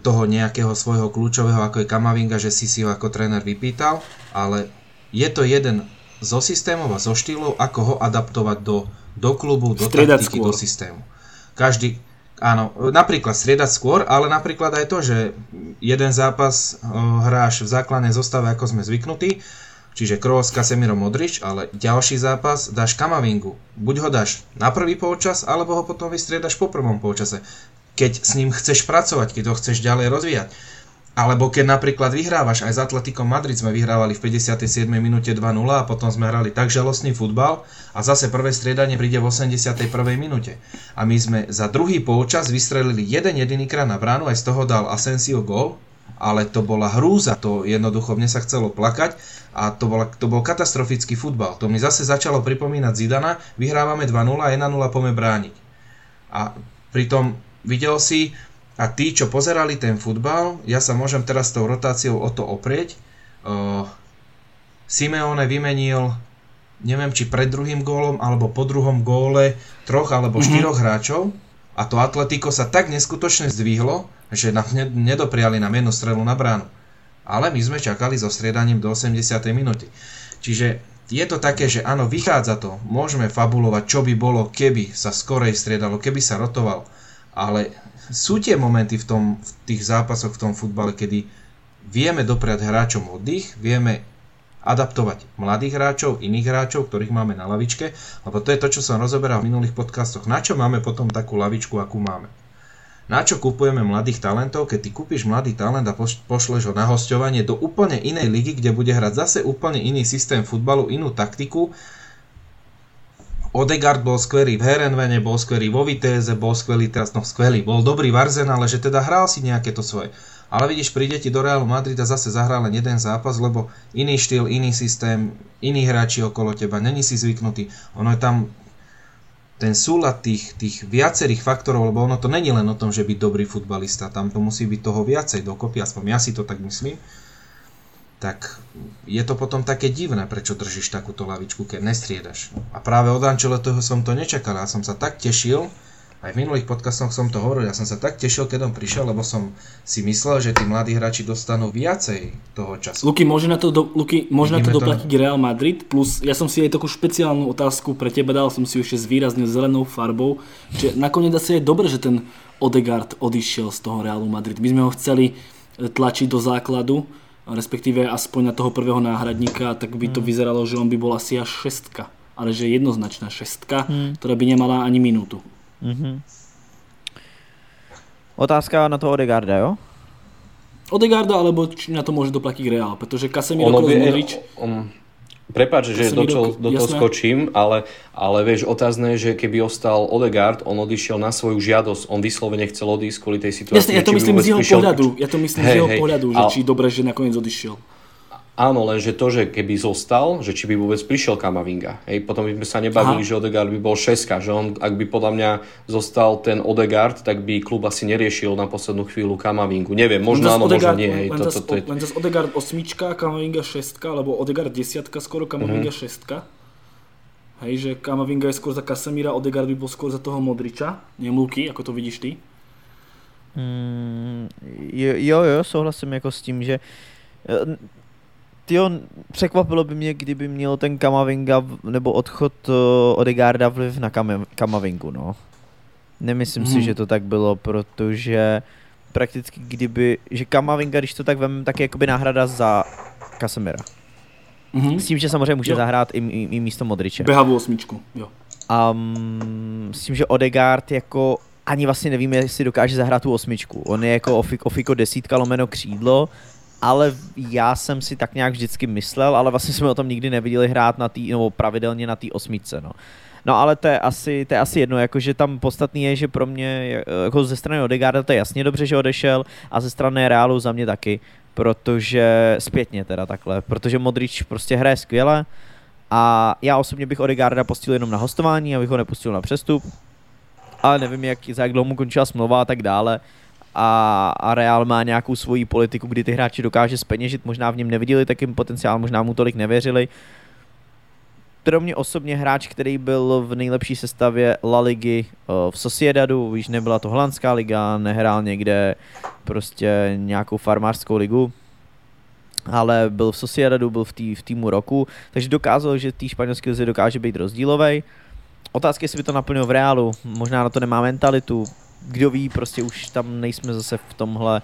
toho nejakého svojho kľúčového, ako je Camavinga, že si ho ako tréner vypýtal, ale je to jeden zo systémov a zo štýlov, ako ho adaptovať do klubu, do taktiky, do systému. Každý, áno, napríklad striedať skôr, ale napríklad aj to, že jeden zápas hráš v základnej zostave, ako sme zvyknutí, čiže Kroos, Casemiro, Modrič, ale ďalší zápas dáš Camavingu. Buď ho dáš na prvý polčas, alebo ho potom vystriedaš po prvom polčase, keď s ním chceš pracovať, keď ho chceš ďalej rozvíjať. Alebo keď napríklad vyhrávaš, aj s Atlético Madrid sme vyhrávali v 57. minúte 2-0 a potom sme hrali tak žalostný futbal a zase prvé striedanie príde v 81. minúte. A my sme za druhý polčas vystrelili jeden jediný krát na bránu, aj z toho dal Asensio gól, ale to bola hrúza, to jednoducho mne sa chcelo plakať a to bol katastrofický futbal. To mi zase začalo pripomínať Zidana, vyhrávame 2-0 a 1-0 poďme brániť. A pritom videl si. A tí, čo pozerali ten futbal, ja sa môžem teraz s tou rotáciou o to oprieť. Simeone vymenil, neviem, či pred druhým gólom, alebo po druhom góle troch alebo štyroch hráčov. A to Atletico sa tak neskutočne zdvihlo, že nám nedopriali nám jednu strelu na bránu. Ale my sme čakali so striedaním do 80. minúty. Čiže je to také, že áno, vychádza to. Môžeme fabulovať, čo by bolo, keby sa skorej striedalo, keby sa rotoval. Ale sú tie momenty v tých zápasoch v tom futbale, kedy vieme dopriať hráčom oddych, vieme adaptovať mladých hráčov, iných hráčov, ktorých máme na lavičke, lebo to je to, čo som rozoberal v minulých podcastoch. Na čo máme potom takú lavičku, akú máme? Na čo kupujeme mladých talentov, keď ty kúpiš mladý talent a pošleš ho na hosťovanie do úplne inej ligy, kde bude hrať zase úplne iný systém futbalu, inú taktiku. Odegaard bol skvelý v Herenvene, bol skvelý vo Vitéze, bol skvelý teraz, bol dobrý v Arsenále, že teda hral si nejaké to svoje. Ale vidíš, príde ti do Realu Madrid a zase zahrá len jeden zápas, lebo iný štýl, iný systém, iní hráči okolo teba, není si zvyknutý. Ono je tam ten súlad tých viacerých faktorov, lebo ono to není len o tom, že byť dobrý futbalista, tam to musí byť toho viacej dokopy, aspoň ja si to tak myslím. Tak je to potom také divné, prečo držíš takúto lavičku, keď nestriedaš. A práve od Ancelottiho som to nečakal, ja som sa tak tešil, aj v minulých podcastoch som to hovoril, ja som sa tak tešil, keď on prišiel, lebo som si myslel, že tí mladí hráči dostanú viacej toho času. Luky, môže na to, doplatiť Real Madrid, plus ja som si aj takú špeciálnu otázku pre teba dal, som si ju ešte zvýraznil zelenou farbou, že nakoniec asi je dobre, že ten Odegaard odišiel z toho Realu Madrid. My sme ho chceli tlačiť do základu, respektíve aspoň na toho prvého náhradníka, tak by to vyzeralo, že on by bol asi až šestka, ale že jednoznačná šestka, ktorá by nemala ani minútu. Otázka na to Odegaarda, jo? Odegaarda, alebo či na to môže doplatiť Real, pretože Casemiro Modrič. Prepáč, že do toho skočím, ale vieš, otázne je, že keby ostal Odegaard, on odišiel na svoju žiadosť, on vyslovene chcel odísť kvôli tej situácii. Jasne, ja to myslím z jeho pohľadu, že či dobre, že nakoniec odišiel. Áno, lenže to, že keby zostal, že či by vôbec prišiel Camavinga. Hej, potom by sme sa nebavili, že Odegaard by bol šestka, že on, ak by podľa mňa zostal ten Odegaard, tak by klub asi neriešil na poslednú chvíľu Camavingu. Neviem, možno áno, možno nie. Hej, len zase Odegaard osmička, Camavinga šestka, alebo Odegaard desiatka, skoro Camavinga šestka. Hej, že Camavinga je skôr za Casemira, Odegaard by bol skôr za toho Modriča, nie Luky, ako to vidíš ty? Jo, souhlasím jako s tím, že tyjo, překvapilo by mě, kdyby měl ten Camavinga nebo odchod Odegaarda vliv na Camavingu, no. Nemyslím si, že to tak bylo, protože prakticky kdyby, že Camavinga, když to tak vem, tak je jakoby náhrada za Casemira. S tím, že samozřejmě může zahrát i místo Modriče. Behavou osmičku, jo. A s tím, že Odegaard jako ani vlastně nevíme, jestli dokáže zahrát tu osmičku. On je jako ofiko desítka lomeno křídlo, ale já jsem si tak nějak vždycky myslel, ale vlastně jsme o tom nikdy neviděli hrát na tý, no, pravidelně na té osmičce, no. No ale to je asi jedno, jakože tam podstatný je, že pro mě, jako ze strany Odegaarda to je jasně dobře, že odešel a ze strany Realu za mě taky, protože zpětně teda takhle, protože Modrič prostě hraje skvěle a já osobně bych Odegaarda pustil jenom na hostování, abych ho nepustil na přestup, ale nevím, jak dlouho mu končila smlouva a tak dále. A Real má nějakou svoji politiku, kdy ty hráči dokáže speněžit, možná v něm neviděli takým potenciál, možná mu tolik nevěřili. Pro mě osobně hráč, který byl v nejlepší sestavě La Ligy v Sociedadu, víš, nebyla to holandská liga, nehrál někde prostě nějakou farmářskou ligu, ale byl v Sociedadu, byl v týmu roku, takže dokázal, že tý španělské lize dokáže být rozdílovej. Otázka, jestli by to naplnil v Reálu, možná na to nemá mentalitu, kdo ví, prostě už tam nejsme zase v tomhle,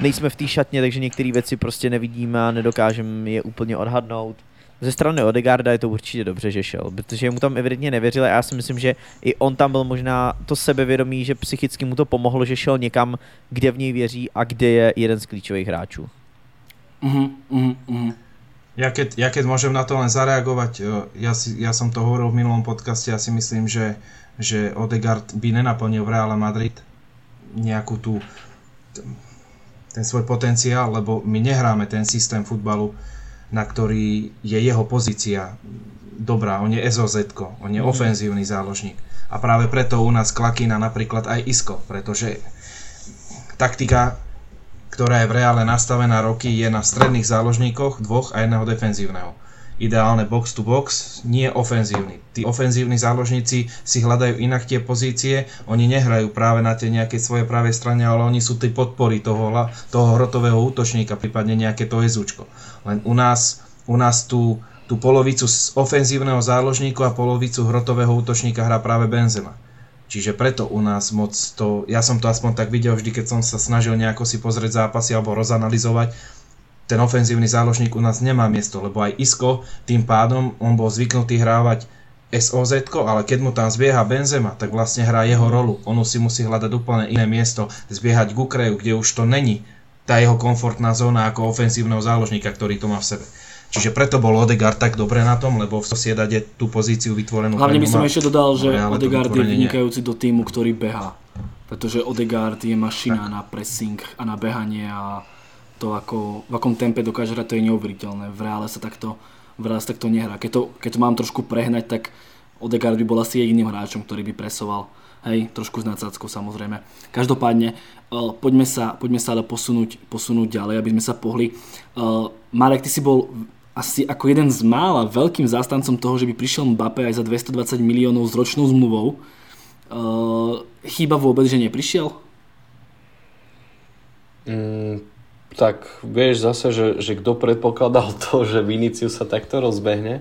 nejsme v té šatně, takže některé věci prostě nevidíme a nedokážeme je úplně odhadnout. Ze strany Odegaarda je to určitě dobře, že šel, protože mu tam evidentně nevěřil a já si myslím, že i on tam byl možná to sebevědomí, že psychicky mu to pomohlo, že šel někam, kde v něj věří a kde je jeden z klíčových hráčů. Ja keď môžem na to len zareagovať, ja som to hovoril v minulom podcaste, ja si myslím, že Odegaard by nenaplnil v Reále Madrid nejakú ten svoj potenciál, lebo my nehráme ten systém futbalu, na ktorý je jeho pozícia dobrá, on je SOZ-ko, on je ofenzívny záložník a práve preto u nás klakína napríklad aj Isco, pretože taktika, ktorá je v Reále nastavená roky, je na stredných záložníkoch, dvoch a jedného defenzívneho. Ideálne box to box, nie ofenzívny. Tí ofenzívni záložníci si hľadajú inak tie pozície, oni nehrajú práve na tie nejaké svoje pravej strane, ale oni sú tie podpory toho hrotového útočníka, prípadne nejaké to jezúčko. Len u nás tú polovicu z ofenzívneho záložníku a polovicu hrotového útočníka hrá práve Benzema. Čiže preto u nás moc to, ja som to aspoň tak videl vždy, keď som sa snažil nejako si pozrieť zápasy alebo rozanalizovať, ten ofenzívny záložník u nás nemá miesto, lebo aj Isco, tým pádom on bol zvyknutý hrávať SOZ-ko, ale keď mu tam zbieha Benzema, tak vlastne hrá jeho rolu, on si musí hľadať úplne iné miesto, zbiehať k ukraju, kde už to není tá jeho komfortná zóna ako ofenzívneho záložníka, ktorý to má v sebe. Čiže preto bol Odegaard tak dobre na tom, lebo v Sociedade tú pozíciu vytvorenú... Hlavne by som ešte dodal, že Odegaard je vynikajúci do týmu, ktorý behá. Pretože Odegaard je mašina tak na pressing a na behanie a to, ako, v akom tempe dokáže hrať, to je neuveriteľné. V Reále sa takto nehrá. Keď to mám trošku prehnať, tak Odegaard by bol asi jediným hráčom, ktorý by presoval. Hej, trošku s nadsázkou samozrejme. Každopádne, poďme sa ale posunúť ďalej, aby sme sa pohli. Marek, ty si bol asi ako jeden z mála veľkým zástancom toho, že by prišiel Mbappé aj za 220 miliónov s ročnou zmluvou. Chýba vôbec, že neprišiel? Tak vieš zase, že kto predpokladal to, že Vinicius sa takto rozbehne.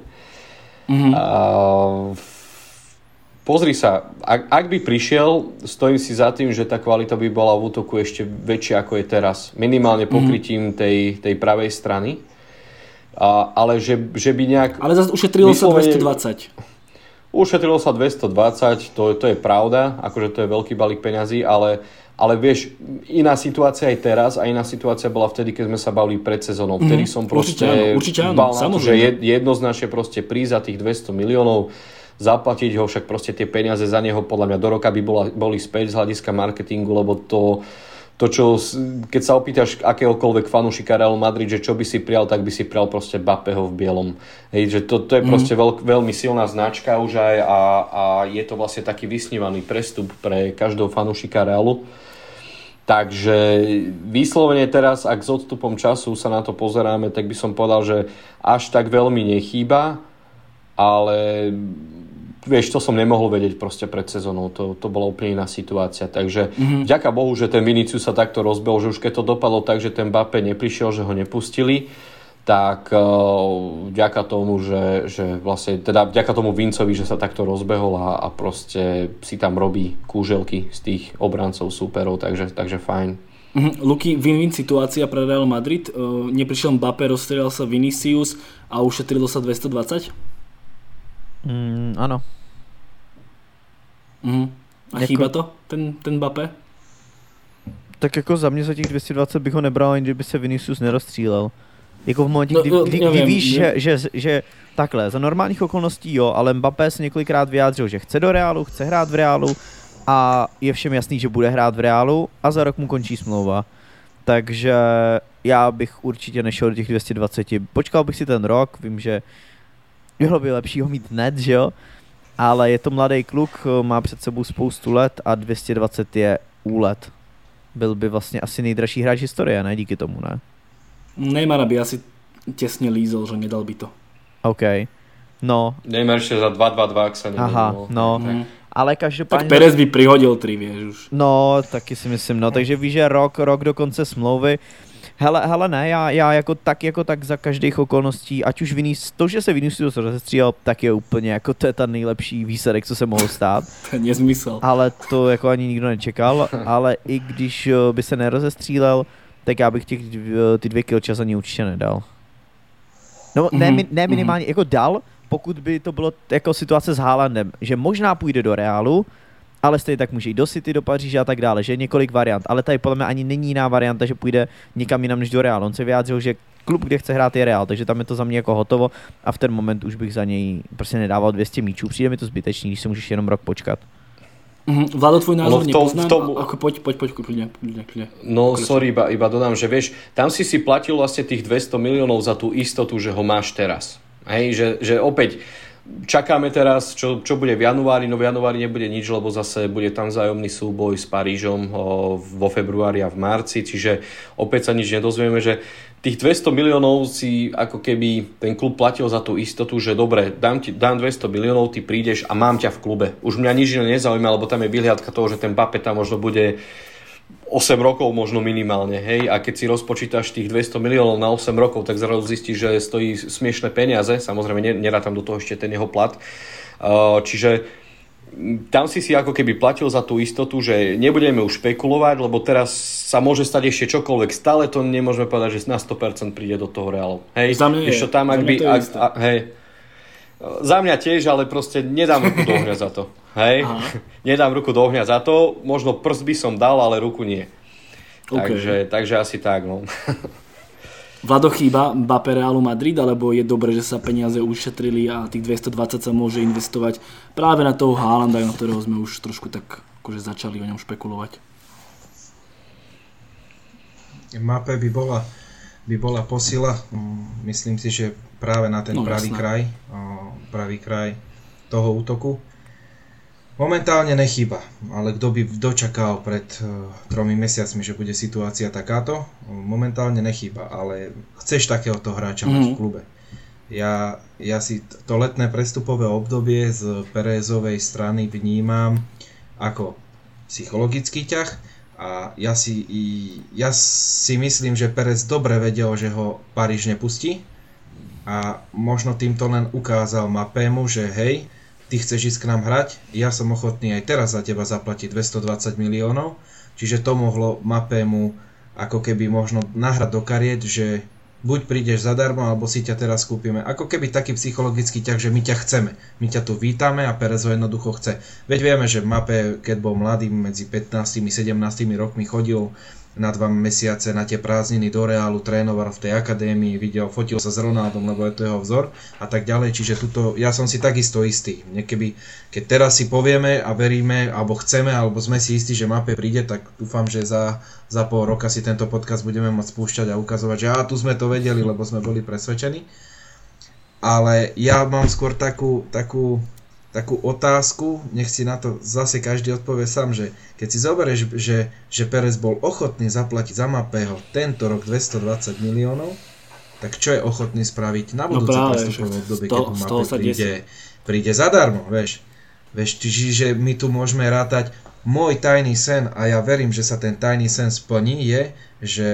Pozri sa, ak by prišiel, stojím si za tým, že tá kvalita by bola v útoku ešte väčšia ako je teraz. Minimálne pokrytím tej pravej strany. Ale že by nejak... Ale zase ušetrilo sa 220. Ušetrilo sa 220, to je pravda, akože to je veľký balík peňazí, ale vieš, iná situácia aj teraz a iná situácia bola vtedy, keď sme sa bavili pred sezónou. Vtedy som proste bal na to, že jednoznačne proste prísť za tých 200 miliónov, zaplatiť ho, však proste tie peniaze za neho podľa mňa do roka by boli späť z hľadiska marketingu, lebo to čo, keď sa opýtaš akéhokoľvek fanúšika Real Madrid, že čo by si prial, tak by si prial proste Mbappého v bielom. Hej, že to je proste veľmi silná značka už aj a je to vlastne taký vysnívaný prestup pre každého fanúšika Realu. Takže vyslovene teraz, ak s odstupom času sa na to pozeráme, tak by som povedal, že až tak veľmi nechýba. A ale vieš, to som nemohol vedieť proste pred sezónou, to bola úplne iná situácia, takže vďaka Bohu, že ten Vinicius sa takto rozbehol, že už keď to dopadlo tak, že ten Mbappé neprišiel, že ho nepustili, tak vďaka tomu, že vlastne, teda vďaka tomu Vincovi, že sa takto rozbehol a proste si tam robí kúželky z tých obrancov súperov, takže fajn. Luky, win-win situácia pre Real Madrid, neprišiel Mbappé, rozstrieľal sa Vinicius a ušetrilo sa 220? Áno. A chýba to? Ten Mbappé? Tak jako za mě za těch 220 bych ho nebral, ani kdyby se Vinicius nerozstřílel. Jako v momentě, kdy víš, že takhle, za normálních okolností jo, ale Mbappé se několikrát vyjádřil, že chce do Reálu, chce hrát v Reálu a je všem jasný, že bude hrát v Reálu a za rok mu končí smlouva. Takže já bych určitě nešel do těch 220. Počkal bych si ten rok, vím, že bylo by lepší ho mít hned, že jo? Ale je to mladý kluk, má před sebou spoustu let a 220 je úlet. Byl by vlastně asi nejdražší hráč historie, ne? Díky tomu, ne? Neymar by asi těsně lízol, že nedal by to. OK, no. Neymar ještě za 2-2-2, ak se neměl. Aha, no. Ale každopádně... Tak Perez by prihodil 3, vieš už. No, taky si myslím, no. Takže víš, že rok do konce smlouvy. Hele ne, já jako tak za každých okolností, ať už to, že se Vinicius rozestřílel, tak je úplně, jako to je ten nejlepší výsledek, co se mohl stát. To je nezmysl. Ale to jako ani nikdo nečekal, ale i když by se nerozestřílel, tak já bych ty 2 kilčas ani určitě nedal. No ne minimálně, jako dal, pokud by to bylo jako situace s Haalandem, že možná půjde do Reálu, ale stejně tak může jít do City, do Paříže a tak dále, že je několik variant, ale tady podle mě ani není jiná varianta, že půjde nikam jinam než do Reálu. On se vyjádřil, že klub, kde chce hrát, je Reál, takže tam je to za mě jako hotovo a v ten moment už bych za něj prostě nedával 200 míčů, přijde mi to zbytečný, když se můžeš jenom rok počkat. Vlado, tvoj názor nepoznám, ako poď, kľudne. No sorry, iba dodám, že vieš, tam si platil vlastne tých 200 miliónov za tú istotu, že ho máš teraz. Hej, že opäť čakáme teraz, čo bude v januári. No v januári nebude nič, lebo zase bude tam vzájomný súboj s Parížom vo februári a v marci, čiže opäť sa nič nedozvieme, že tých 200 miliónov si ako keby ten klub platil za tú istotu, že dobre, dám 200 miliónov, ty prídeš a mám ťa v klube. Už mňa nič nezaujíma, lebo tam je vyhliadka toho, že ten Mbappé tam možno bude 8 rokov možno minimálne, hej, a keď si rozpočítaš tých 200 miliónov na 8 rokov, tak zrazu zistíš, že stojí smiešné peniaze, samozrejme nerátam do toho ešte ten jeho plat, čiže tam si ako keby platil za tú istotu, že nebudeme už špekulovať, lebo teraz sa môže stať ešte čokoľvek, stále to nemôžeme povedať, že na 100% príde do toho Reálu, hej, ešte tam, ak by, hej, za mňa tiež, ale proste nedám ruku do ohňa za to. Hej? Aha. Nedám ruku do ohňa za to. Možno prst by som dal, ale ruku nie. Okay. Takže asi tak. No. Vlado, chýba Mbappé Realu Madrid, alebo je dobré, že sa peniaze ušetrili a tých 220 sa môže investovať práve na toho Haalanda, na ktorého sme už trošku tak akože začali o ňom špekulovať? Mbappé by bola posila. Myslím si, že práve na ten pravý kraj toho útoku. Momentálne nechýba, ale kto by dočakal pred 3 mesiacmi, že bude situácia takáto? Momentálne nechýba, ale chceš takéhoto hráča mať v klube. Ja si to letné prestupové obdobie z Perezovej strany vnímam ako psychologický ťah a ja si myslím, že Perez dobre vedel, že ho Paríž nepustí. A možno týmto len ukázal Mbappému, že hej, ty chceš ísť k nám hrať, ja som ochotný aj teraz za teba zaplatiť 220 miliónov. Čiže to mohlo Mbappému ako keby možno nahrať do kariet, že buď prídeš zadarmo, alebo si ťa teraz kúpime. Ako keby taký psychologický ťah, že my ťa chceme. My ťa tu vítame a Perez ho jednoducho chce. Veď vieme, že Mbappé, keď bol mladý, medzi 15 a 17 rokmi chodil na 2 mesiace na tie prázdniny do Reálu, trénoval v tej akadémii, videl, fotil sa s Ronaldom, lebo je to jeho vzor a tak ďalej, čiže tuto, ja som si takisto istý. Niekeby, keď teraz si povieme a veríme, alebo chceme, alebo sme si istí, že Mbappé príde, tak dúfam, že za pol roka si tento podcast budeme môcť spúšťať a ukazovať, že tu sme to vedeli, lebo sme boli presvedčení. Ale ja mám skôr takú otázku, nech si na to zase každý odpovie sám, že keď si zoberieš, že Perez bol ochotný zaplatiť za Mbappého tento rok 220 miliónov, tak čo je ochotný spraviť na budúce prestupové obdobie, keď mu Mbappé príde zadarmo, vieš. Čiže my tu môžeme rátať, môj tajný sen, a ja verím, že sa ten tajný sen splní, je, že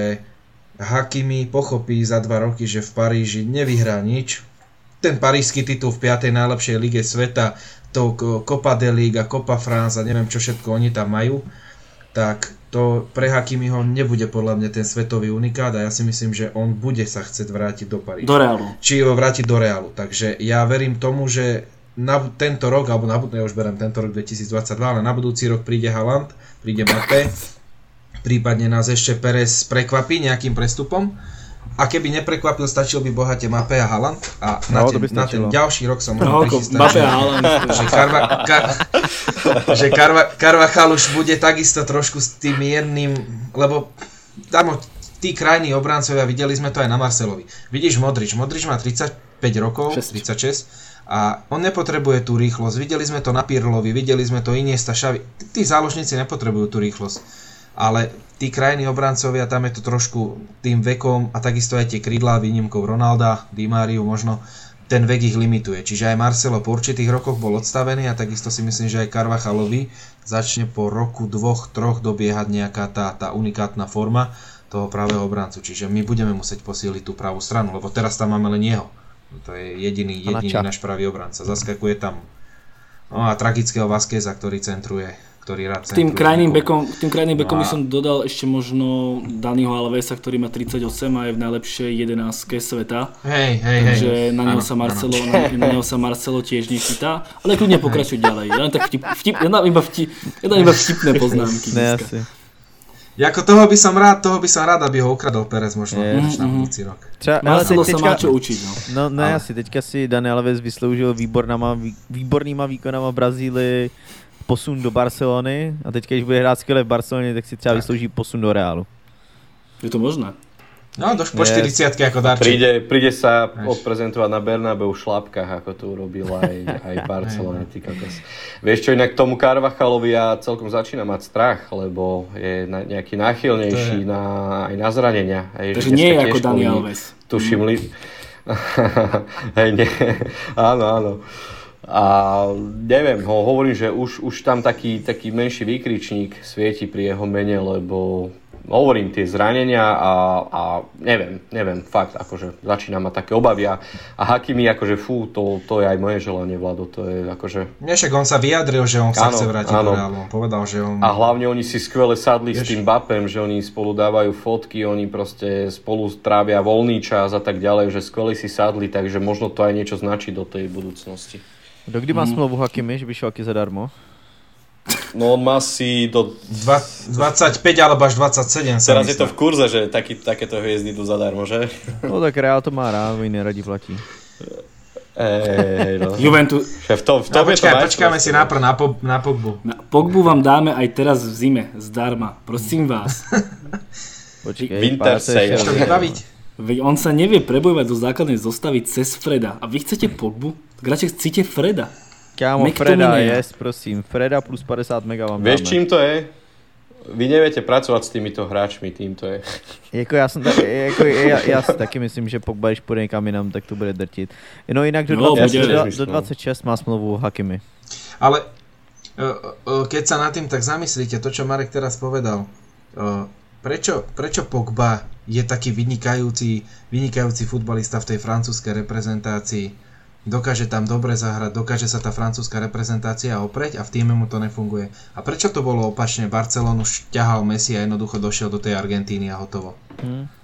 Hakimi pochopí za 2 roky, že v Paríži nevyhrá nič. Ten parížsky titul v 5. najlepšej lige sveta, to Copa de Liga, Copa France, neviem čo všetko oni tam majú, tak to pre Hakimiho nebude podľa mňa ten svetový unikát a ja si myslím, že on bude sa chcieť vrátiť do Paríža. Do Reálu. Či ho vrátiť do Reálu. Takže ja verím tomu, že na tento rok, alebo na budúci, ja už beriem tento rok 2022, ale na budúci rok príde Haaland, príde Mbappé, prípadne nás ešte Perez prekvapí nejakým prestupom. A keby neprekvapil, stačil by bohate Mbappé a Haaland a na ten ďalší rok sa mohol prichystať, že Carvajal už bude takisto trošku s tým jedným, lebo tam tí krajní obráncovia, videli sme to aj na Marcelovi. Vidíš Modrič má 35 rokov, 36. A on nepotrebuje tú rýchlosť. Videli sme to na Pirlovi, videli sme to Iniesta, Xavi. Tí záložníci nepotrebujú tú rýchlosť. Ale tí krajní obrancovia, tam je to trošku tým vekom a takisto aj tie krídlá výnimkou Ronalda, Di Mariu možno, ten vek ich limituje. Čiže aj Marcelo po určitých rokoch bol odstavený a takisto si myslím, že aj Carvajalovi začne po roku, 2, 3 dobiehať nejaká tá unikátna forma toho pravého obrancu. Čiže my budeme musieť posíliť tú pravú stranu, lebo teraz tam máme len jeho. To je jediný náš pravý obranca. Zaskakuje tam a tragického Vasqueza, ktorý centruje, ktorý rád centruje. Tým krajným bekom by som dodal ešte možno Daniho Alvesa, ktorý má 38 a je v najlepšej 11-ke sveta. Takže na neho sa Marcelo tiež nechytá, ale kľudne pokračuj ďalej. Ja dám iba vtipné poznámky. Jako toho by som rád, aby ho ukradol Perez možno na budúci rok. Marcelo sa má čo učiť. No jasne, teďka si Dani Alves vysloužil výbornýma výkonama v Brazílii posun do Barcelony a teďka, když bude hrát skvěle v Barceloně, tak si třeba vyslouží posun do Reálu. Je to možné? No, po 40-ke ako darček. Príde sa odprezentovať na Bernabeu v šlápkach, ako to urobil aj Barcelona. Vieš čo, inak tomu Carvajalovi ja celkom začína mať strach, lebo je nejaký náchylnejší aj na zranenia. Takže nie je ako Dani Alves. Tuším Áno. A neviem, hovorím, že už tam taký menší výkričník svieti pri jeho mene, lebo hovorím tie zranenia a neviem, fakt, akože začína mať také obavy a Hakimi, akože to je aj moje želanie, Vlado, to je akože... Však on sa vyjadril, že on sa chce vrátiť do Reálu, povedal, že on... A hlavne oni si skvele sadli s tým Mbappém, že oni spolu dávajú fotky, oni proste spolu trávia voľný čas a tak ďalej, že skvele si sadli, takže možno to aj niečo značí do tej budúcnosti. Dokdy má smlouvu Hakimi, že by šiel aký zadarmo? No on má si do... 25 alebo až 27. Teraz je to v kurze, že takéto hviezdy idú zadarmo, že? No tak Real to má rád, iné radi platí. Juventus. Počkáme si na Pogbu. Na Pogbu vám dáme aj teraz v zime, zdarma. Prosím vás. Počkej, Winter Sale. Čo vybaviť? Veď on sa nevie prebojovať do základnej zostavy cez Freda. A vy chcete Pogbu? Tak radšej chcete Freda. Kámo, Freda, prosím. Freda plus 50 mega vám dáme. Vieš, čím to je? Vy neviete pracovať s týmito hráčmi, tým to je. Ja si taky myslím, že Pogba, když pôjde niekam inám, tak to bude drtiť. No inak do 26 má smlouvu Hakimi. Ale keď sa nad tým tak zamyslíte, to, čo Marek teraz povedal, prečo Pogba je taký vynikajúci futbalista v tej francúzskej reprezentácii? Dokáže tam dobre zahrať, dokáže sa tá francúzska reprezentácia oprieť a v týme mu to nefunguje. A prečo to bolo opačne? Barcelonu ťahal Messi a jednoducho došiel do tej Argentíny a hotovo.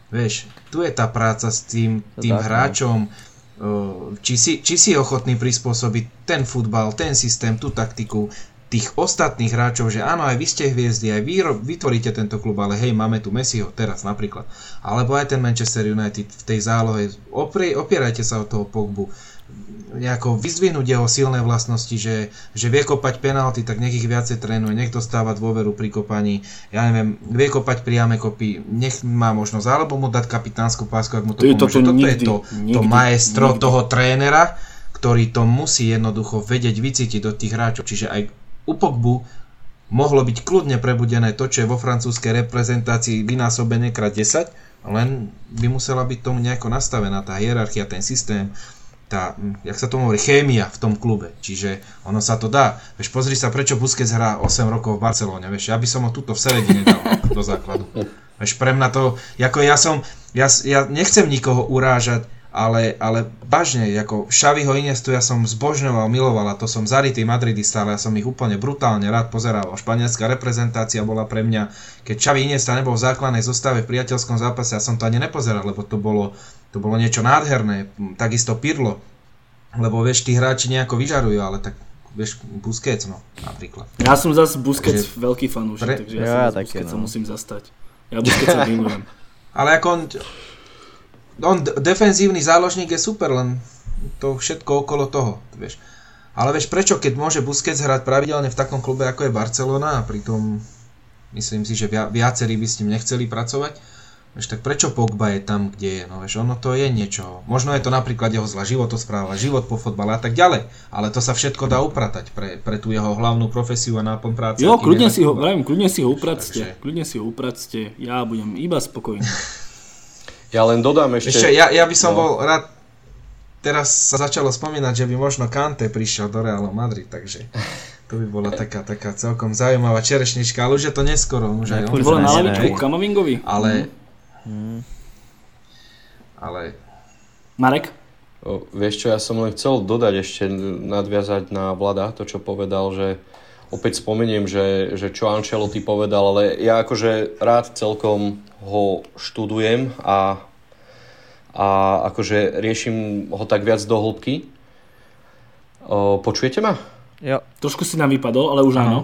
Vieš, tu je tá práca s tým hráčom, či si ochotný prispôsobiť ten futbal, ten systém, tú taktiku tých ostatných hráčov, že áno, aj vy ste hviezdy, aj vy vytvoríte tento klub, ale hej, máme tu Messiho teraz napríklad. Alebo aj ten Manchester United v tej zálohe, opierajte sa o toho Pogbu. Nejako vyzdvihnúť jeho silné vlastnosti, že vie kopať penalty, tak nech ich viacej trénuje, nech dostáva dôveru pri kopaní, ja neviem, vie kopať priame kopy, nech má možnosť, alebo mu dať kapitánsku pásku, ak mu to pomôže. Toto je to maestro toho trénera, ktorý to musí jednoducho vedieť vycítiť do tých hráčov. Čiže aj u Pogbu mohlo byť kľudne prebudené to, čo je vo francúzskej reprezentácii vynásobené krát 10, Len by musela byť tomu nejako nastavená tá hierarchia, ten systém, tá, jak sa tomu hovorí, chémia v tom klube. Čiže ono sa to dá. Vieš, pozri sa, prečo Busquets hrá 8 rokov v Barcelóne. Vieš, ja by som ho tuto v Seredine dal do základu. Vieš, pre mňa to, ako ja nechcem nikoho urážať, ale vážne, ako Xaviho Iniestu ja som zbožňoval, miloval, a to som zarytý Madridista, ale ja som ich úplne brutálne rád pozeral. Španielská reprezentácia bola pre mňa, keď Xavi Iniesta nebol v základnej zostave v priateľskom zápase, ja som to ani nepozeral, lebo to bolo niečo nádherné. Takisto Pirlo, lebo vieš, tí hráči nejako vyžarujú, ale tak vieš, Busquets, no, napríklad. Ja som zase Busquets veľký fanúšik, takže ja sa Busquetsa musím zastať. Ja Busquetsa milujem. Ale ako on defenzívny záložník je super, len to všetko okolo toho, vieš. Ale vieš prečo, keď môže Busquets hrať pravidelne v takom klube ako je Barcelona a pritom myslím si, že viacerí by s ním nechceli pracovať, vieš, tak prečo Pogba je tam, kde je, no vieš, ono to je niečo. Možno je to napríklad jeho zlá životospráva, život po fotbale a tak ďalej, ale to sa všetko dá upratať pre tú jeho hlavnú profesiu a náplň práce. Jo, kľudne si ho upracte, ja budem iba spokojný. Ja len dodám ešte... Ja by som bol rád... Teraz sa začalo spomínať, že by možno Kanté prišiel do Realu Madrid, takže to by bola taká celkom zaujímavá čerešnička, ale už je to neskoro. Už aj on... To bola na lavičku Kamavingovi. Ale... Ale... Marek? Vieš čo, ja som len chcel dodať ešte, nadviazať na Vlada to, čo povedal, že opäť spomeniem, že čo Ancelotti povedal, ale ja akože rád celkom ho študujem a akože riešim ho tak viac do hĺbky. Počujete ma? Jo. Trošku si nám vypadol, ale už áno.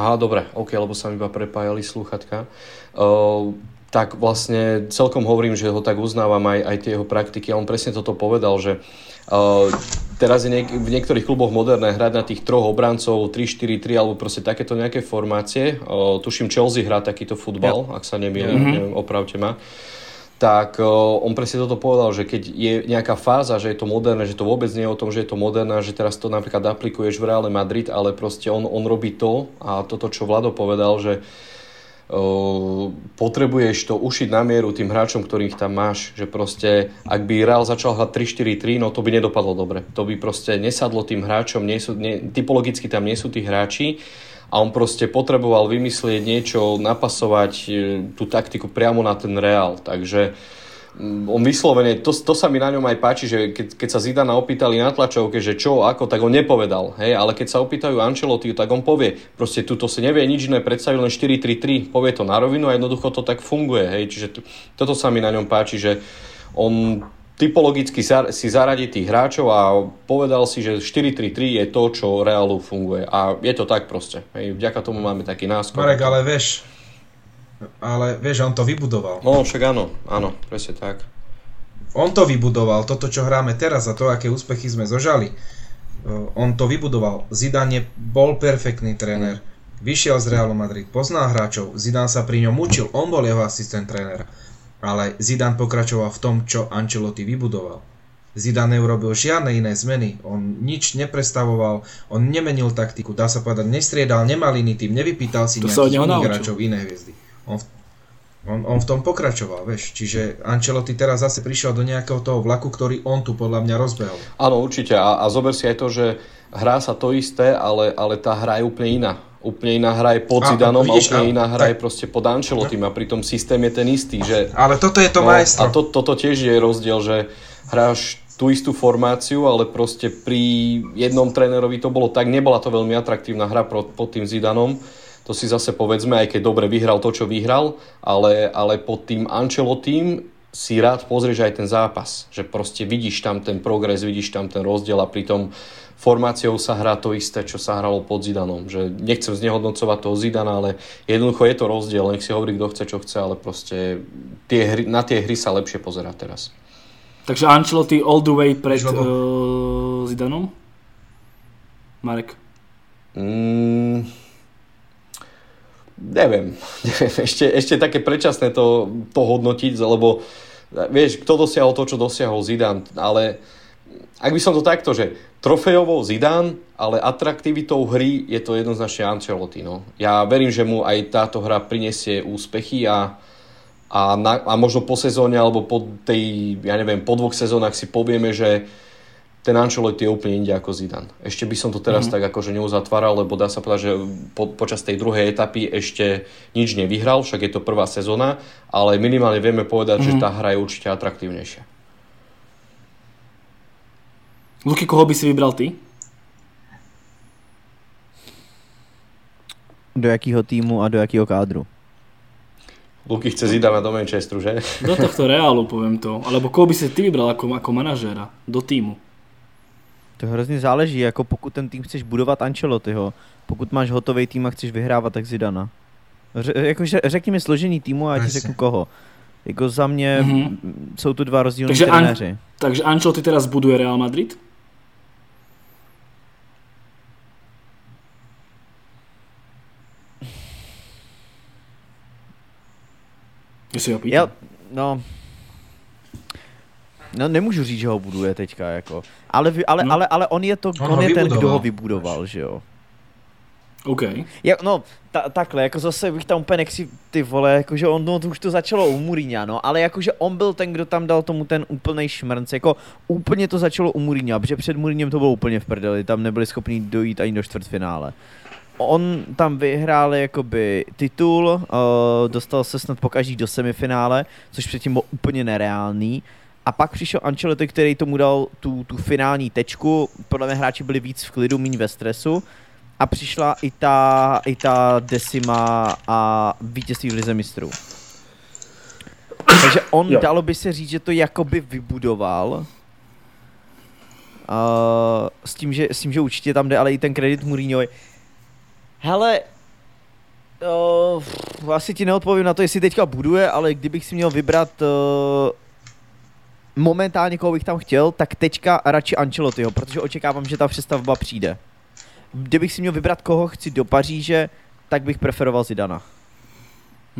Aha, dobre, ok, lebo sa mi iba prepájali slúchatka. Tak vlastne celkom hovorím, že ho tak uznávam aj tie jeho praktiky. A on presne toto povedal, že teraz je v niektorých kluboch moderné hrať na tých troch obrancov 3-4-3 alebo proste takéto nejaké formácie. Tuším, Chelsea hrá takýto futbal, ak sa nemýlim, opravte ma. Tak on presne toto povedal, že keď je nejaká fáza, že je to moderné, že to vôbec nie je o tom, že je to moderné, že teraz to napríklad aplikuješ v Reále Madrid, ale proste on robí to a toto, čo Vlado povedal, že potrebuješ to ušiť na mieru tým hráčom, ktorých tam máš, že proste, ak by Real začal hrať 3-4-3, no to by nedopadlo dobre. To by proste nesadlo tým hráčom, typologicky tam nie sú tí hráči a on proste potreboval vymyslieť niečo, napasovať tú taktiku priamo na ten Real, takže on vyslovene, to sa mi na ňom aj páči, že keď sa Zidana opýtali na tlačovke, že čo, ako, tak on nepovedal, hej, ale keď sa opýtajú Ancelotti, tak on povie, proste tuto si nevie nič iné predstaviť, len 4-3-3, povie to na rovinu a jednoducho to tak funguje, hej, čiže toto sa mi na ňom páči, že on typologicky si zaradí tých hráčov a povedal si, že 4-3-3 je to, čo Realu funguje a je to tak proste, hej, vďaka tomu máme taký náskok. Marek, ale vieš, on to vybudoval. No, však áno, presne tak. On to vybudoval, toto, čo hráme teraz a to, aké úspechy sme zožali. On to vybudoval. Zidane bol perfektný tréner. Vyšiel z Realu Madrid, pozná hráčov. Zidane sa pri ňom učil, on bol jeho asistent trénera. Ale Zidane pokračoval v tom, čo Ancelotti vybudoval. Zidane neurobil žiadne iné zmeny, on nič neprestavoval, on nemenil taktiku, dá sa povedať, nestriedal, nemal iný tým, nevypýtal si nejakých iných hráčov, iné hviezdy. On v tom pokračoval, vieš, čiže Ancelotti teraz zase prišiel do nejakého toho vlaku, ktorý on tu podľa mňa rozbehol. Áno, určite a zober si aj to, že hrá sa to isté, ale tá hra je úplne iná. Úplne iná hra je pod Zidanom a úplne iná hra je proste pod Ancelottim a pritom systém je ten istý. Že, ale toto je to majstro. A toto tiež je rozdiel, že hráš tú istú formáciu, ale proste pri jednom trénerovi to bolo tak, nebola to veľmi atraktívna hra pod tým Zidanom. To si zase povedzme, aj keď dobre vyhral to, čo vyhral, ale pod tým Ancelottim si rád pozrieš aj ten zápas. Že proste vidíš tam ten progres, vidíš tam ten rozdiel a pritom formáciou sa hrá to isté, čo sa hralo pod Zidanom. Že nechcem znehodnocovať toho Zidana, ale jednoducho je to rozdiel. Nech si hovorí, kto chce, čo chce, ale proste na tie hry sa lepšie pozerá teraz. Takže Ancelotti all the way pred Zidanom? Marek? Neviem, ešte také predčasné to hodnotiť, lebo vieš, kto dosiahol to, čo dosiahol Zidane, ale ak by som to takto, že trofejovou Zidane, ale atraktivitou hry je to jednoznačne Ancelotti. No. Ja verím, že mu aj táto hra prinesie úspechy a a možno po sezóne alebo po tej, ja neviem, po dvoch sezónach si povieme, že ten Ancelotti je úplne inde ako Zidane. Ešte by som to teraz tak akože neuzatváral, lebo dá sa povedať, že počas tej druhej etapy ešte nič nevyhral, však je to prvá sezóna, ale minimálne vieme povedať, že tá hra je určite atraktívnejšia. Luky, koho by si vybral ty? Do jakého týmu a do jakého kádru? Luky chce Zidana do Manchesteru, že? Do tohto Reálu, poviem to. Alebo koho by si ty vybral ako manažéra do týmu? To hrozně záleží, jako pokud ten tým chceš budovat Ancelottiho, pokud máš hotový tým a chceš vyhrávat, tak Zidana. Řekni mi složení týmu a já ti řeknu koho. Jako za mě jsou tu dva rozdílní trenéři. Takže Ancelotti teraz buduje Real Madrid? Já si ho pýtam. No, nemůžu říct, že ho buduje teďka, jako. Ale on je ten, kdo ho vybudoval, že jo. OK. Takhle, jako zase bych tam úplně nechci, ty vole, jakože ono už to začalo u Mourinha, no, ale jakože on byl ten, kdo tam dal tomu ten úplnej šmrnc, jako úplně to začalo u Mourinha, protože před Mourinhem to bylo úplně v prdeli, tam nebyli schopni dojít ani do čtvrtfinále. On tam vyhrál jakoby titul, dostal se snad pokaždý do semifinále, což předtím bylo úplně nereálný. A pak přišel Ancelotti, který tomu dal tu finální tečku, podle mě hráči byli víc v klidu, míň ve stresu a přišla i ta decima a vítězství v Lize mistrů. Takže on, dalo by se říct, že to jakoby vybudoval, s tím, že určitě tam jde, ale i ten kredit Mourinhovi. Hele, asi ti neodpovím na to, jestli teďka buduje, ale kdybych si měl vybrat momentálně, koho bych tam chtěl, tak teďka radši Ancelottiho, protože očekávám, že ta přestavba přijde. Kdybych si měl vybrat, koho chci do Paříže, tak bych preferoval Zidana.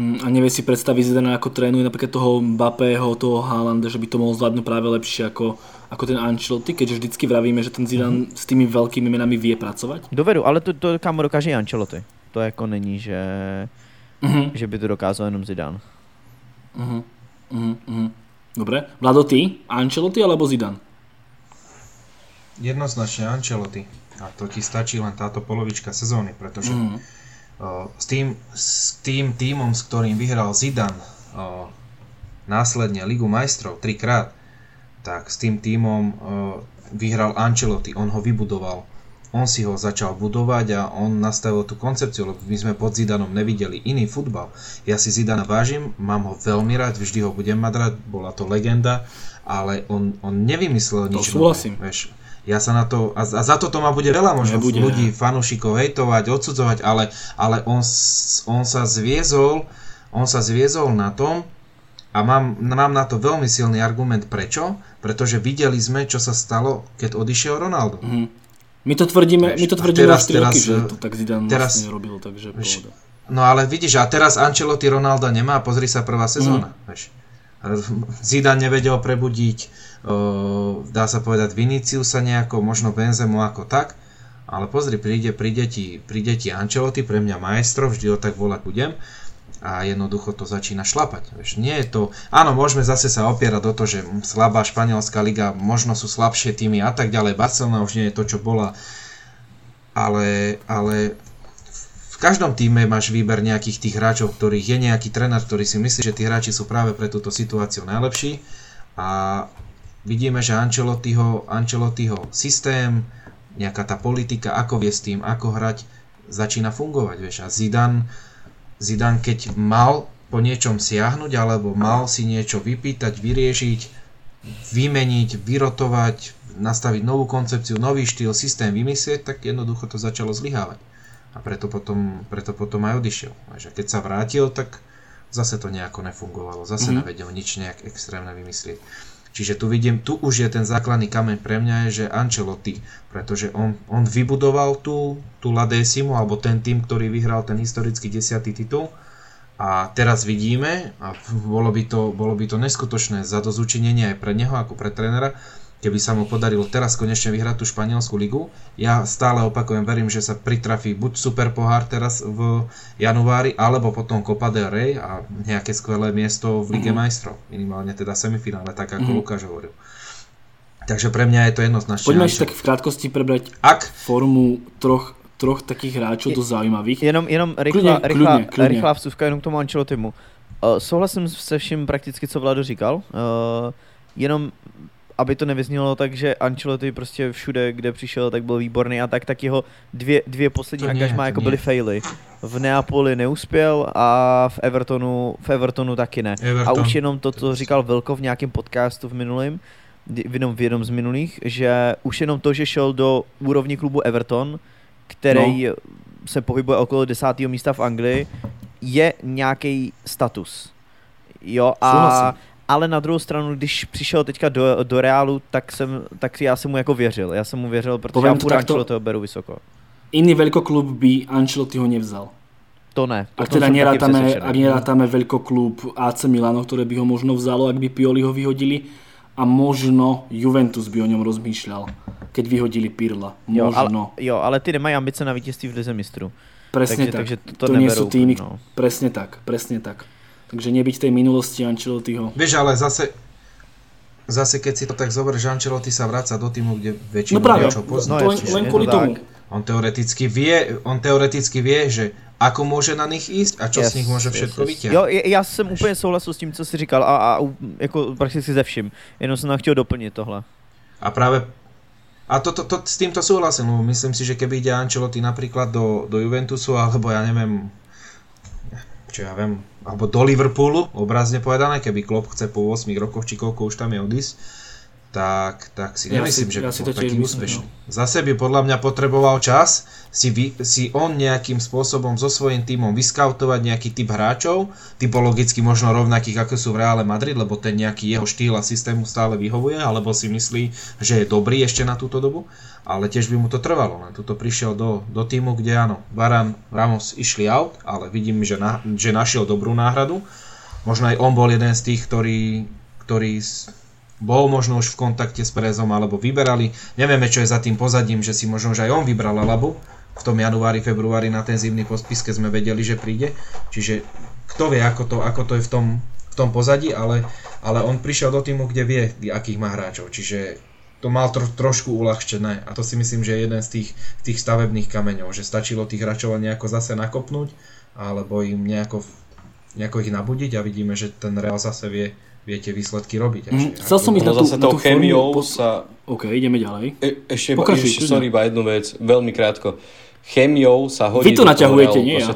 A nevieš si predstaviť Zidana, ako trénuje napríklad toho Mbappého, toho Haalanda, že by to mohol zvládnuť práve lepšie ako ten Ancelotti, keďže vždycky vravíme, že ten Zidane s tými veľkými menami vie pracovať? Dovedu, ale to kámo dokáže i Ancelotti. To jako není, že by to dokázal jenom Zidane. Dobre, Vlado, ty? Ancelotti alebo Zidane? Jednoznačne Ancelotti. A to ti stačí len táto polovička sezóny, pretože s tým tímom, s ktorým vyhral Zidane následne Ligu majstrov 3-krát, tak s tým tímom vyhral Ancelotti, on ho vybudoval. On si ho začal budovať a on nastavil tú koncepciu, lebo my sme pod Zidanom nevideli iný futbal. Ja si Zidana vážim, mám ho veľmi rád, vždy ho budem mať rád, bola to legenda, ale on nevymyslel nič nové. Ja sa na to, a za toto ma bude veľa možno ľudí, fanúšikov hejtovať, odsudzovať, ale on sa zviezol na tom, a mám na to veľmi silný argument prečo, pretože videli sme, čo sa stalo, keď odišiel Ronaldo. My to tvrdíme na 4 roky, že to tak Zidane vlastne robil, takže pohoda. No ale vidíš, a teraz Ancelotti Ronalda nemá, pozri sa prvá sezóna. Zidane nevedel prebudiť, dá sa povedať, Viniciusa nejako, možno Benzemu ako tak, ale pozri, príde ti Ancelotti, pre mňa majstro, vždy ho tak volať budem, a jednoducho to začína šlapať. Nie je to... Áno, môžeme zase sa opierať do toho, že slabá španielská liga, možno sú slabšie týmy a tak ďalej. Barcelona už nie je to, čo bola. Ale v každom týme máš výber nejakých tých hráčov, ktorých je nejaký tréner, ktorý si myslí, že tí hráči sú práve pre túto situáciu najlepší. A vidíme, že Ancelottiho systém, nejaká tá politika, ako vie s tým, ako hrať, začína fungovať. A Zidane, keď mal po niečom siahnuť, alebo mal si niečo vypýtať, vyriešiť, vymeniť, vyrotovať, nastaviť novú koncepciu, nový štýl, systém vymyslieť, tak jednoducho to začalo zlyhávať. A preto potom aj odišiel. A keď sa vrátil, tak zase to nejako nefungovalo. Zase nevedel nič nejak extrémne vymyslieť. Čiže tu už je ten základný kameň pre mňa je, že Ancelotti, pretože on vybudoval tú La Décimu, alebo ten tým, ktorý vyhral ten historický 10. titul a teraz vidíme, a bolo by to neskutočné zadozučinenie aj pre neho ako pre trénera, keby sa mu podarilo teraz konečne vyhrať tú španielsku ligu. Ja stále opakujem, verím, že sa pritrafí buď super pohár teraz v januári, alebo potom Copa del Rey a nejaké skvelé miesto v Lige Majstrov, minimálne teda semifinále, tak ako Lukáš hovoril. Takže pre mňa je to jednoznačne. Poďme ešte tak v krátkosti prebrať formu troch takých hráčov dosť zaujímavých. Jenom rychlá vsuvka jenom k tomu Ancelottimu. Souhlasím se vším prakticky, co Vlado říkal. Jenom aby to nevyznělo tak, že Ancelotti prostě všude, kde přišel, tak byl výborný a tak jeho dvě poslední angažmá jako byly faily. V Neapoli neuspěl a v Evertonu taky ne. Everton. A už jenom to, co říkal Vilko v nějakém podcastu v jednom z minulých, že už jenom to, že šel do úrovni klubu Everton, který se pohybuje okolo 10. místa v Anglii, je nějaký status. Jo, a ale na druhou stranu, když přišel teďka do Reálu, tak já jsem mu jako věřil. Já jsem mu věřil, protože já furt Ancelottiho beru vysoko. Iný velkoklub by Ancelottiho nevzal. To ne. A teda nerátame velkoklub AC Milano, které by ho možno vzalo, ak by Pioli ho vyhodili. A možno Juventus by o ňom rozmýšľal, keď vyhodili Pirla. Možno. Jo, ale ty nemají ambice na vítězství v Lize mistrů. Presne tak. Takže to nie sú týmy. No. Presne tak. Takže nebyť tej minulosti Ancelottiho. Vieš, ale zase keď si to tak zober, že Ancelotti sa vráca do týmu, kde väčšinu niečo pozná. No práve, len kvôli tomu. On teoreticky vie, že ako môže na nich ísť a čo z nich môže všetko vytiahnuť. Jo, ja som úplne souhlasil s tým, co si říkal a jako prakticky ze vším. Jenom som chtěl doplniť tohle. A práve A s týmto súhlasím, lebo myslím si, že keby ide Ancelotti napríklad do Juventusu, alebo ja neviem, alebo do Liverpoolu, obrazne povedané, keby Klopp chce po 8 rokoch, či koľko už tam je odísť, tak si nemyslím, že by bol taký úspešný. Zase by podľa mňa potreboval čas si on nejakým spôsobom so svojím tímom vyskautovať nejaký typ hráčov, typologicky možno rovnakých ako sú v Reále Madrid, lebo ten nejaký jeho štýl a systému stále vyhovuje, alebo si myslí, že je dobrý ešte na túto dobu, ale tiež by mu to trvalo. Len tuto prišiel do tímu, kde áno, Varane, Ramos išli out, ale vidím, že našiel dobrú náhradu. Možno aj on bol jeden z tých, ktorý bol možno už v kontakte s Perezom, alebo vyberali. Nevieme, čo je za tým pozadím, že si možno už aj on vybral Alabu. V tom januári, februári na ten zimný pospis, keď sme vedeli, že príde. Čiže kto vie, ako to je v tom pozadí, ale on prišiel do týmu, kde vie, akých má hráčov. Čiže to mal trošku uľahčené. A to si myslím, že je jeden z tých stavebných kameňov. Že stačilo tých hráčov nejako zase nakopnúť, alebo im nejako ich nabudiť a vidíme, že ten Real zase viete výsledky robiť. Chcel som ísť na tú formu. OK, ideme ďalej. Ešte sorry, iba jednu vec, veľmi krátko. Chémiou sa hodí... Vy to naťahujete, nie ja?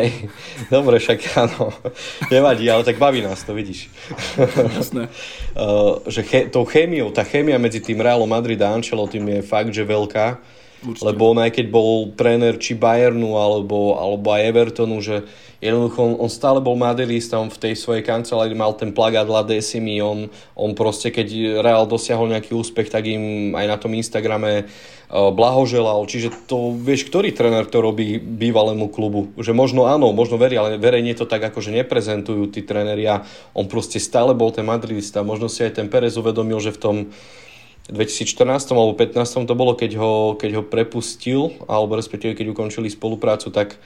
Hej, dobre, však áno. Nevadí, ale tak baví nás to, vidíš. Jasné. Že tou chémiou, tá chémia medzi tým Realom Madrid a Ancelottim je fakt, že veľká. Určite. Lebo on aj keď bol tréner či Bayernu alebo aj Evertonu, že jednoducho on stále bol madridista, on v tej svojej kancelárii mal ten plagát La Decimi, on proste keď Real dosiahol nejaký úspech, tak im aj na tom Instagrame blahoželal, čiže to vieš, ktorý tréner to robí bývalému klubu, že možno áno, možno verí, ale verejne to tak akože neprezentujú tí tréneri a on proste stále bol ten madridista, možno si aj ten Perez uvedomil, že v tom 2014 alebo 2015 to bolo, keď ho prepustil, alebo respektíve keď ukončili spoluprácu, tak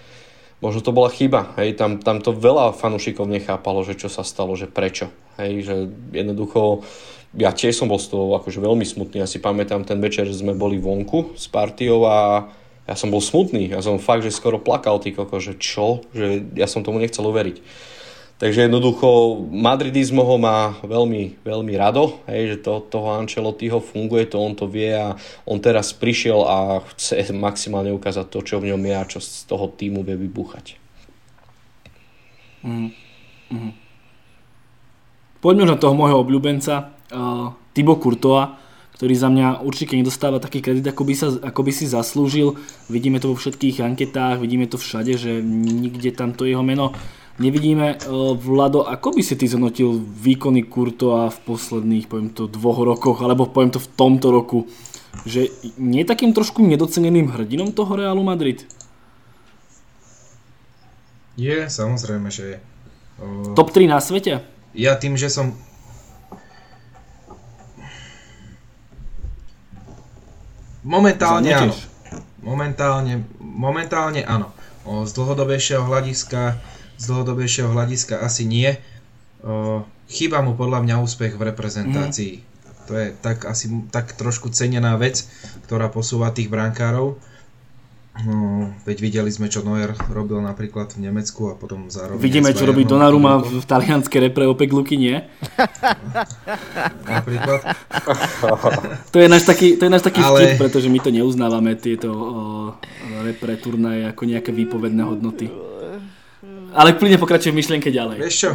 možno to bola chyba. Hej? Tam to veľa fanúšikov nechápalo, že čo sa stalo, že prečo. Hej? Že jednoducho, ja tiež som bol z toho akože veľmi smutný. Ja si pamätám ten večer, že sme boli vonku s partiou a ja som bol smutný. Ja som fakt, že skoro plakal, ty koko, že čo? Že ja som tomu nechcel uveriť. Takže jednoducho madridizmo ho má veľmi, veľmi rado, hej, že toho Ancelottiho funguje, to on to vie a on teraz prišiel a chce maximálne ukázať to, čo v ňom je a čo z toho týmu vie vybuchať. Poďme na toho môjho obľúbenca, Thibaut Courtois, ktorý za mňa určite nedostáva taký kredit, ako by si zaslúžil. Vidíme to vo všetkých anketách, vidíme to všade, že nikde tamto jeho meno nevidíme. Vlado, ako by si ty zhodnotil výkony Courtois v posledných, poviem to, 2 rokoch, alebo poviem to v tomto roku, že nie je takým trošku nedoceneným hrdinom toho Realu Madrid? Je, samozrejme, že je. Top 3 na svete? Ja tým, že som... Momentálne áno. Z dlhodobejšieho hľadiska asi nie. Chýba mu podľa mňa úspech v reprezentácii. To je tak asi tak trošku cenená vec, ktorá posúva tých brankárov. Veď videli sme, čo Neuer robil napríklad v Nemecku a potom zároveň... Vidíme, čo robí Donnarumma v talianskej repre Opek Luky, nie? Napríklad. To je náš taký vtip, pretože my to neuznávame, tieto repre turnaje ako nejaké výpovedné hodnoty. Ale kľudne pokračuj v myšlienke ďalej. Vieš čo?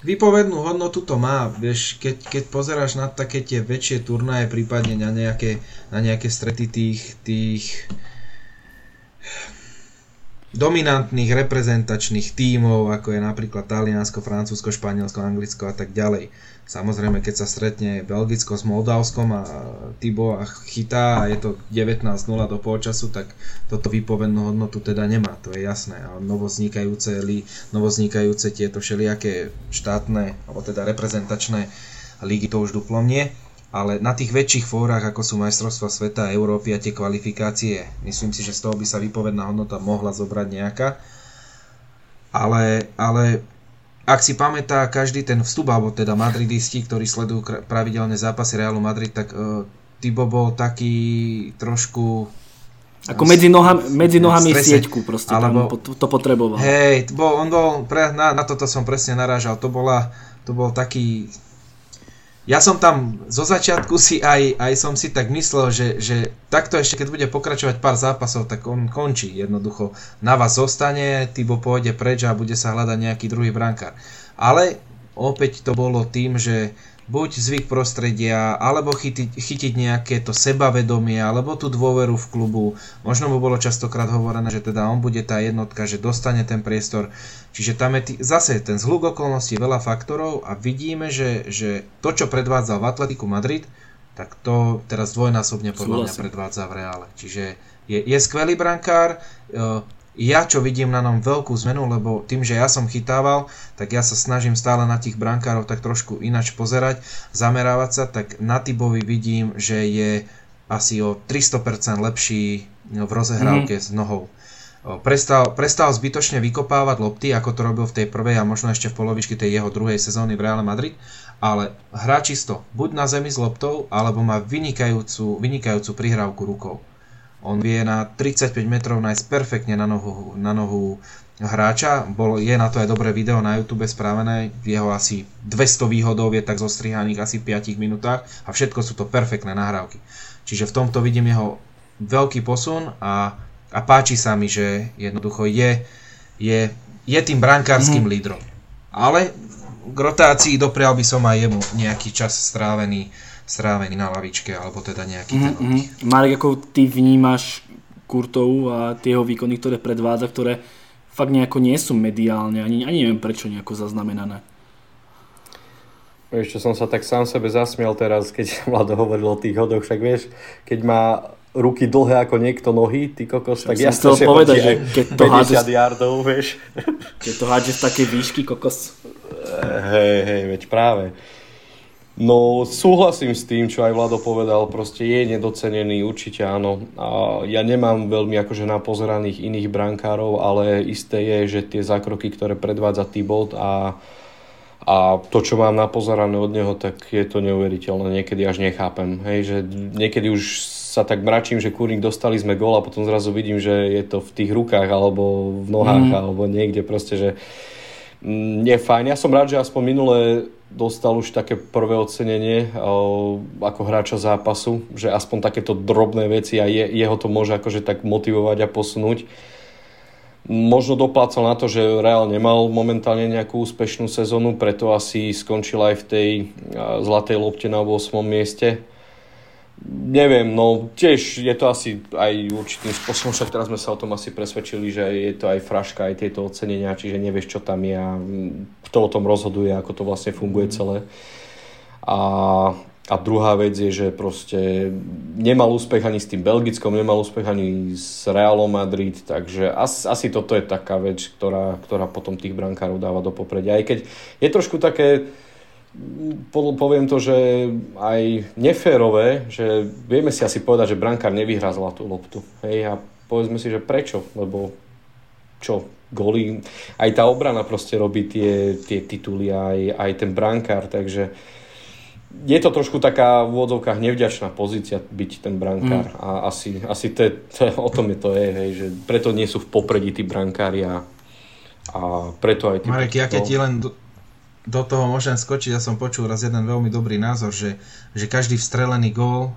Výpovednú hodnotu to má, vieš, keď pozeráš na také tie väčšie turnaje, prípadne na nejaké strety tých dominantných reprezentačných tímov, ako je napríklad Taliansko, Francúzsko, Španielsko, Anglicko a tak ďalej. Samozrejme, keď sa stretne Belgicko s Moldavskom a Tibo a chytá a je to 19-0 do polčasu, tak toto výpovednú hodnotu teda nemá, to je jasné. A novovznikajúce tieto všelijaké štátne, alebo teda reprezentačné ligy to už duplom nie. Ale na tých väčších fórach, ako sú majstrovstvá sveta a Európy a tie kvalifikácie, myslím si, že z toho by sa výpovedná hodnota mohla zobrať nejaká. Ale ak si pamätá každý ten vstup, alebo teda madridisti, ktorí sledujú pravidelné zápasy Realu Madrid, tak Tibo bol taký trošku... Ako medzi nohami sieťku proste, alebo, tam to potreboval. Hej, on bol, na toto som presne narážal, to bol taký... Ja som tam zo začiatku si aj som si tak myslel, že takto ešte keď bude pokračovať pár zápasov, tak on končí jednoducho. Na vás zostane, Tibo pôjde preč a bude sa hľadať nejaký druhý brankár. Ale opäť to bolo tým, že buď zvyk prostredia, alebo chytiť nejaké to sebavedomie, alebo tú dôveru v klubu. Možno mu bolo častokrát hovorené, že teda on bude tá jednotka, že dostane ten priestor. Čiže tam je zase ten zhluk okolností, veľa faktorov a vidíme, že to, čo predvádzal v Atlétiku Madrid, tak to teraz dvojnásobne podľa mňa predvádza v Reále. Čiže je skvelý brankár, ja čo vidím na ňom veľkú zmenu, lebo tým, že ja som chytával, tak ja sa snažím stále na tých brankárov tak trošku inač pozerať, zamerávať sa, tak na Tibovi vidím, že je asi o 300% lepší v rozehrávke s nohou. Prestal zbytočne vykopávať lopty, ako to robil v tej prvej a možno ešte v polovičke tej jeho druhej sezóny v Real Madrid, ale hrá čisto buď na zemi s loptou, alebo má vynikajúcu prihrávku rukou. On vie na 35 metrov nájsť perfektne na nohu hráča. Je na to aj dobré video na YouTube správené, jeho asi 200 výhodov je tak zostrihaných asi v 5 minútach a všetko sú to perfektné nahrávky. Čiže v tomto vidím jeho veľký posun a páči sa mi, že jednoducho je tým brankárskym lídrom. Ale k rotácii doprial by som aj jemu nejaký čas strávený na lavičke, alebo teda nejaký ten oddych. Marek, ako ty vnímaš Courtoisu a tieho výkony, ktoré predvádza, ktoré fakt nejako nie sú mediálne, ani neviem prečo nejako zaznamenané? Ešte som sa tak sám sebe zasmial teraz, keď Vlado hovoril o tých hodoch, však vieš, keď má ruky dlhé ako niekto nohy, ty kokos, tak ja som chcel povedať, že keď to hádže 50 yardov, vieš. Keď to hádže z takej výšky, kokos. Hej, veď práve. No, súhlasím s tým, čo aj Vlado povedal, proste je nedocenený, určite áno. A ja nemám veľmi akože napozeraných iných brankárov, ale isté je, že tie zákroky, ktoré predvádza Thibaut a to, čo mám napozerané od neho, tak je to neuveriteľné, niekedy až nechápem. Hej, že niekedy už sa tak mračím, že kurník dostali sme gól a potom zrazu vidím, že je to v tých rukách alebo v nohách alebo niekde proste, že je fajn. Ja som rád, že aspoň minulé dostal už také prvé ocenenie ako hráča zápasu, že aspoň takéto drobné veci a jeho to môže akože tak motivovať a posunúť. Možno doplácal na to, že Real nemal momentálne nejakú úspešnú sezónu, preto asi skončil aj v tej zlatej lopte na 8. mieste. Neviem, no tiež je to asi aj určitým spôsobom, však teraz sme sa o tom asi presvedčili, že je to aj fraška, aj tieto ocenenia, čiže nevieš, čo tam je a kto o tom rozhoduje, ako to vlastne funguje celé. A druhá vec je, že proste nemal úspech ani s tým Belgickom, nemal úspech ani s Realom Madrid, takže asi toto je taká vec, ktorá potom tých brankárov dáva do popredia. Aj keď je trošku také poviem to, že aj neférové, že vieme si asi povedať, že brankár nevyhrá zlatú loptu. Hej, a povedzme si, že prečo, lebo čo, góly, aj tá obrana proste robí tie tituly, aj ten brankár, takže je to trošku taká v úvodzovkách nevďačná pozícia byť ten brankár a asi o tom je to, hej, že preto nie sú v popredí tí brankári a preto aj tí... Marek, ja keď ti len... Do toho môžem skočiť, ja som počul raz jeden veľmi dobrý názor, že každý vstrelený gól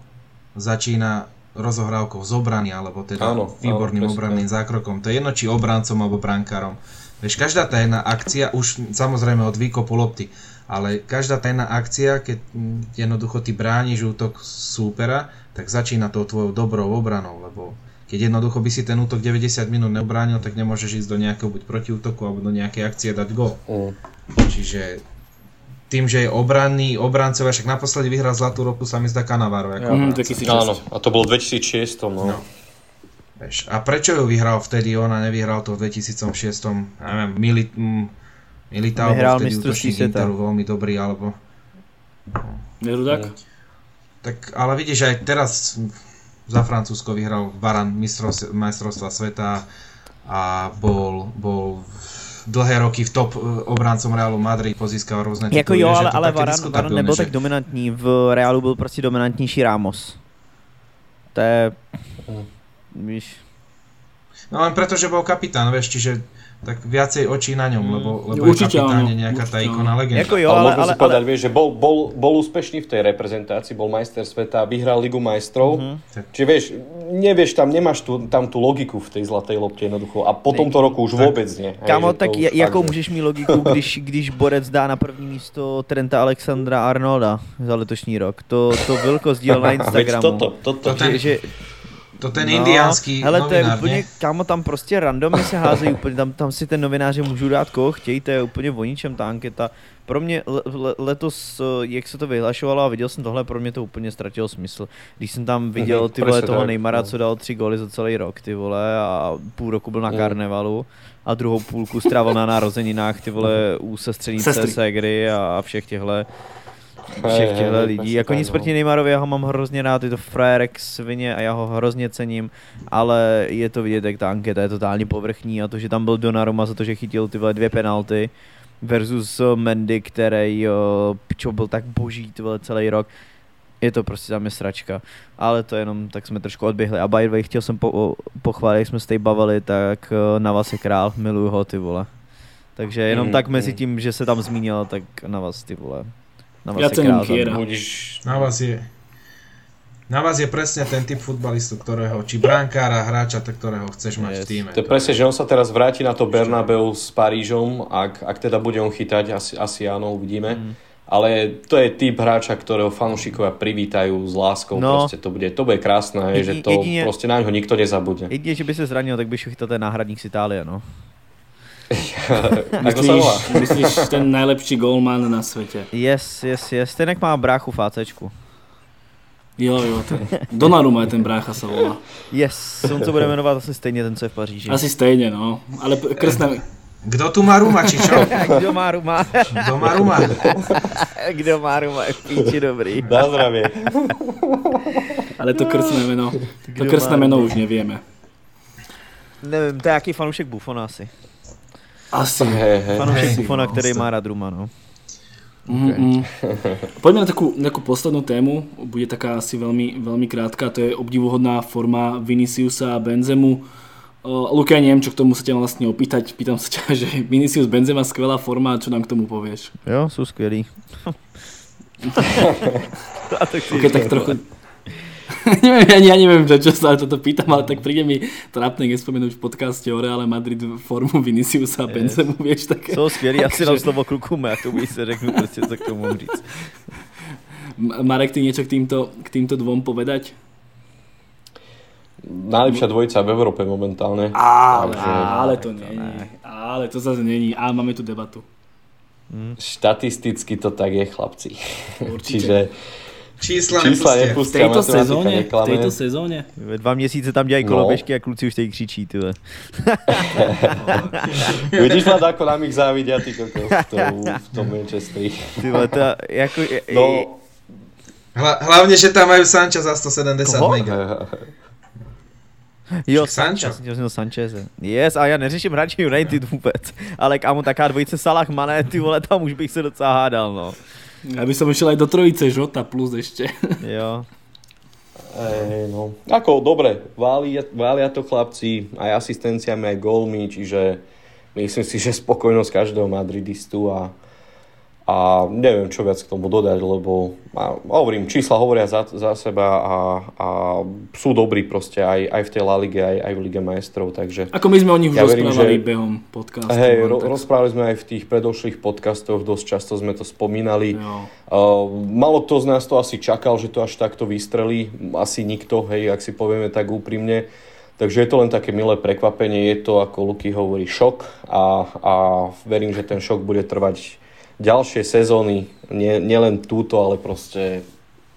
začína rozohrávkou z obrany, alebo teda výborným obranným zákrokom. To je jedno, či obrancom, alebo brankárom. Vieš, každá tá jedna akcia, už samozrejme od výkopu lopty, ale každá tá jedna akcia, keď jednoducho ty brániš útok súpera, tak začína tou tvojou dobrou obranou, lebo keď jednoducho by si ten útok 90 minút neobránil, tak nemôžeš ísť do nejakého buď protiútoku, alebo do nejakej akcie dať gól. Čiže tým, že je obranný, obrancovia, však naposledy vyhral zlatú loptu, sa mi zdá Cannavaro. Áno, a to bolo v 2006. No. A prečo ju vyhral vtedy on a nevyhral to v 2006? Neviem, Militão bol vtedy útočník Interu veľmi dobrý, alebo... Nerudák? No. Tak, ale vidíš, aj teraz za Francúzsko vyhral Baran majstrovstva sveta a bol dlhé roky v top obráncom Realu Madrid, pozískal různé tituly. Jako jo, ale Varane nebyl tak dominantní. V Realu byl prostě dominantnější Ramos. To je... Víš... No len preto, že bol kapitán, vieš, čiže tak viacej očí na ňom, lebo určite, je kapitán nejaká tá ikona legenda. Jako jo, ale povedať, vieš, že bol úspešný v tej reprezentácii, bol majster sveta, vyhral Ligu majstrov. Čiže vieš, nevieš, tam nemáš tam tú logiku v tej zlatej lopte jednoducho. A po tomto roku už tak, vôbec nie. Kámo, hej, tak jakou môžeš mít logiku, když borec dá na první místo Trenta Alexandra Arnolda za letošní rok? To Vilko sdíl na Instagramu. To ten indiánský novinár, to je úplně, ne? Kámo, tam prostě randomně se házejí úplně, tam si ten novináři můžu dát koho chtějí, to je úplně o ničem ta anketa. Pro mě letos, jak se to vyhlašovalo a viděl jsem tohle, pro mě to úplně ztratilo smysl. Když jsem tam viděl ty vole toho Neymara, co dal 3 góly za celý rok, ty vole, a půl roku byl na karnevalu a druhou půlku strávil na narozeninách, ty vole, u sestřenice, ségry a všech těchto lidí. Jako nic proti Neymarovi, já ho mám hrozně rád, je to frajerek svině a já ho hrozně cením, ale je to vidět, jak ta anketa je totálně povrchní a to, že tam byl Donnarumma za to, že chytil tyhle 2 penalty versus Mendy, který byl tak boží tyhle celý rok. Je to prostě tam je sračka, ale to jenom tak jsme trošku odběhli. A by the way, chtěl jsem pochválit, jak jsme se tady bavili, tak Navas je král, miluju ho, ty vole. Takže jenom tak mezi tím, že se tam zmínil, tak Navas, ty vole. Ja cením Kiera. Na vás je presne ten typ futbalistu, ktorého, či brankára, hráča, ktorého chceš mať v tíme. To je presne, že on sa teraz vráti na to Bernabeu s Parížom, ak teda bude on chytať, asi áno, uvidíme. Ale to je typ hráča, ktorého fanúšikovia privítajú s láskou, proste to bude krásne, že to jedine, proste na ňo nikto nezabude. Jedine, že by sa zranil, tak by šiel chytať ten náhradník z Itálie, no. Myslíš ten najlepší golman na svete? Yes. Ten jak má bráchu v ACčku. Jo, Donnarumma je ten brácha se volá. Yes, on se bude jmenovat asi stejně, ten co je v Paříži. Asi stejně, no. Ale krstneme. Kdo tu má Ruma, či čo? Kdo má Ruma, je v píči dobrý. Na zdravě. Ale to krstné jméno. To krstné jméno už nevíme. Nevím, to je jaký fanoušek Buffona asi. Fanoušek Buffona, který má rád Ruma, no. Poďme na takú poslednú tému, bude taká asi veľmi, veľmi krátka, to je obdivuhodná forma Viniciusa a Benzemu. Luka, neviem, čo k tomu sa ťa vlastne opýtať, pýtam sa ťa, že Vinicius, Benzema, skvelá forma, čo nám k tomu povieš? Jo, sú skvelí. Okay, tak trochu... Ja neviem, čo sa toto pýtam, ale tak príde mi trápne nespomenúť v podcaste o Reále Madrid formu Viniciusa a Benzemu, vieš, také... Jsou skvělý, asi dám slovo klukům, já to bych se řeknu, prostě co k tomu říct. Marek, ty niečo k týmto dvom povedať? Najlepšia dvojica v Európe momentálne. Ale to zase není, ale máme tu debatu. Štatisticky to tak je, chlapci. Určite. Čiže... Čísla nepustíme. V této sezóně? Ve 2 měsíce tam dělají koloběžky a kluci už teď křičí, tyhle. Vidíš, Vlad, ako nám ich závidia, ty kokos, v tom Manchesteri. Tyhle, to jako... No. Hlavne, že tam majú Sancha za 170 mega. Jo, Sanchez. Yes, a já neřeším radši United vůbec, ale kámo, taká dvojice Salah Mané, ty vole, tam už bych se docela hádal, no. Ja by som išiel aj do trojice Žota plus ešte. Jo. No. Ako, dobre, vália to chlapci aj asistenciami, aj gólmi, čiže myslím si, že spokojnosť každého madridistu a neviem, čo viac k tomu dodať, lebo hovorím, čísla hovoria za seba a sú dobrí proste aj v tej La Lige, aj v Lige Majstrov, takže... Ako my sme o nich už rozprávali behom podcastu. Hej, rozprávali sme aj v tých predošlých podcastoch, dosť často sme to spomínali. Malo kto z nás to asi čakal, že to až takto vystrelí, asi nikto, hej, ak si povieme tak úprimne. Takže je to len také milé prekvapenie, je to, ako Luky hovorí, šok a verím, že ten šok bude trvať ďalšie sezóny, nielen túto, ale proste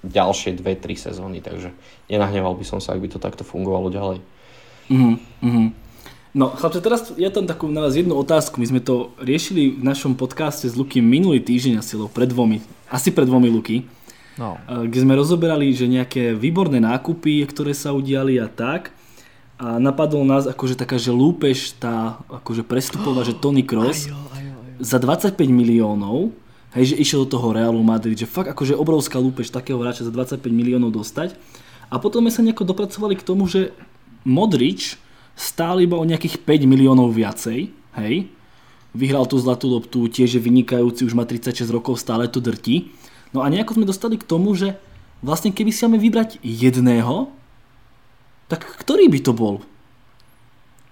ďalšie 2-3 sezóny, takže nenahneval by som sa, ak by to takto fungovalo ďalej. No chlapče, teraz ja tam takú na vás jednu otázku, my sme to riešili v našom podcaste s Lukym minulý týždeň asi pred dvomi Luky, no. Kde sme rozoberali, že nejaké výborné nákupy, ktoré sa udiali a tak, a napadlo nás akože taká, že lúpež tá akože prestupová, že Toni Kroos za 25 miliónov, hej, že išiel do toho Realu Madrid, že fakt akože obrovská lúpež takého hráča za 25 miliónov dostať. A potom sme sa nejako dopracovali k tomu, že Modrič stál iba o nejakých 5 miliónov viacej, hej. Vyhral tú zlatú loptu, tiež je vynikajúci, už má 36 rokov, stále to drtí. No a nejako sme dostali k tomu, že vlastne keby si máme vybrať jedného, tak ktorý by to bol?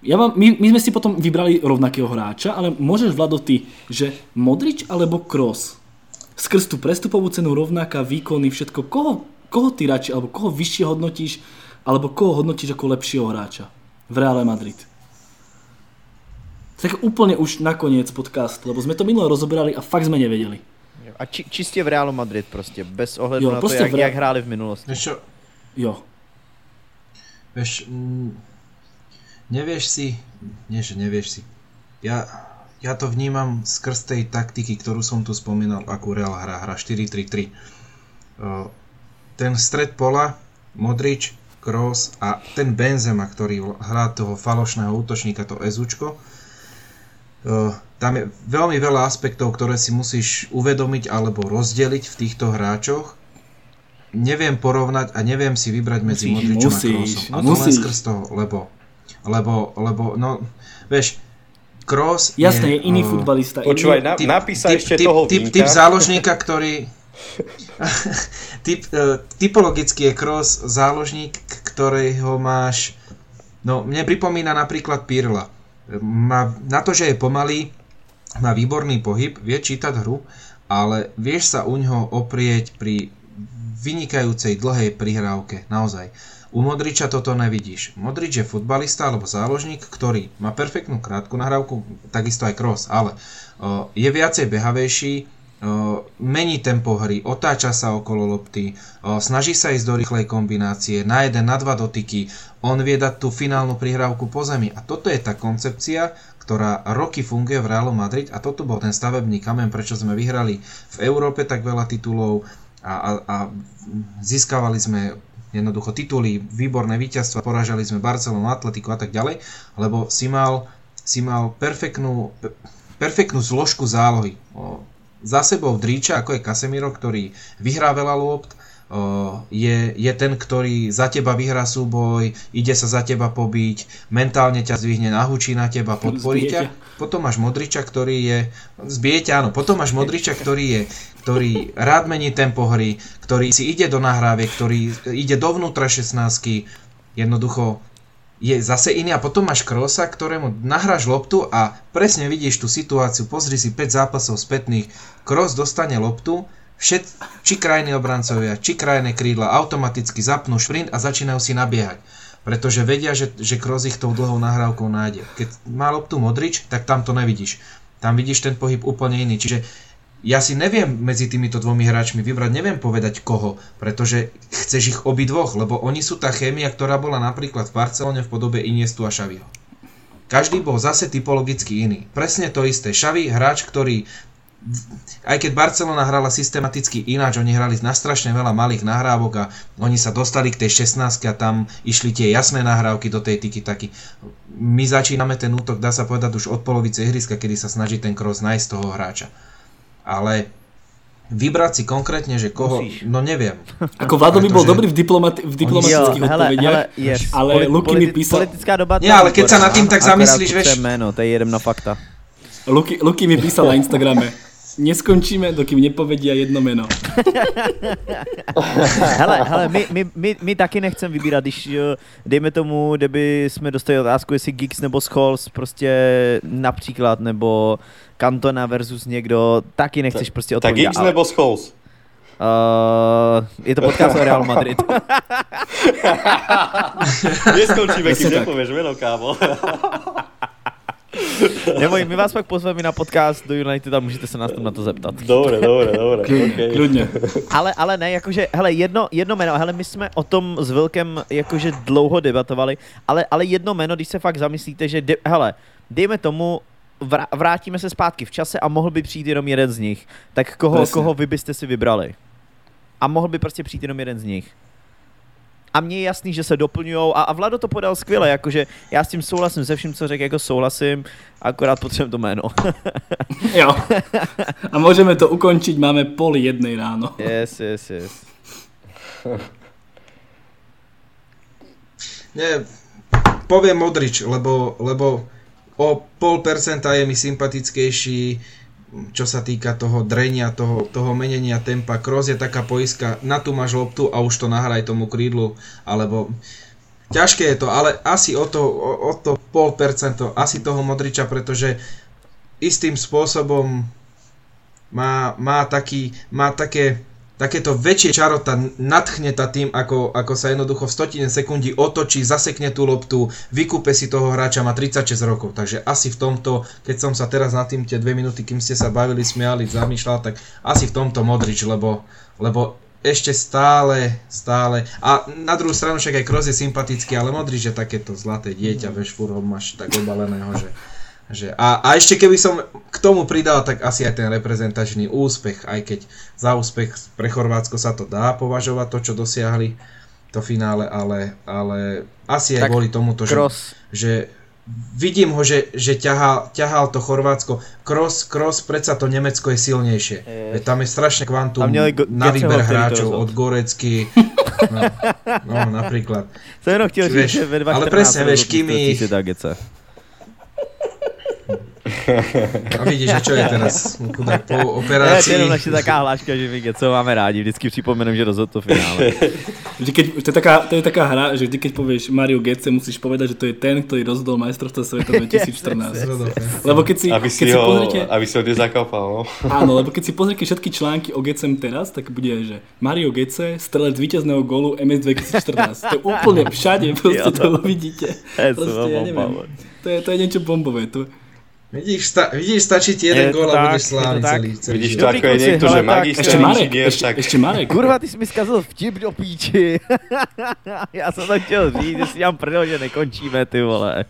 My sme si potom vybrali rovnakého hráča, ale môžeš, Vlado, ty, že Modrič alebo Kroos? Skrz tú prestupovú cenu, rovnaká, výkony, všetko. Koho ty radšej, alebo koho vyššie hodnotíš, alebo koho hodnotíš ako lepšieho hráča v Reále Madrid? Tak úplne už nakoniec podcast, lebo sme to minulé rozoberali a fakt sme nevedeli. A čiste v Reálu Madrid proste, bez ohľadu na to, jak hráli v minulosti. Nevieš si. Ja to vnímam skrz tej taktiky, ktorú som tu spomínal, akú Real hra 4-3-3. Ten stred pola, Modrič, Kroos a ten Benzema, ktorý hrá toho falošného útočníka, to Ezučko. Tam je veľmi veľa aspektov, ktoré si musíš uvedomiť alebo rozdeliť v týchto hráčoch. Neviem porovnať a neviem si vybrať medzi Modričom a Kroosom. A to len skrz toho, lebo no, vieš, Kroos... Jasné, je iný futbalista. Počúvaj, napísaj ešte toho Vinka. Typ záložníka, ktorý... Typologicky je Kroos záložník, ktorého máš... No, mne pripomína napríklad Pirla. Na to, že je pomalý, má výborný pohyb, vie čítať hru, ale vieš sa u ňoho oprieť pri vynikajúcej dlhej prihrávke, naozaj. U Modriča toto nevidíš. Modrič je futbalista alebo záložník, ktorý má perfektnú krátku nahrávku, takisto aj Kroos, ale je viacej behavejší, mení tempo hry, otáča sa okolo lopty, snaží sa ísť do rýchlej kombinácie, na 1, na 2 dotyky, on vie dať tú finálnu prihrávku po zemi. A toto je tá koncepcia, ktorá roky funguje v Realu Madrid a toto bol ten stavebný kameň, prečo sme vyhrali v Európe tak veľa titulov a získavali sme jednoducho tituly, výborné víťazstva, poražali sme Barcelonu, Atlético a tak ďalej, lebo si mal perfektnú zložku zálohy. Za sebou dríča, ako je Casemiro, ktorý vyhrá veľa lôpt, je ten, ktorý za teba vyhrá súboj, ide sa za teba pobiť, mentálne ťa zvihne, nahučí na teba, podporí ťa. Potom máš Modriča, ktorý je... Zbije ťa, áno. Potom máš Modriča, ktorý rád mení tempo hry, ktorý si ide do nahrávie, ktorý ide dovnútra 16-ky. Jednoducho je zase iný. A potom máš Kroosa, ktorému nahráš loptu a presne vidíš tú situáciu. Pozri si 5 zápasov spätných. Kroos dostane loptu, či krajní obrancovia, či krajné krídla automaticky zapnú šprint a začínajú si nabiehať. Pretože vedia, že Kroos ich tou dlhou nahrávkou nájde. Keď má loptu Modrič, tak tam to nevidíš. Tam vidíš ten pohyb úplne iný. Čiže ja si neviem medzi týmito dvomi hráčmi vybrať, neviem povedať koho, pretože chceš ich obidvoch, lebo oni sú tá chémia, ktorá bola napríklad v Barcelone v podobe Iniestu a Xaviho. Každý bol zase typologicky iný. Presne to isté. Xavi, hráč, ktorý, aj keď Barcelona hrala systematicky ináč, oni hrali na strašne veľa malých nahrávok a oni sa dostali k tej 16 a tam išli tie jasné nahrávky do tej tiki-taki. My začíname ten útok, dá sa povedať, už od polovice ihriska, kedy sa snaží ten Kroos nájsť toho hráča. Ale vybrať si konkrétne, že koho, musíš. No neviem. Ako Vlado by bol dobrý v diplomatických odpovediach, yes. Ale Luky mi písal... Nie, ale keď sa nad tým tak zamyslíš, vieš... Meno, to je jedem na fakta. Luky mi písal na Instagrame. Neskončíme, dokým nepovedia jedno meno. Hele, my taky nechcem vybírat, když dejme tomu, kdyby jsme dostali otázku, jestli Giggs nebo Scholes, prostě například, nebo Cantona versus někdo, taky nechceš prostě odpovědět. Tak Giggs nebo Scholes? Je to podcast o Real Madrid. Neskončíme, kým nepověš meno, kámo. Neboj, my vás pak pozveme na podcast do United a můžete se nás tam na to zeptat. Dobre, okay. Ale ne, jakože, hele, jedno jméno, hele, my jsme o tom s Vilkem jakože dlouho debatovali, ale jedno jméno, když se fakt zamyslíte, že, hele, dejme tomu, vrátíme se zpátky v čase a mohl by přijít jenom jeden z nich, tak koho vy byste si vybrali? A mohl by prostě přijít jenom jeden z nich. A mně je jasný, že se doplňujou a Vlado to podal skvěle, jakože já s tím souhlasím, se vším, co řekl, jako souhlasím, akorát potřebujem to jméno. Jo. A můžeme to ukončit, máme 12:30 ráno. Yes. Ne, poviem Modrič, lebo o 0,5% je mi sympatickejší, čo sa týka toho drenia, toho menenia tempa. Kroos je taká poiska, na tu máš loptu a už to nahraj tomu krídlu, alebo ťažké je to, ale asi o to 0,5% asi toho Modriča, pretože istým spôsobom má takéto väčšie čaro, nadchne ta tým, ako sa jednoducho v stotine sekundy otočí, zasekne tú loptu, vykúpe si toho hráča, má 36 rokov. Takže asi v tomto, keď som sa teraz nad tým tie 2 minúty, kým ste sa bavili, smiali, zamýšľal, tak asi v tomto Modrič, lebo ešte stále. A na druhú stranu však aj Kroos je sympatický, ale Modrič je takéto zlaté dieťa, vieš, furt ho máš tak obaleného, že... A ešte keby som k tomu pridal, tak asi aj ten reprezentačný úspech, aj keď za úspech pre Chorvátsko sa to dá považovať, to čo dosiahli to finále, ale asi tak aj kvôli tomuto, že vidím ho, že ťahal to Chorvátsko. Kroos, predsa to Nemecko je silnejšie. Tam je strašne kvantum na výber hráčov od Gorecky. No, napríklad. Ale presne, vieš, Kimi... A vidíš, že čo je teraz po operácii. Je jenom naše taká hláška, že my něco máme rádi, vždycky připomenu, že rozhodl to finále. To je taká hra, že vždy keď povieš Mario Götze, musíš povedať, že to je ten, ktorý rozhodol majstrovstvo sveta 2014. Lebo keď si, aby si ho nezakopal. No? Áno, lebo keď si pozriete všetky články o Götzem teraz, tak bude, že Mario Götze, strelec víťazného gólu MS 2014. To je úplne všade, proste to uvidíte. Proste, ja neviem. To je niečo bombové. Vidíš, stačí ti jeden gól a budeš slávny celý. Vidíš, to ako je niekto, že magister inžinier, tak... Ešte Marek. Kurva, ty si mi skazil vtip do píči. Ja som to chtěl říct, že si nám prdol, že nekončíme, ty vole.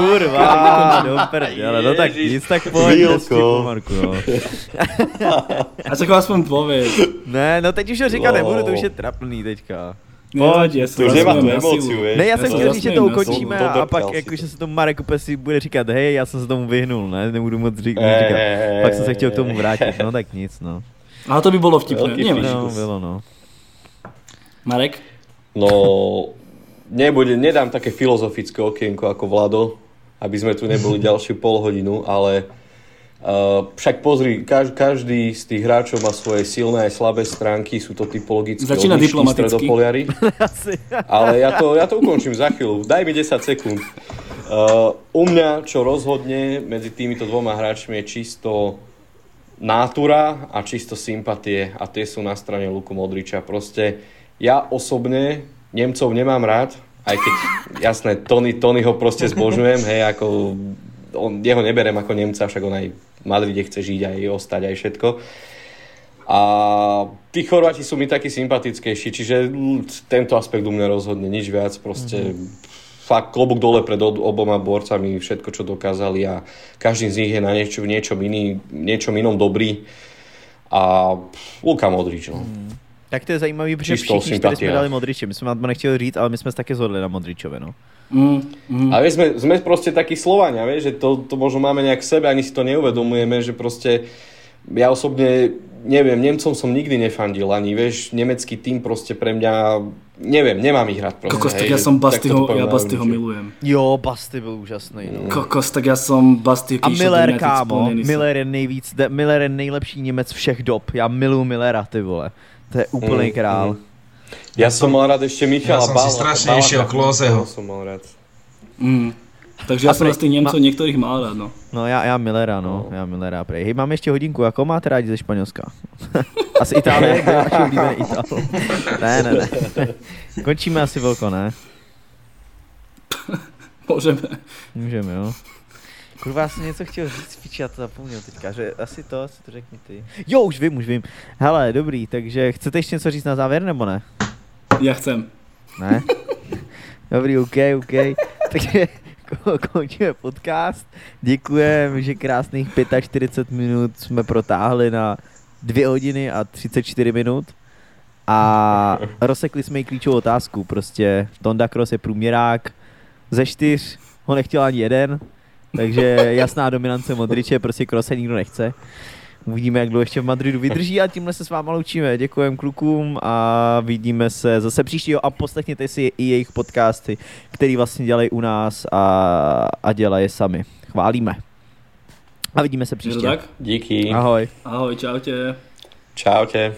Kurva, do prdele, no tak nic, tak pohodne s vtipu, Marku. A tak ho aspoň povedz. Ne, no teď už ho říkat nebudu, to už je trapný teďka. Pojď, já to už nemá tu emóciu, vieš. Ne, já jsem chtěl říct, že to ukončíme a pak jakože se tomu Marek úplně si bude říkat, hej, já jsem se tomu vyhnul, ne, nebudu moc říkat. Pak jsem se chtěl k tomu vrátit, no tak nic, no. Ale to by bylo vtipné. No, bylo, no. Marek? No, nedám také filozofické okienko ako Vlado, aby sme tu neboli ďalšiu polhodinu, ale však pozri, každý z tých hráčov má svoje silné aj slabé stránky, sú to typologické odlišní stredopoliari. Ale ja to ukončím za chvíľu, daj mi 10 sekúnd. U mňa, čo rozhodne medzi týmito dvoma hráčmi, je čisto nátura a čisto sympatie a tie sú na strane Luku Modriča. Proste ja osobne Nemcov nemám rád, aj keď jasné, Tony ho proste zbožňujem, hej, ako jeho neberiem ako Nemca, však on aj v Madride chce žiť, aj ostať, aj všetko. A tí Chorváti sú mi takí sympatickejší, čiže tento aspekt u mňa rozhodne nič viac, proste fakt klobúk dole pred oboma borcami, všetko čo dokázali a každý z nich je na niečom inom dobrý a Luka Modrič. No. Tak to je zajímavý, protože všichni, kteří jsme dali Modriče, my jsme na to nechtěli říct, ale my jsme se také zhodli na Modričove, no. A vieš, sme proste takí Slovania, vieš, že to možno máme nejak v sebe, ani si to neuvedomujeme, že proste ja osobne neviem, Nemcom som nikdy nefandil, ani vieš, nemecký tým proste pre mňa, neviem, nemám ich rád. Kokos, tak ja som Bastyho, ja Bastyho milujem. Jo, Basty byl úžasný. No. Kokos, tak ja som Bastyho. A Miller, kámo, Miller je nejlepší Němec všech dob, ja miluji Millera, ty vole. To je úplný král. Ja som mal rád ešte Michala Bála. Ja som si strašne išiel Klózeho. Takže ja som z tých Nemcov niektorých mal rád, no. No ja Millera, no. Ja Millera, prej. Hej, máme ešte hodinku. Ako máte rádi ze Španělska? Asi Itálie, kde máš oblíbené Itálo. Ne. Končíme asi veľko, ne? Môžeme, jo. Kurva, já jsem něco chtěl říct, piči, já to zapomněl teďka, že asi to řekni ty. Jo, už vím. Hele, dobrý, takže chcete ještě něco říct na závěr, nebo ne? Já chcem. Ne? Dobrý, ok. Takže končíme podcast. Děkujem, že krásných 45 minut jsme protáhli na 2 hodiny a 34 minut. A rozsekli jsme i klíčovou otázku, prostě Tonda Kroos je průměrák, ze 4 ho nechtěl ani jeden. Takže jasná dominance Modriče, prostě Kroose nikdo nechce. Uvidíme, jak dlouho ještě v Madridu vydrží a tímhle se s váma loučíme. Děkujem klukům a vidíme se zase příštího a poslechněte si i jejich podcasty, který vlastně dělají u nás a dělají sami. Chválíme. A vidíme se příště. Díky. Ahoj. Ahoj, čau tě.